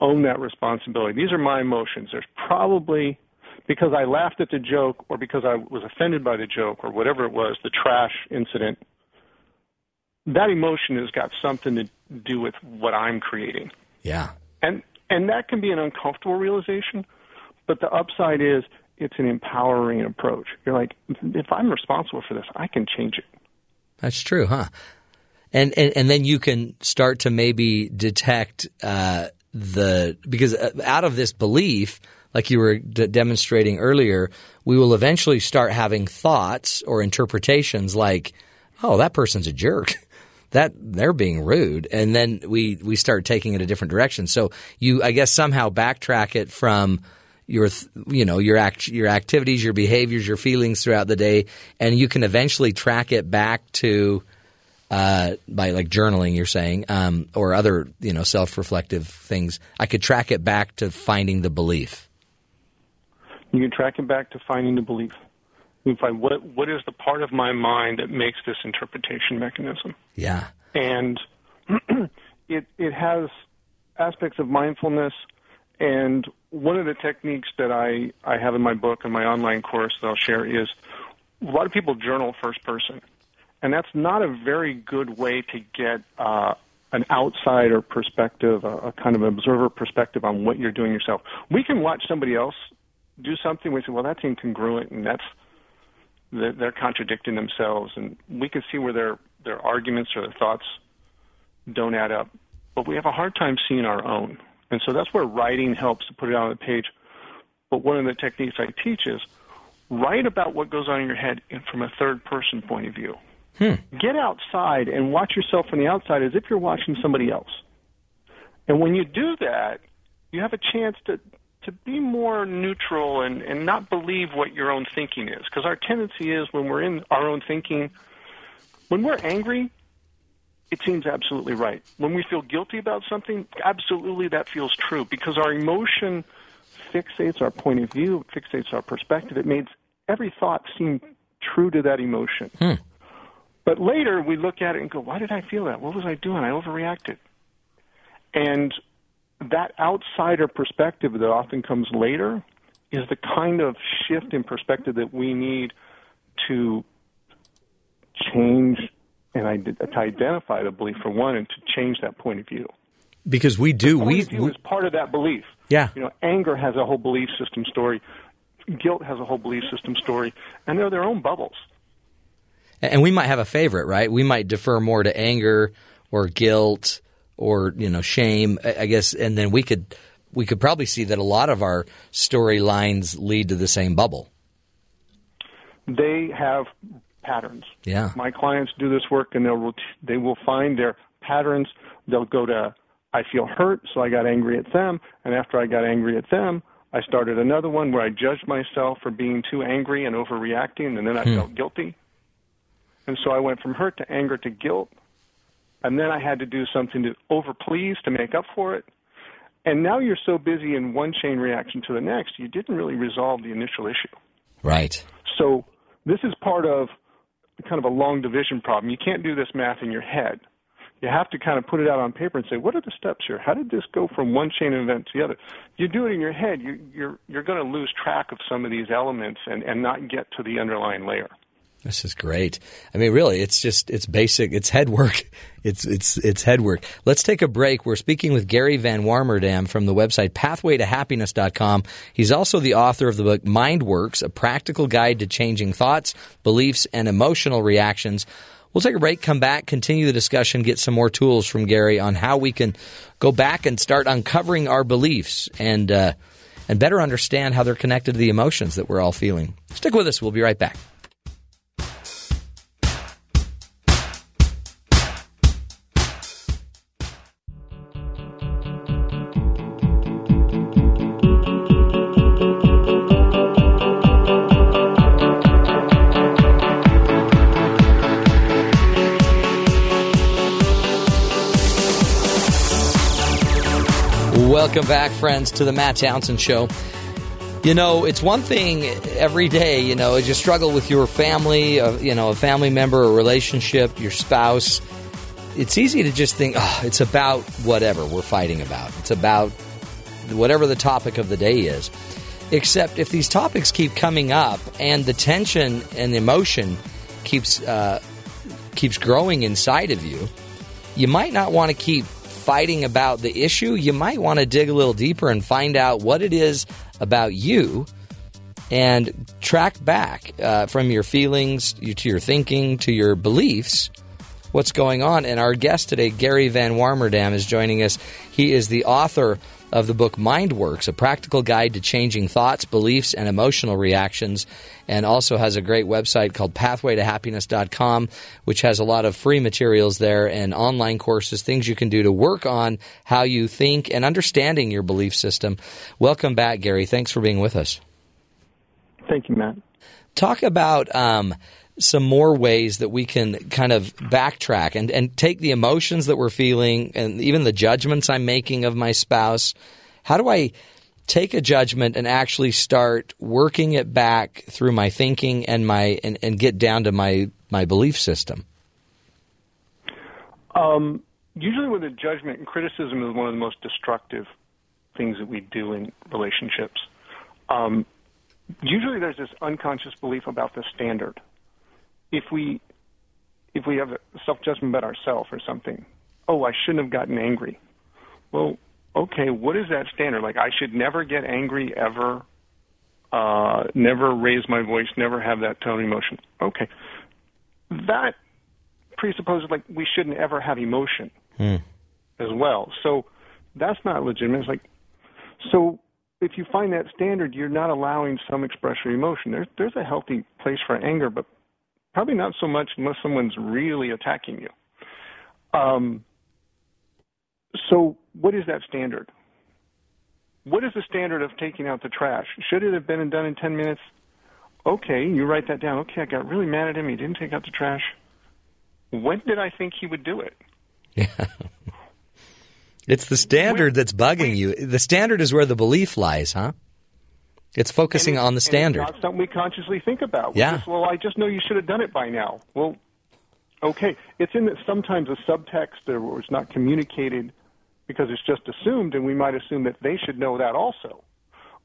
Own that responsibility. These are my emotions. There's probably... because I laughed at the joke or because I was offended by the joke or whatever it was, the trash incident, that emotion has got something to do with what I'm creating. Yeah. And and that can be an uncomfortable realization, but the upside is it's an empowering approach. You're like, if I'm responsible for this, I can change it. That's true, huh? And and, and then you can start to maybe detect uh, the – because out of this belief – like you were d- demonstrating earlier, we will eventually start having thoughts or interpretations like, oh, that person's a jerk. that they're being rude. And then we, we start taking it a different direction. So you, I guess, somehow backtrack it from your, you know, your act, your activities, your behaviors, your feelings throughout the day. And you can eventually track it back to, uh, by like journaling, you're saying, um, or other, you know, self-reflective things. I could track it back to finding the belief. You can track it back to finding the belief. You can find what what is the part of my mind that makes this interpretation mechanism. Yeah. And it it has aspects of mindfulness. And one of the techniques that I, I have in my book and my online course that I'll share is a lot of people journal first person. And that's not a very good way to get uh, an outsider perspective, a, a kind of observer perspective on what you're doing yourself. We can watch somebody else do something, we say, well, that's incongruent, and that's they're contradicting themselves, and we can see where their their arguments or their thoughts don't add up. But we have a hard time seeing our own, and so that's where writing helps to put it on the page. But one of the techniques I teach is write about what goes on in your head from a third person point of view. Hmm. Get outside and watch yourself from the outside as if you're watching somebody else. And when you do that, you have a chance to. to be more neutral and, and not believe what your own thinking is. Because our tendency is when we're in our own thinking, when we're angry, it seems absolutely right. When we feel guilty about something, absolutely that feels true. Because our emotion fixates our point of view, fixates our perspective. It makes every thought seem true to that emotion. Hmm. But later we look at it and go, why did I feel that? What was I doing? I overreacted. And that outsider perspective that often comes later is the kind of shift in perspective that we need to change and to identify the belief for one and to change that point of view. Because we do. The point we, of view we, is part of that belief. Yeah. You know, anger has a whole belief system story. Guilt has a whole belief system story. And they're their own bubbles. And we might have a favorite, right? We might defer more to anger or guilt or, you know, shame, I guess. And then we could we could probably see that a lot of our storylines lead to the same bubble. They have patterns. Yeah. My clients do this work, and they'll they will find their patterns. They'll go to, I feel hurt, so I got angry at them. And after I got angry at them, I started another one where I judged myself for being too angry and overreacting, and then I hmm. felt guilty. And so I went from hurt to anger to guilt, and then I had to do something to overplease to make up for it. And now you're so busy in one chain reaction to the next, you didn't really resolve the initial issue. Right. So this is part of kind of a long division problem. You can't do this math in your head. You have to kind of put it out on paper and say, what are the steps here? How did this go from one chain of event to the other? You do it in your head, you, you're you're going to lose track of some of these elements and, and not get to the underlying layer. This is great. I mean, really, it's just it's basic. It's head work. It's it's it's head work. Let's take a break. We're speaking with Gary Van Warmerdam from the website Pathway To Happiness dot com. He's also the author of the book Mind Works, A Practical Guide to Changing Thoughts, Beliefs, and Emotional Reactions. We'll take a break, come back, continue the discussion, get some more tools from Gary on how we can go back and start uncovering our beliefs and uh, and better understand how they're connected to the emotions that we're all feeling. Stick with us. We'll be right back. Welcome back, friends, to the Matt Townsend Show. You know, it's one thing every day, you know, as you struggle with your family, uh, you know, a family member, a relationship, your spouse, it's easy to just think, oh, it's about whatever we're fighting about. It's about whatever the topic of the day is. Except if these topics keep coming up and the tension and emotion keeps, uh, keeps growing inside of you, you might not want to keep fighting about the issue. You might want to dig a little deeper and find out what it is about you and track back uh, from your feelings to your thinking to your beliefs what's going on. And our guest today, Gary Van Warmerdam, is joining us. He is the author of the book Mind Works, A Practical Guide to Changing Thoughts, Beliefs, and Emotional Reactions, and also has a great website called Pathway To Happiness dot com, which has a lot of free materials there and online courses, things you can do to work on how you think and understanding your belief system. Welcome back, Gary. Thanks for being with us. Thank you, Matt. Talk about um, some more ways that we can kind of backtrack and, and take the emotions that we're feeling and even the judgments I'm making of my spouse. How do I take a judgment and actually start working it back through my thinking and my and, and get down to my, my belief system? Um, usually with a judgment, and criticism is one of the most destructive things that we do in relationships. Um, usually there's this unconscious belief about the standard. If we if we have a self-judgment about ourselves or something, oh, I shouldn't have gotten angry. Well, okay, what is that standard? Like, I should never get angry ever, uh, never raise my voice, never have that tone emotion. Okay. That presupposes, like, we shouldn't ever have emotion hmm. as well. So that's not legitimate. It's like, so if you find that standard, you're not allowing some expression of emotion. There's, there's a healthy place for anger, but probably not so much unless someone's really attacking you. Um, so what is that standard? What is the standard of taking out the trash? Should it have been done in ten minutes? Okay, you write that down. Okay, I got really mad at him. He didn't take out the trash. When did I think he would do it? Yeah. It's the standard that's bugging you. The standard is where the belief lies, huh? It's focusing it's, on the standard. It's not something we consciously think about. We're yeah. Just, well, I just know you should have done it by now. Well, okay. It's in that sometimes a subtext or it's not communicated because it's just assumed, and we might assume that they should know that also.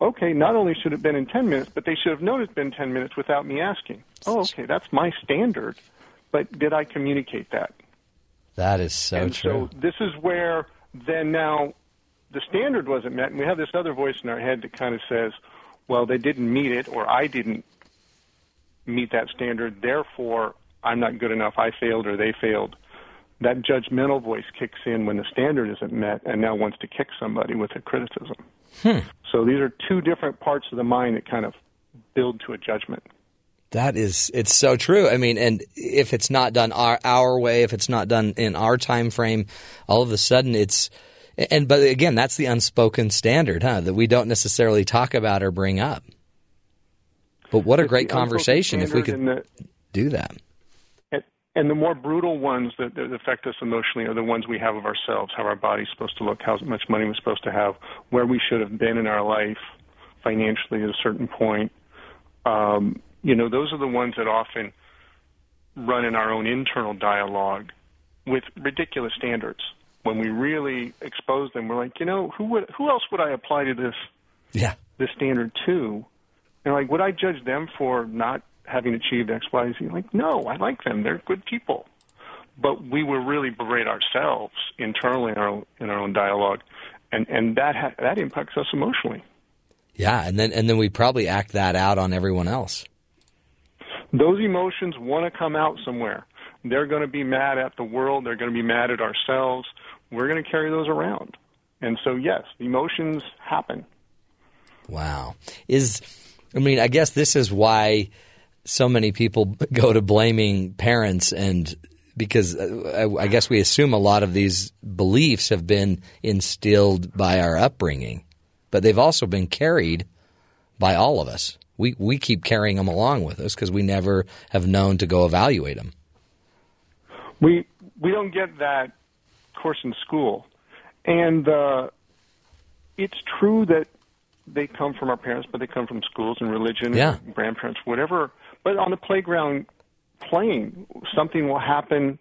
Okay, not only should it have been in ten minutes, but they should have known it's been ten minutes without me asking. Oh, okay, that's my standard, but did I communicate that? That is so and true. So this is where then now the standard wasn't met, and we have this other voice in our head that kind of says, well, they didn't meet it, or I didn't meet that standard, therefore I'm not good enough, I failed, or they failed. That judgmental voice kicks in when the standard isn't met and now wants to kick somebody with a criticism. Hmm. So these are two different parts of the mind that kind of build to a judgment. That is, it's so true. I mean, and if it's not done our, our way, if it's not done in our time frame, all of a sudden it's, and but again, that's the unspoken standard, huh, that we don't necessarily talk about or bring up. But what a it's great conversation if we could the, do that. And, and the more brutal ones that, that affect us emotionally are the ones we have of ourselves, how our body's supposed to look, how much money we're supposed to have, where we should have been in our life financially at a certain point. Um, you know, those are the ones that often run in our own internal dialogue with ridiculous standards. When we really expose them, we're like, you know, who would, who else would I apply to this, yeah. this standard to? And like, would I judge them for not having achieved X, Y, Z? Like, no, I like them. They're good people. But we will really berate ourselves internally in our, in our own dialogue, and, and that ha- that impacts us emotionally. Yeah, and then and then we probably act that out on everyone else. Those emotions want to come out somewhere. They're going to be mad at the world. They're going to be mad at ourselves. We're going to carry those around. And so, yes, emotions happen. Wow. Is... I mean, I guess this is why so many people go to blaming parents, and because I, I guess we assume a lot of these beliefs have been instilled by our upbringing, but they've also been carried by all of us. We we keep carrying them along with us because we never have known to go evaluate them. We we don't get that course in school, and uh, it's true that. They come from our parents, but they come from schools and religion, yeah. and grandparents, whatever. But on the playground playing, something will happen,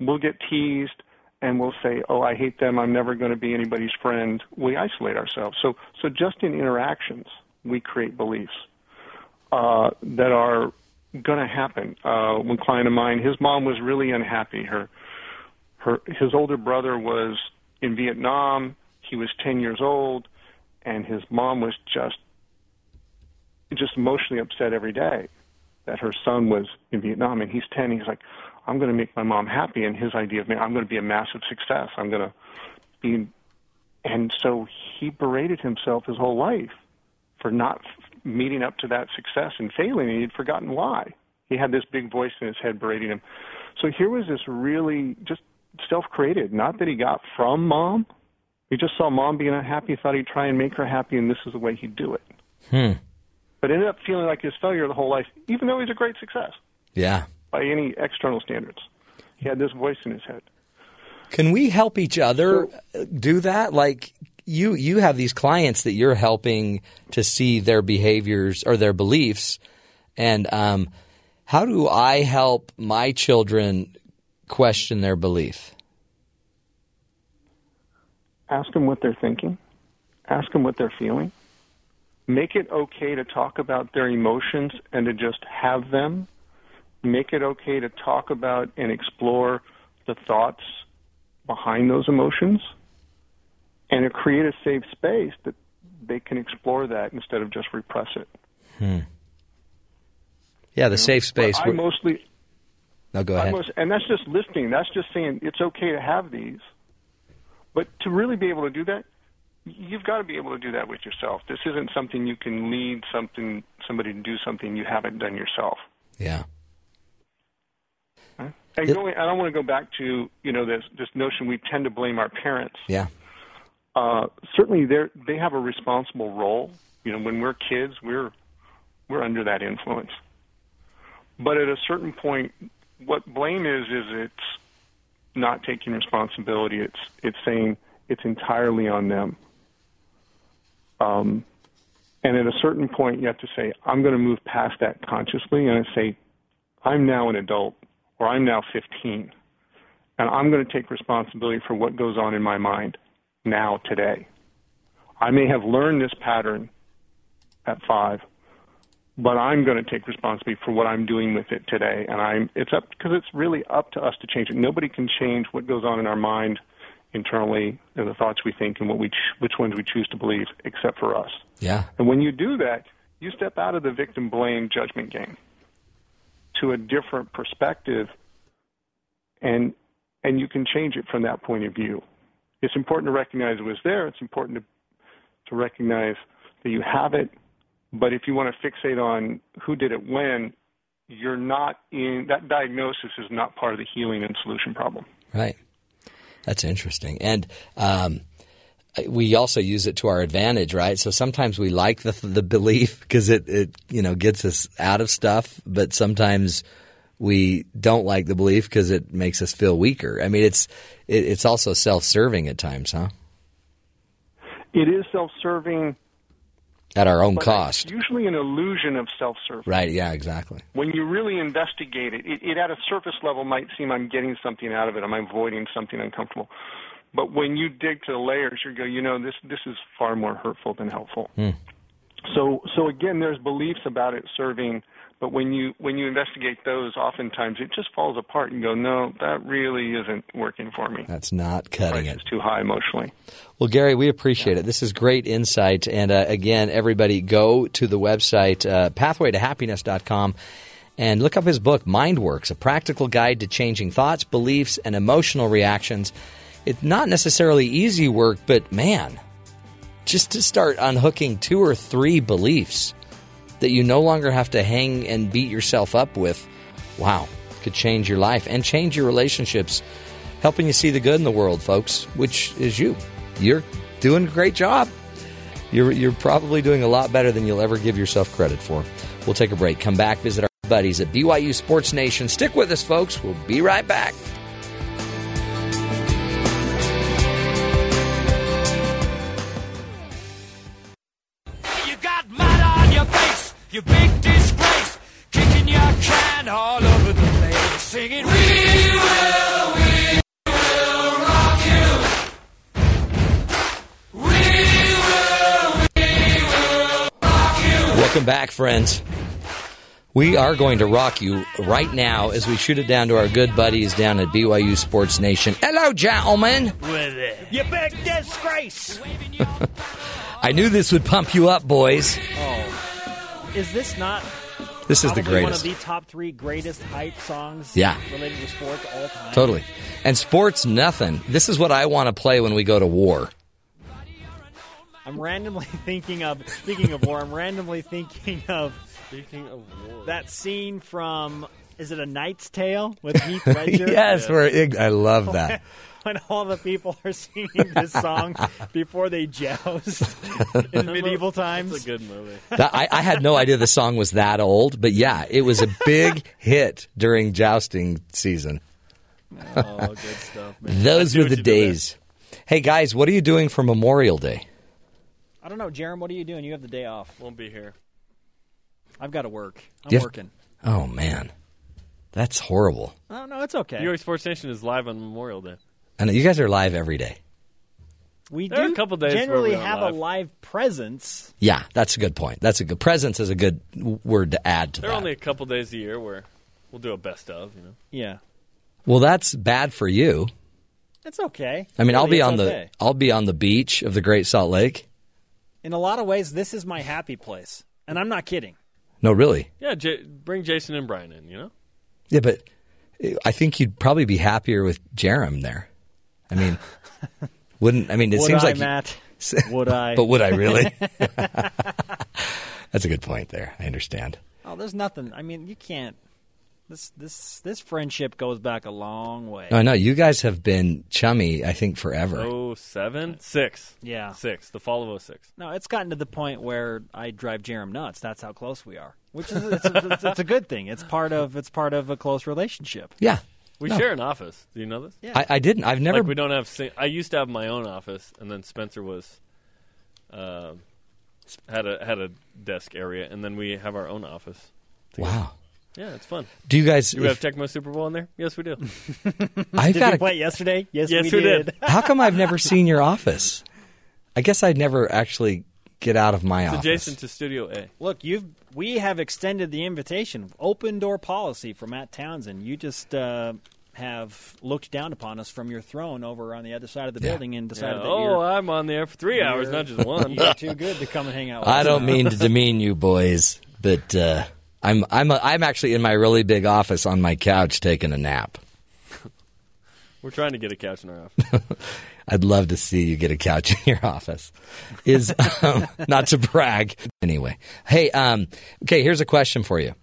we'll get teased, and we'll say, oh, I hate them, I'm never going to be anybody's friend. We isolate ourselves. So so just in interactions, we create beliefs uh, that are going to happen. Uh, one client of mine, his mom was really unhappy. Her, her, his older brother was in Vietnam. He was ten years old. And his mom was just just emotionally upset every day that her son was in Vietnam. And he's ten. He's like, I'm going to make my mom happy. And his idea of me, I'm going to be a massive success. I'm going to be. And so he berated himself his whole life for not meeting up to that success and failing. And he'd forgotten why. He had this big voice in his head berating him. So here was this really just self-created, not that he got from mom. He just saw mom being unhappy, thought he'd try and make her happy, and this is the way he'd do it. Hmm. But ended up feeling like his failure the whole life, even though he's a great success. Yeah. By any external standards. He had this voice in his head. Can we help each other so, do that? Like, you, you have these clients that you're helping to see their behaviors or their beliefs, and um, how do I help my children question their belief? Ask them what they're thinking. Ask them what they're feeling. Make it okay to talk about their emotions and to just have them. Make it okay to talk about and explore the thoughts behind those emotions, and to create a safe space that they can explore that instead of just repress it. Hmm. Yeah, the you know? safe space. But I mostly. No, go ahead. I most, and that's just listening. That's just saying it's okay to have these. But to really be able to do that, you've got to be able to do that with yourself. This isn't something you can lead something somebody to do something you haven't done yourself. Yeah. And it, going, I don't want to go back to you know this this notion we tend to blame our parents. Yeah. Uh, certainly, they they have a responsible role. You know, when we're kids, we're we're under that influence. But at a certain point, what blame is is it's. Not taking responsibility, it's it's saying it's entirely on them. Um, and at a certain point, you have to say, I'm going to move past that consciously, and I say, I'm now an adult, or I'm now fifteen, and I'm going to take responsibility for what goes on in my mind now, today. I may have learned this pattern at five, but I'm going to take responsibility for what I'm doing with it today. And I'm it's up because it's really up to us to change it. Nobody can change what goes on in our mind internally and the thoughts we think and what we ch- which ones we choose to believe except for us. Yeah. And when you do that, you step out of the victim blame judgment game to a different perspective, and and you can change it from that point of view. It's important to recognize it was there. It's important to to recognize that you have it. But if you want to fixate on who did it when, you're not in that diagnosis is not part of the healing and solution problem. Right. That's interesting. And um, we also use it to our advantage, right? So sometimes we like the the belief because it, it you know gets us out of stuff, but sometimes we don't like the belief because it makes us feel weaker. I mean, it's it, it's also self-serving at times, huh? It is self-serving. At our own but cost. It's usually an illusion of self-serving. Right, yeah, exactly. When you really investigate it, it, it at a surface level might seem I'm getting something out of it, I'm avoiding something uncomfortable. But when you dig to the layers, you go, you know, this this is far more hurtful than helpful. Mm. So so again, there's beliefs about it serving, but when you when you investigate those, oftentimes it just falls apart and go, no, that really isn't working for me. That's not cutting it. It's too high emotionally. Well, Gary, we appreciate yeah. it. This is great insight. And uh, again, everybody go to the website, uh, pathway to happiness dot com, and look up his book, Mind Works, A Practical Guide to Changing Thoughts, Beliefs, and Emotional Reactions. It's not necessarily easy work, but man, just to start unhooking two or three beliefs that you no longer have to hang and beat yourself up with, wow, could change your life and change your relationships, helping you see the good in the world, folks, which is you. You're doing a great job. You're, you're probably doing a lot better than you'll ever give yourself credit for. We'll take a break. Come back. Visit our buddies at B Y U Sports Nation. Stick with us, folks. We'll be right back. You big disgrace, kicking your can all over the place, singing, we will, we will rock you. We will, we will rock you. Welcome back, friends. We are going to rock you right now as we shoot it down to our good buddies down at B Y U Sports Nation. Hello, gentlemen. With it. You big disgrace. I knew this would pump you up, boys. Oh. Is this not this is the greatest. One of the top three greatest hype songs yeah. related to sports all time? Totally. And sports, nothing. This is what I want to play when we go to war. I'm randomly thinking of, speaking of war, I'm randomly thinking of, speaking of war. That scene from, is it A Knight's Tale with Heath Ledger? yes, we're, I love that. When all the people are singing this song before they joust in medieval times. It's a good movie. That, I, I had no idea the song was that old, but yeah, it was a big hit during jousting season. Oh, good stuff, man. Those were the days. Hey, guys, what are you doing for Memorial Day? I don't know. Jerem, what are you doing? You have the day off. Won't be here. I've got to work. I'm have, working. Oh, man. That's horrible. Oh, no, it's okay. B Y U Sports Nation is live on Memorial Day. I know you guys are live every day. We do a couple days generally have live. a live presence. Yeah, that's a good point. That's a good presence is a good word to add to there that. There are only a couple days a year where we'll do a best of, you know. Yeah. Well, that's bad for you. That's okay. I mean, really, I'll be on okay. the I'll be on the beach of the Great Salt Lake. In a lot of ways, this is my happy place, and I'm not kidding. No, really. Yeah, J- bring Jason and Brian in, you know. Yeah, but I think you'd probably be happier with Jerem there. I mean, wouldn't I mean? It would seems I, like you, Matt. Would I? But would I really? That's a good point. There, I understand. Oh, there's nothing. I mean, you can't. This this this friendship goes back a long way. No, no, you guys have been chummy, I think, forever. Oh, seven, six, yeah, six. The fall of oh six. No, it's gotten to the point where I drive Jerem nuts. That's how close we are, which is it's, a, it's, it's a good thing. It's part of it's part of a close relationship. Yeah. We no. share an office. Do you know this? Yeah. I, I didn't. I've never. Like we don't have. I used to have my own office, and then Spencer was uh, had a had a desk area, and then we have our own office. Together. Wow. Yeah, it's fun. Do you guys? Do we if, have Tecmo Super Bowl in there? Yes, we do. I've did got we a, play it yesterday? Yes, yes we, we did. did. How come I've never seen your office? I guess I'd never actually get out of my it's office. It's adjacent to Studio A. Look, you've. We have extended the invitation, open door policy for Matt Townsend. You just uh, have looked down upon us from your throne over on the other side of the yeah. building and decided yeah. that oh, you're... Oh, I'm on there for three hours, not just one. You're too good to come and hang out with us. I don't mean to demean you boys, but uh, I'm I'm a, I'm actually in my really big office on my couch taking a nap. We're trying to get a couch in our office. I'd love to see you get a couch in your office. Is um, not to brag. Anyway, hey, um, okay, here's a question for you.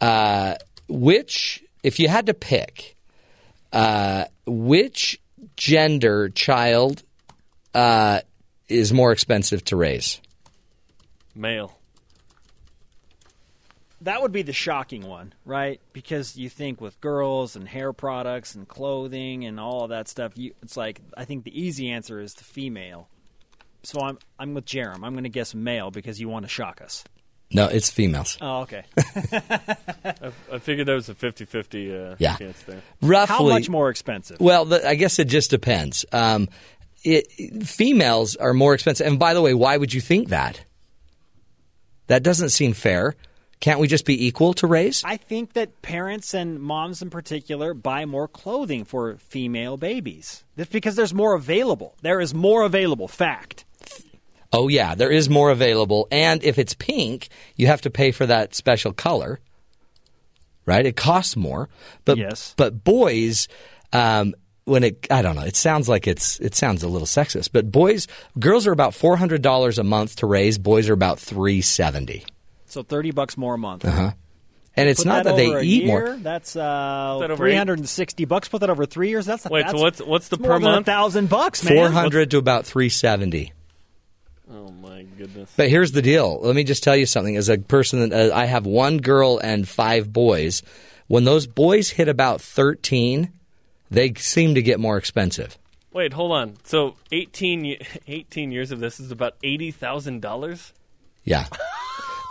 Uh, which, if you had to pick, uh, which gender child uh, is more expensive to raise? Male. That would be the shocking one, right? Because you think with girls and hair products and clothing and all of that stuff, you, it's like I think the easy answer is the female. So I'm I'm with Jerem. I'm going to guess male because you want to shock us. No, it's females. Oh, okay. I, I figured that was a fifty-fifty uh, yeah. chance there. Roughly. How much more expensive? Well, the, I guess it just depends. Um, it, it, females are more expensive. And by the way, why would you think that? That doesn't seem fair. Can't we just be equal to raise? I think that parents and moms in particular buy more clothing for female babies. That's because there's more available. There is more available. Fact. Oh, yeah. There is more available. And if it's pink, you have to pay for that special color. Right? It costs more. But, yes. But boys, um, when it – I don't know. It sounds like it's – it sounds a little sexist. But boys – girls are about four hundred dollars a month to raise. Boys are about three hundred seventy dollars. So thirty bucks more a month. Uh-huh. And it's Put not that, that they eat year, more. That's uh, that three hundred and sixty bucks. Put that over three years. That's wait. That's, so what's what's the per month? Thousand bucks, man. Four hundred to about three seventy. Oh my goodness! But here's the deal. Let me just tell you something. As a person, uh, I have one girl and five boys. When those boys hit about thirteen, they seem to get more expensive. Wait, hold on. So eighteen, eighteen years of this is about eighty thousand dollars. Yeah.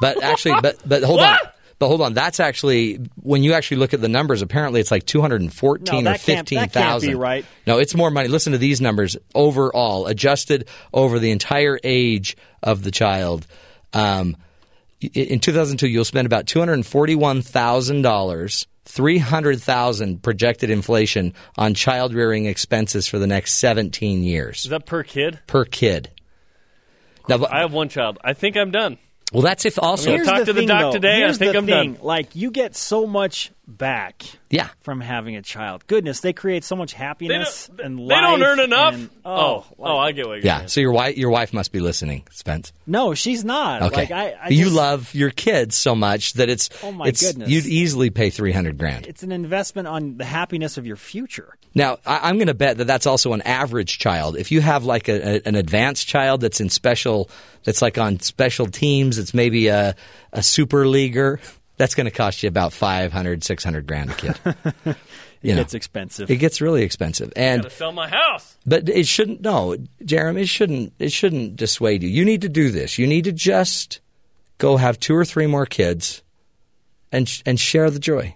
But actually, but but hold what? on, but hold on. That's actually when you actually look at the numbers. Apparently, it's like two hundred and fourteen no, or fifteen thousand. That can't be right. No, it's more money. Listen to these numbers overall, adjusted over the entire age of the child. Um, in two thousand two, you'll spend about two hundred and forty-one thousand dollars, three hundred thousand projected inflation on child rearing expenses for the next seventeen years. Is that per kid? Per kid. Now, I have one child. I think I'm done. Well, that's if also. I mean, I talked to the doc today. I think I'm done. Like, you get so much back yeah. from having a child. Goodness, they create so much happiness they and life. They don't earn enough. And, oh, oh, like, oh, I get what you're yeah. saying. Yeah, so your wife, your wife must be listening, Spence. No, she's not. Okay. Like, I, I just, you love your kids so much that it's. Oh, my it's, goodness. You'd easily pay three hundred grand. It's an investment on the happiness of your future. Now, I, I'm going to bet that that's also an average child. If you have like a, a, an advanced child that's in special, that's like on special teams, it's maybe a, a super leaguer. That's going to cost you about five hundred, six hundred grand a kid. it you know, gets expensive. It gets really expensive. And I gotta sell my house. But it shouldn't. No, Jerem, it shouldn't. It shouldn't dissuade you. You need to do this. You need to just go have two or three more kids, and and share the joy.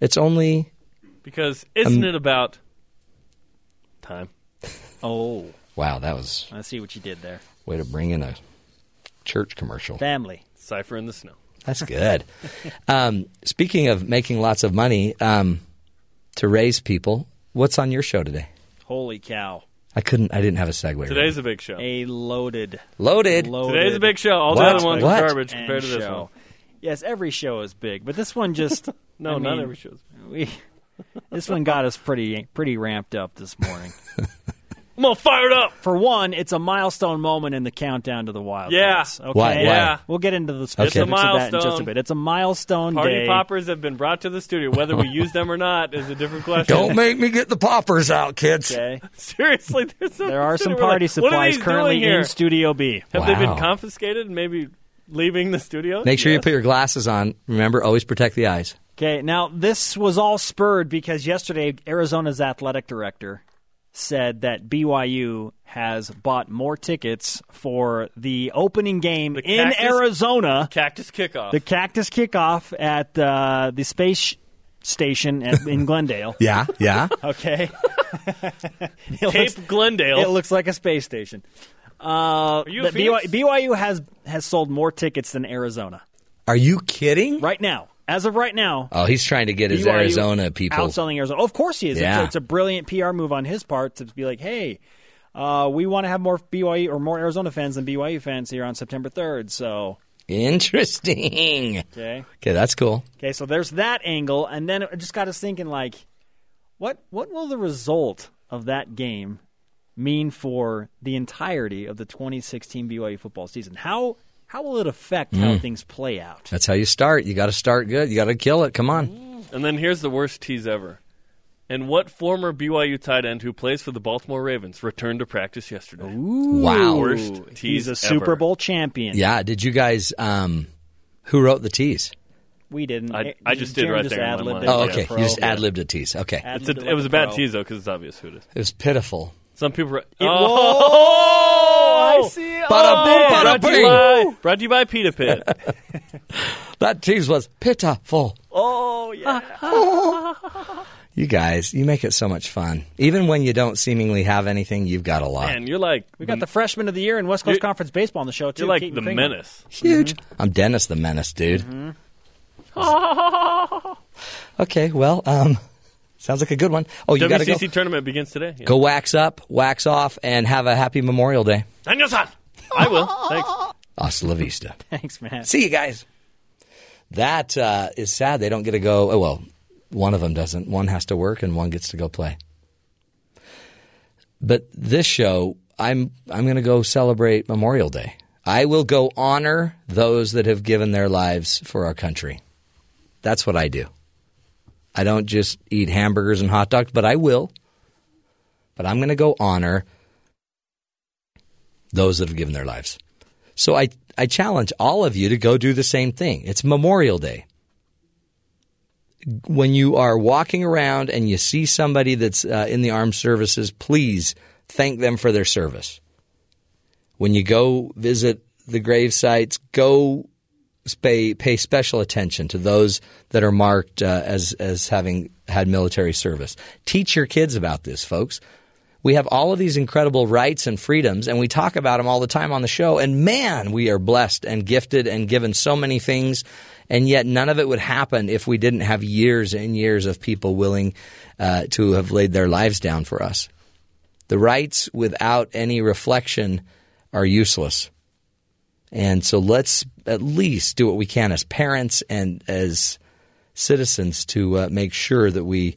It's only because isn't um, it about time? Oh, wow, that was. I see what you did there. Way to bring in a church commercial. Family cipher in the snow. That's good. Um, speaking of making lots of money um, to raise people, what's on your show today? Holy cow! I couldn't. I didn't have a segue. Today's right. a big show. A loaded, loaded. loaded. Today's a big show. All what? the other ones what? are garbage and compared to this show. one. Yes, every show is big, but this one just no, I mean, not every show is big. We, this one got us pretty, pretty ramped up this morning. I'm all fired up. For one, it's a milestone moment in the countdown to the Wildcats. Yeah. Okay. Why? Yeah. We'll get into the specifics of that in just a bit. It's a milestone Party day. Party poppers have been brought to the studio. Whether we use them or not is a different question. Don't make me get the poppers out, kids. Okay. Seriously, there's some there are some party like, supplies currently in Studio B. Have wow. they been confiscated? Maybe leaving the studio? Make sure yes. you put your glasses on. Remember, always protect the eyes. Okay. Now, this was all spurred because yesterday Arizona's athletic director said that B Y U has bought more tickets for the opening game the in Cactus, Arizona. Cactus Kickoff. The Cactus Kickoff at uh, the space station at, in Glendale. yeah, yeah. Okay. Cape looks, Glendale. It looks like a space station. Uh, Are you a B Y U has has sold more tickets than Arizona. Are you kidding? Right now. As of right now. Oh, he's trying to get his B Y U Arizona people. Outselling Arizona. Oh, of course he is. Yeah. It's, a, it's a brilliant P R move on his part to be like, hey, uh, we want to have more B Y U or more Arizona fans than B Y U fans here on September third. So Interesting. Okay. Okay, that's cool. Okay, so there's that angle, and then it just got us thinking, like, what what will the result of that game mean for the entirety of the twenty sixteen B Y U football season? How how will it affect mm. how things play out? That's how you start. You got to start good. You got to kill it. Come on. And then here's the worst tease ever. And what former B Y U tight end who plays for the Baltimore Ravens returned to practice yesterday? Ooh. Wow. Worst tease He's a Super ever. Bowl champion. Yeah. Did you guys um, – who wrote the tease? We didn't. I, I just Jim did right just there. Ad-libbed it. Oh, okay. Yeah. You just ad-libbed a tease. Okay. It's a, it was a bad pro. tease, though, because it's obvious who it is. It was pitiful. Some people were, – oh! oh! I see. Bada boom, bada bing. Brought to you by Pita Pit. That tease was pitiful. Oh, yeah. Oh. You guys, you make it so much fun. Even when you don't seemingly have anything, you've got a lot. And you're like, we got the freshman of the year in West Coast Conference baseball on the show too. You're like Keaton the Finger. Menace. Huge. Mm-hmm. I'm Dennis the Menace, dude. Mm-hmm. Okay, well, um, sounds like a good one. Oh, you got to go. W C C tournament begins today. Yeah. Go wax up, wax off, and have a happy Memorial Day. And your son. I will. Thanks. Hasta la vista. Thanks, man. See you guys. That uh, is sad. They don't get to go. Oh well. One of them doesn't. One has to work and one gets to go play. But this show, I'm I'm going to go celebrate Memorial Day. I will go honor those that have given their lives for our country. That's what I do. I don't just eat hamburgers and hot dogs, but I will. But I'm going to go honor those that have given their lives. So I, I challenge all of you to go do the same thing. It's Memorial Day. When you are walking around and you see somebody that's uh, in the armed services, please thank them for their service. When you go visit the grave sites, go pay, pay special attention to those that are marked uh, as, as having had military service. Teach your kids about this, folks. We have all of these incredible rights and freedoms, and we talk about them all the time on the show. And man, we are blessed and gifted and given so many things. And yet none of it would happen if we didn't have years and years of people willing uh, to have laid their lives down for us. The rights without any reflection are useless. And so let's at least do what we can as parents and as citizens to uh, make sure that we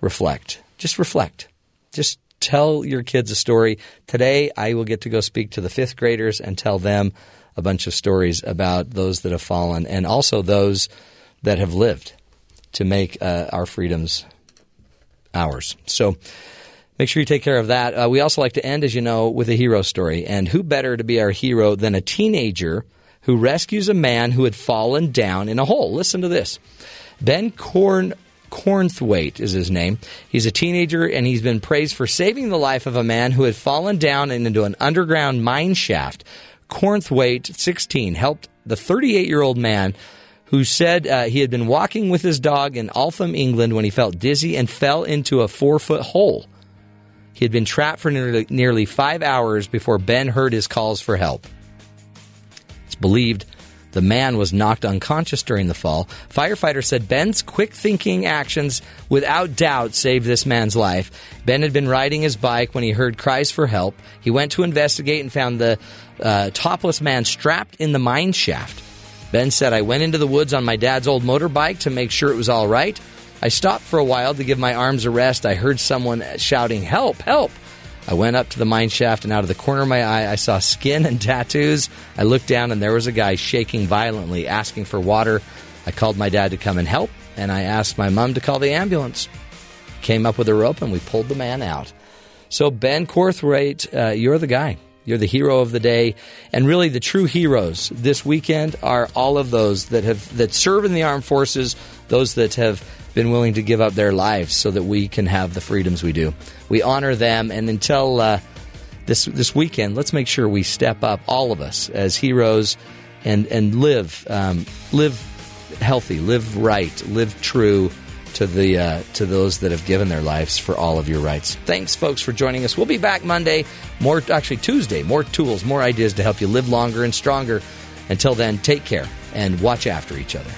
reflect. Just reflect. Just tell your kids a story. Today I will get to go speak to the fifth graders and tell them a bunch of stories about those that have fallen and also those that have lived to make uh, our freedoms ours. So make sure you take care of that. Uh, we also like to end, as you know, with a hero story. And who better to be our hero than a teenager who rescues a man who had fallen down in a hole? Listen to this. Ben Corn... Cornthwaite is his name. He's a teenager, and he's been praised for saving the life of a man who had fallen down into an underground mine shaft. Cornthwaite, sixteen, helped the thirty-eight-year-old man who said uh, he had been walking with his dog in Altham, England, when he felt dizzy and fell into a four-foot hole. He had been trapped for nearly, nearly five hours before Ben heard his calls for help. It's believed the man was knocked unconscious during the fall. Firefighters said Ben's quick-thinking actions without doubt saved this man's life. Ben had been riding his bike when he heard cries for help. He went to investigate and found the uh, topless man strapped in the mine shaft. Ben said, "I went into the woods on my dad's old motorbike to make sure it was all right. I stopped for a while to give my arms a rest. I heard someone shouting, 'Help, help!' I went up to the mine shaft, and out of the corner of my eye, I saw skin and tattoos. I looked down, and there was a guy shaking violently, asking for water. I called my dad to come and help, and I asked my mom to call the ambulance. Came up with a rope, and we pulled the man out." So, Ben Cornthwaite, uh, you're the guy. You're the hero of the day. And really, the true heroes this weekend are all of those that have that serve in the armed forces, those that have been willing to give up their lives so that we can have the freedoms we do. We honor them, and until uh, this this weekend, let's make sure we step up, all of us, as heroes, and and live um, live healthy, live right, live true to the uh, to those that have given their lives for all of your rights. Thanks, folks, for joining us. We'll be back Monday, more actually Tuesday, more tools, more ideas to help you live longer and stronger. Until then, take care and watch after each other.